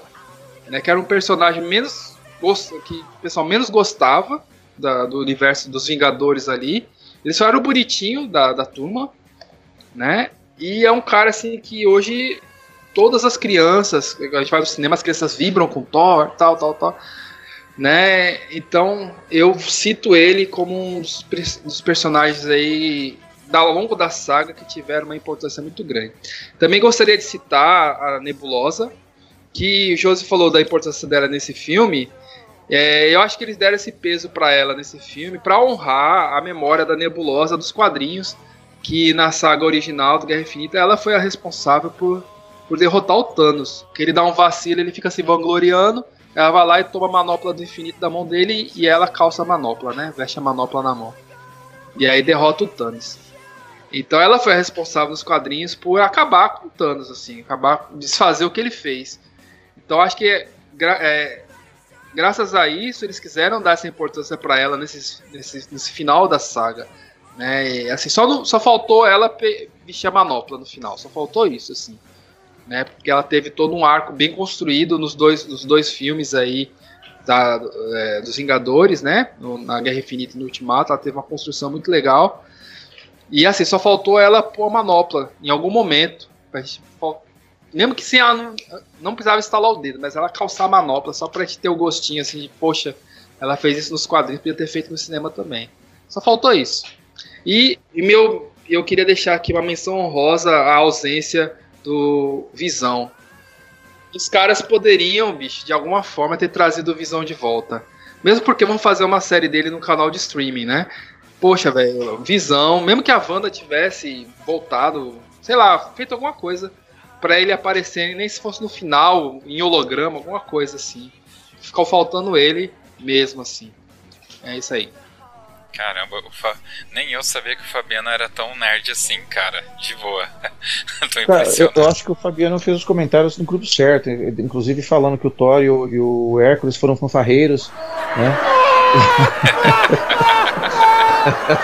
né, que era um personagem menos que o pessoal menos gostava da, do universo dos Vingadores ali, ele só era o bonitinho da, da turma, né, e é um cara assim que hoje todas as crianças, a gente vai no cinema, as crianças vibram com Thor, tal, tal, tal, né? Então eu cito ele como um dos, dos personagens aí ao longo da saga que tiveram uma importância muito grande. Também gostaria de citar a Nebulosa, que o Josi falou da importância dela nesse filme. É, eu acho que eles deram esse peso para ela nesse filme para honrar a memória da Nebulosa dos quadrinhos, que na saga original do Guerra Infinita ela foi a responsável por por derrotar o Thanos, que ele dá um vacilo, ele fica se vangloriando, ela vai lá e toma a manopla do infinito da mão dele e ela calça a manopla, né, veste a manopla na mão, e aí derrota o Thanos. Então ela foi a responsável nos quadrinhos por acabar com o Thanos, assim, acabar, desfazer o que ele fez. Então acho que é, é, graças a isso eles quiseram dar essa importância para ela nesse, nesse, nesse final da saga, né, e, assim, só, no, só faltou ela vestir a manopla no final, só faltou isso, assim, né, porque ela teve todo um arco bem construído nos dois, nos dois filmes aí da, é, dos Vingadores, né, no, na Guerra Infinita e no Ultimato, ela teve uma construção muito legal, e assim, só faltou ela pôr a manopla em algum momento, pra gente, mesmo que sem ela não, não precisava estalar o dedo, mas ela calçar a manopla, só pra gente ter o gostinho assim, de poxa, ela fez isso nos quadrinhos, podia ter feito no cinema também, só faltou isso. E, e meu, eu queria deixar aqui uma menção honrosa à ausência do Visão. Os caras poderiam, bicho, de alguma forma ter trazido o Visão de volta, mesmo porque vão fazer uma série dele no canal de streaming, né? poxa, velho, Visão, mesmo que a Wanda tivesse voltado, sei lá, feito alguma coisa pra ele aparecer, nem se fosse no final, em holograma, alguma coisa assim. Ficou faltando ele mesmo, assim. É isso aí. Caramba, o Fa... nem eu sabia que o Fabiano era tão nerd assim, cara. De boa. Tô impressionado. Cara, eu acho que o Fabiano fez os comentários no grupo certo, inclusive falando que o Thor e o, e o Hércules foram fanfarreiros, né?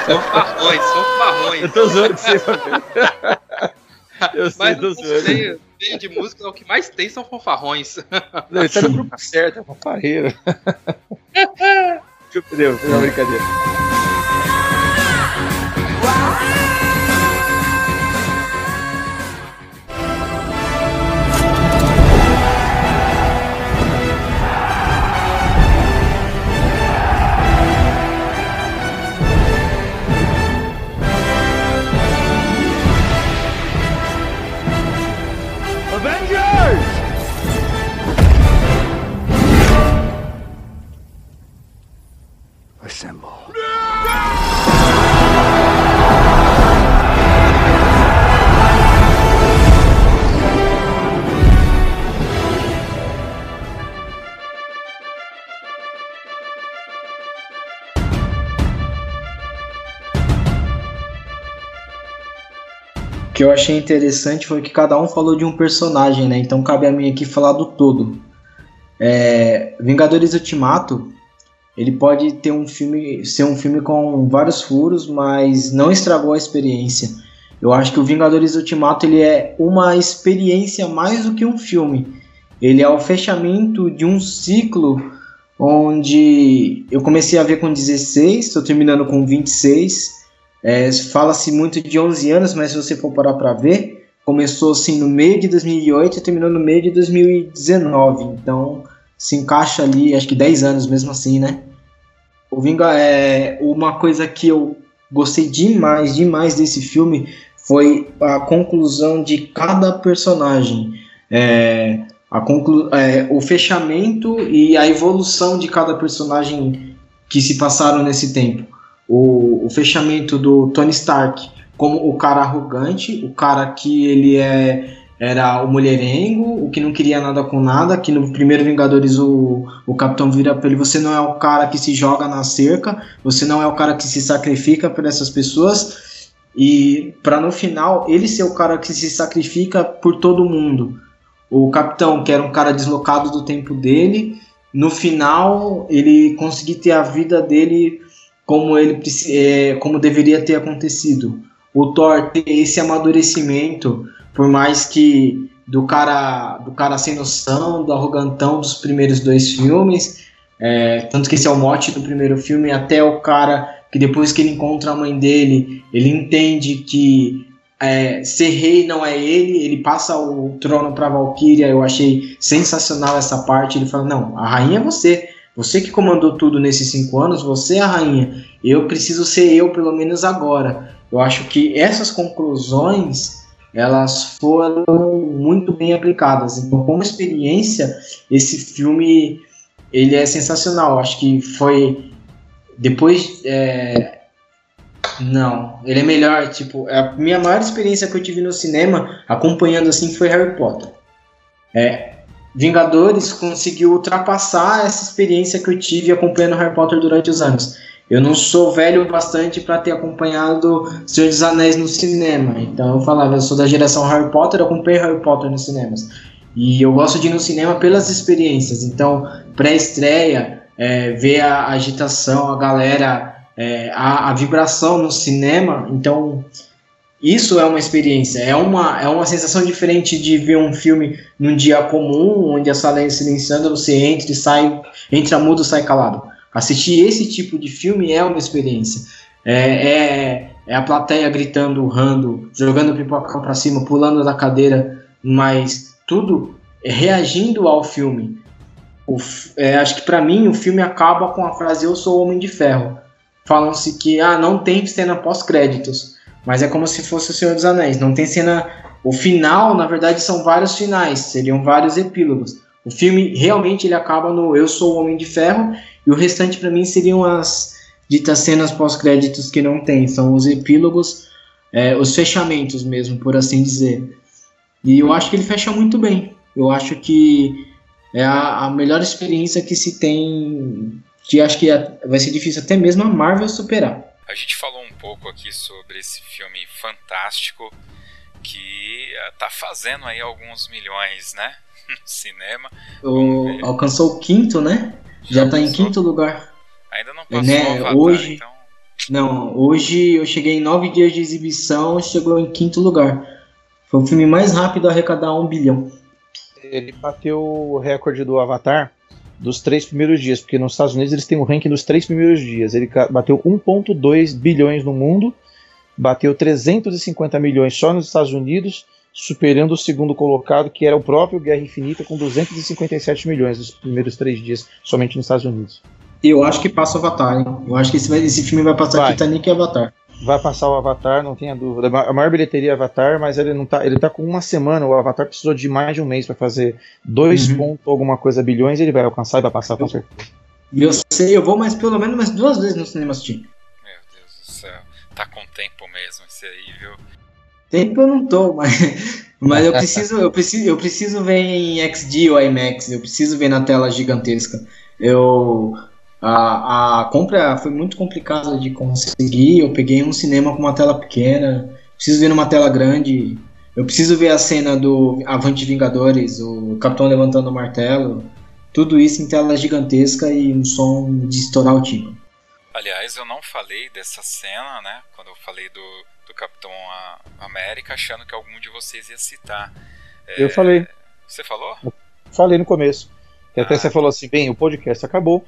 São farrões, são farrões. Eu tô zoando de você, Fabiano. Eu sei, mas tô zoando. De música, o que mais tem são fanfarrões. Não, ele tá no grupo certo, é fanfarreiro. Entendeu? Foi uma brincadeira. O que eu achei interessante foi que cada um falou de um personagem, né? Então cabe a mim aqui falar do todo. É, Vingadores Ultimato, ele pode ter um filme, ser um filme com vários furos, mas não estragou a experiência. Eu acho que o Vingadores Ultimato, ele é uma experiência mais do que um filme. Ele é o fechamento de um ciclo onde eu comecei a ver com dezesseis, estou terminando com vinte e seis. É, fala-se muito de onze anos, mas se você for parar para ver, começou assim no meio de dois mil e oito e terminou no meio de dois mil e dezenove, então se encaixa ali, acho que dez anos mesmo assim, né? O Vinga, é, uma coisa que eu gostei demais, demais desse filme foi a conclusão de cada personagem, é, a conclu, é, o fechamento e a evolução de cada personagem que se passaram nesse tempo. O, o fechamento do Tony Stark como o cara arrogante, o cara que ele é, era o mulherengo, o que não queria nada com nada, que no primeiro Vingadores o, o Capitão vira pra ele: você não é o cara que se joga na cerca, você não é o cara que se sacrifica por essas pessoas, e pra no final ele ser o cara que se sacrifica por todo mundo. O Capitão, que era um cara deslocado do tempo dele, no final ele conseguir ter a vida dele como ele é, como deveria ter acontecido. O Thor ter esse amadurecimento, por mais que do cara, do cara sem noção, do arrogantão dos primeiros dois filmes, é, tanto que esse é o mote do primeiro filme, até o cara que depois que ele encontra a mãe dele, ele entende que é, ser rei não é ele, ele passa o trono para a Valquíria. Eu achei sensacional essa parte, ele fala: não, a rainha é você, você que comandou tudo nesses cinco anos, você é a rainha. Eu preciso ser eu, pelo menos agora. Eu acho que essas conclusões, elas foram muito bem aplicadas. Então, como experiência, esse filme, ele é sensacional. Eu acho que foi depois... É... Não, ele é melhor. Tipo, a minha maior experiência que eu tive no cinema, acompanhando assim, foi Harry Potter. É... Vingadores conseguiu ultrapassar essa experiência que eu tive acompanhando Harry Potter durante os anos. Eu não sou velho o bastante para ter acompanhado Senhor dos Anéis no cinema. Então eu falava, eu sou da geração Harry Potter, eu acompanhei Harry Potter nos cinemas. E eu gosto de ir no cinema pelas experiências. Então, pré-estreia, é, ver a agitação, a galera, é, a, a vibração no cinema. Então... isso é uma experiência, é uma, é uma sensação diferente de ver um filme num dia comum, onde a sala é silenciada, você entra e sai, entra mudo, sai calado. Assistir esse tipo de filme é uma experiência. É, é, é a plateia gritando, urrando, jogando pipoca pra cima, pulando da cadeira, mas tudo reagindo ao filme. O, é, acho que pra mim o filme acaba com a frase: eu sou o Homem de Ferro. Falam-se que ah, não tem cena pós-créditos. Mas é como se fosse o Senhor dos Anéis. Não tem cena... O final, na verdade, são vários finais. Seriam vários epílogos. O filme, realmente, ele acaba no Eu Sou o Homem de Ferro. E o restante, pra mim, seriam as ditas cenas pós-créditos que não tem, são os epílogos, é, os fechamentos mesmo, por assim dizer. E eu acho que ele fecha muito bem. Eu acho que é a, a melhor experiência que se tem, que acho que vai ser difícil até mesmo a Marvel superar. A gente falou um pouco aqui sobre esse filme fantástico que tá fazendo aí alguns milhões, né? No cinema. O, alcançou o quinto, né? Já, Já tá alcançou. em quinto lugar. Ainda não passou, né? Avatar, hoje, então... Não, hoje eu cheguei em nove dias de exibição e chegou em quinto lugar. Foi o filme mais rápido a arrecadar um bilhão. Ele bateu o recorde do Avatar dos três primeiros dias, porque nos Estados Unidos eles têm o um ranking dos três primeiros dias. Ele bateu um vírgula dois bilhões no mundo, bateu trezentos e cinquenta milhões só nos Estados Unidos, superando o segundo colocado, que era o próprio Guerra Infinita, com duzentos e cinquenta e sete milhões nos primeiros três dias, somente nos Estados Unidos. Eu acho que passa o Avatar, hein? Eu acho que esse, vai, esse filme vai passar vai. Titanic e Avatar. Vai passar o Avatar, não tenha dúvida. A maior bilheteria é Avatar, mas ele não tá, ele tá com uma semana. O Avatar precisou de mais de um mês para fazer dois uhum. pontos, alguma coisa, bilhões, e ele vai alcançar e vai passar, eu, com certeza. Eu sei, eu vou mais pelo menos mais duas vezes no cinema assistir. Meu Deus do céu, tá com tempo mesmo esse aí, viu? Tempo eu não tô, mas, mas eu, preciso, eu, preciso, eu preciso ver em X D ou IMAX, eu preciso ver na tela gigantesca. Eu... A, a compra foi muito complicada de conseguir. Eu peguei um cinema com uma tela pequena. Preciso ver numa tela grande. Eu preciso ver a cena do Avante Vingadores, o Capitão levantando o martelo. Tudo isso em tela gigantesca e um som de estourar o timbre. Aliás, eu não falei dessa cena, né? Quando eu falei do, do Capitão América, achando que algum de vocês ia citar. É, eu falei. Você falou? Eu falei no começo. E até ah, você falou assim, bem, o podcast acabou.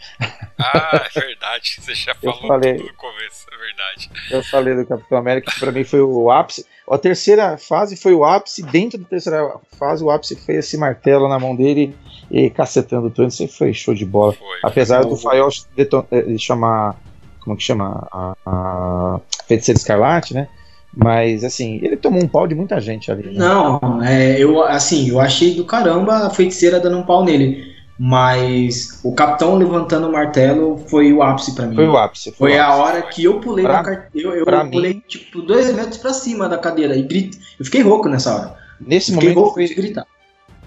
Ah, é verdade, você já falou falei, tudo no começo, é verdade. Eu falei do Capitão América, que pra mim foi o ápice. A terceira fase foi o ápice, dentro da terceira fase o ápice foi esse martelo na mão dele e cacetando tudo, isso aí foi show de bola. Foi, Apesar foi. do Fael chamar, como que chama, a, a Feiticeira Escarlate, né? Mas, assim, ele tomou um pau de muita gente ali. Né? Não, é, eu, assim, eu achei do caramba a Feiticeira dando um pau nele. Mas o Capitão levantando o martelo foi o ápice pra mim. Foi o ápice. Foi, foi a ápice, hora foi. que eu pulei pra, na carteira. Eu, eu pulei mim. tipo dois metros pra cima da cadeira e grito. Eu fiquei rouco nessa hora. Nesse eu momento. Fiquei rouco foi... de gritar.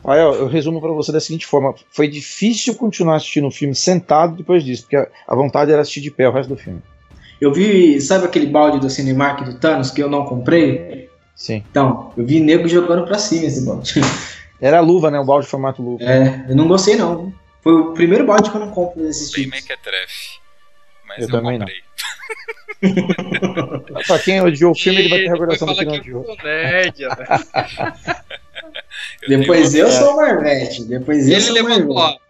Rafael, eu resumo pra você da seguinte forma: foi difícil continuar assistindo o filme sentado depois disso, porque a vontade era assistir de pé o resto do filme. Eu vi, sabe aquele balde do Cinemark do Thanos que eu não comprei? Sim. Então, eu vi nego jogando pra cima esse balde. Era a luva, né? O balde formato luva. É, eu não gostei não. Foi o primeiro balde que eu não compro desses filmes. Bem mequetrefe. Mas eu, eu também comprei. Não. Pra quem odiou o filme, ele vai ter a recordação do que não odiou. Depois eu sou o Marvete. Depois eu sou o Marvete.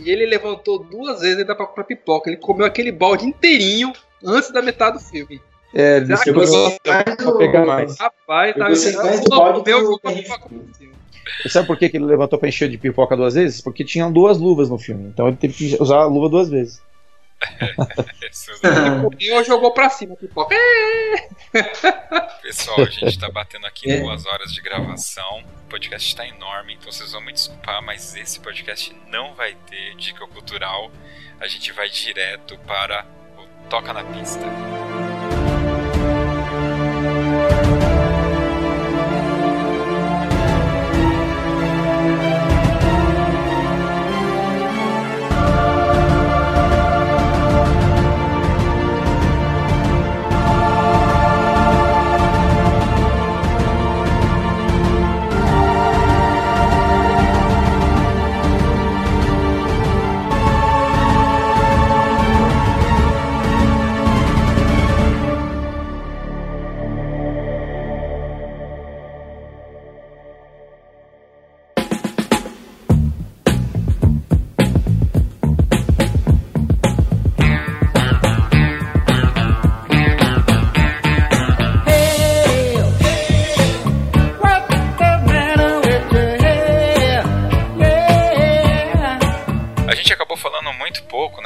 E ele levantou duas vezes ainda pra, pra pipoca. Ele comeu aquele balde inteirinho antes da metade do filme. É, ele chegou pra pegar mais. Rapaz, tá vendo? E sabe por que ele levantou pra encher de pipoca duas vezes? Porque tinham duas luvas no filme, então ele teve que usar a luva duas vezes. Ele jogou pra cima a pipoca. Pessoal, a gente tá batendo aqui duas horas de gravação. O podcast tá enorme, então vocês vão me desculpar, mas esse podcast não vai ter dica cultural. A gente vai direto para o Toca na Pista.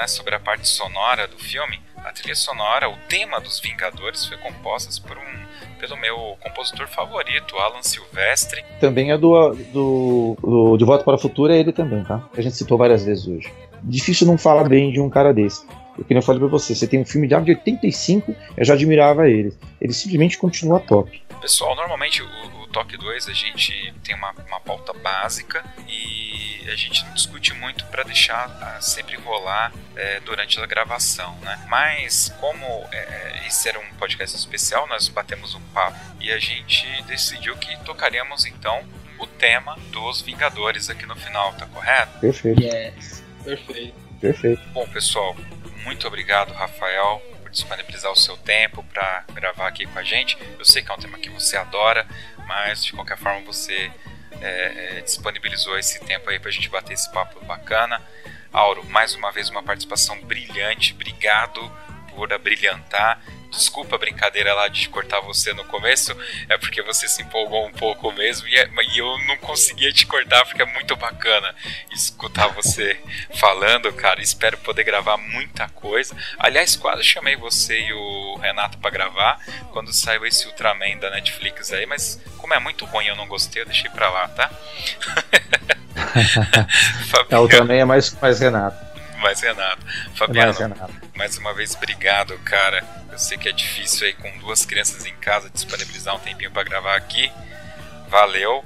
Sobre a parte sonora do filme, a trilha sonora, o tema dos Vingadores foi composta por um, pelo meu compositor favorito, Alan Silvestri. Também é do, do, do De Volta para o Futuro, é ele também, tá? A gente citou várias vezes hoje. Difícil não falar bem de um cara desse. Eu queria falar pra você, você tem um filme de oitenta e cinco, eu já admirava ele. Ele simplesmente continua top. Pessoal, normalmente o, o Toque dois a gente tem uma, uma pauta básica e a gente não discute muito pra deixar tá, sempre rolar é, durante a gravação, né? Mas como é, esse era um podcast especial, nós batemos um papo e a gente decidiu que tocaríamos então o tema dos Vingadores aqui no final, tá correto? Perfeito. Yes. Perfeito. Perfeito. Bom, pessoal, muito obrigado, Rafael, por disponibilizar o seu tempo para gravar aqui com a gente. Eu sei que é um tema que você adora, mas de qualquer forma você é, é, disponibilizou esse tempo aí para a gente bater esse papo bacana. Auro, mais uma vez uma participação brilhante. Obrigado por abrilhantar. Desculpa a brincadeira lá de cortar você no começo, é porque você se empolgou um pouco mesmo e, é, e eu não conseguia te cortar porque é muito bacana escutar você falando, cara. Espero poder gravar muita coisa. Aliás, quase chamei você e o Renato pra gravar quando saiu esse Ultraman da Netflix aí, mas como é muito ruim e eu não gostei, eu deixei pra lá, tá? Fabiano... Ultraman é mais, mais Renato. Mais Renato. Fabiano, mais, Renato. mais uma vez, obrigado, cara. Eu sei que é difícil aí com duas crianças em casa disponibilizar um tempinho pra gravar aqui. Valeu.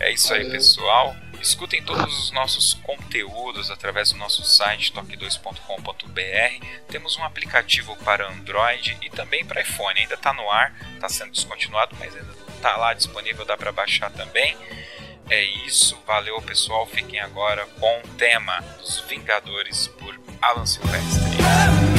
É isso aí, pessoal. Escutem todos os nossos conteúdos através do nosso site toque dois ponto com ponto b r. Temos um aplicativo para Android e também para iPhone. Ainda tá no ar, tá sendo descontinuado, mas ainda tá lá disponível, dá pra baixar também. É isso, valeu pessoal, fiquem agora com o tema dos Vingadores por Alan Silvestre.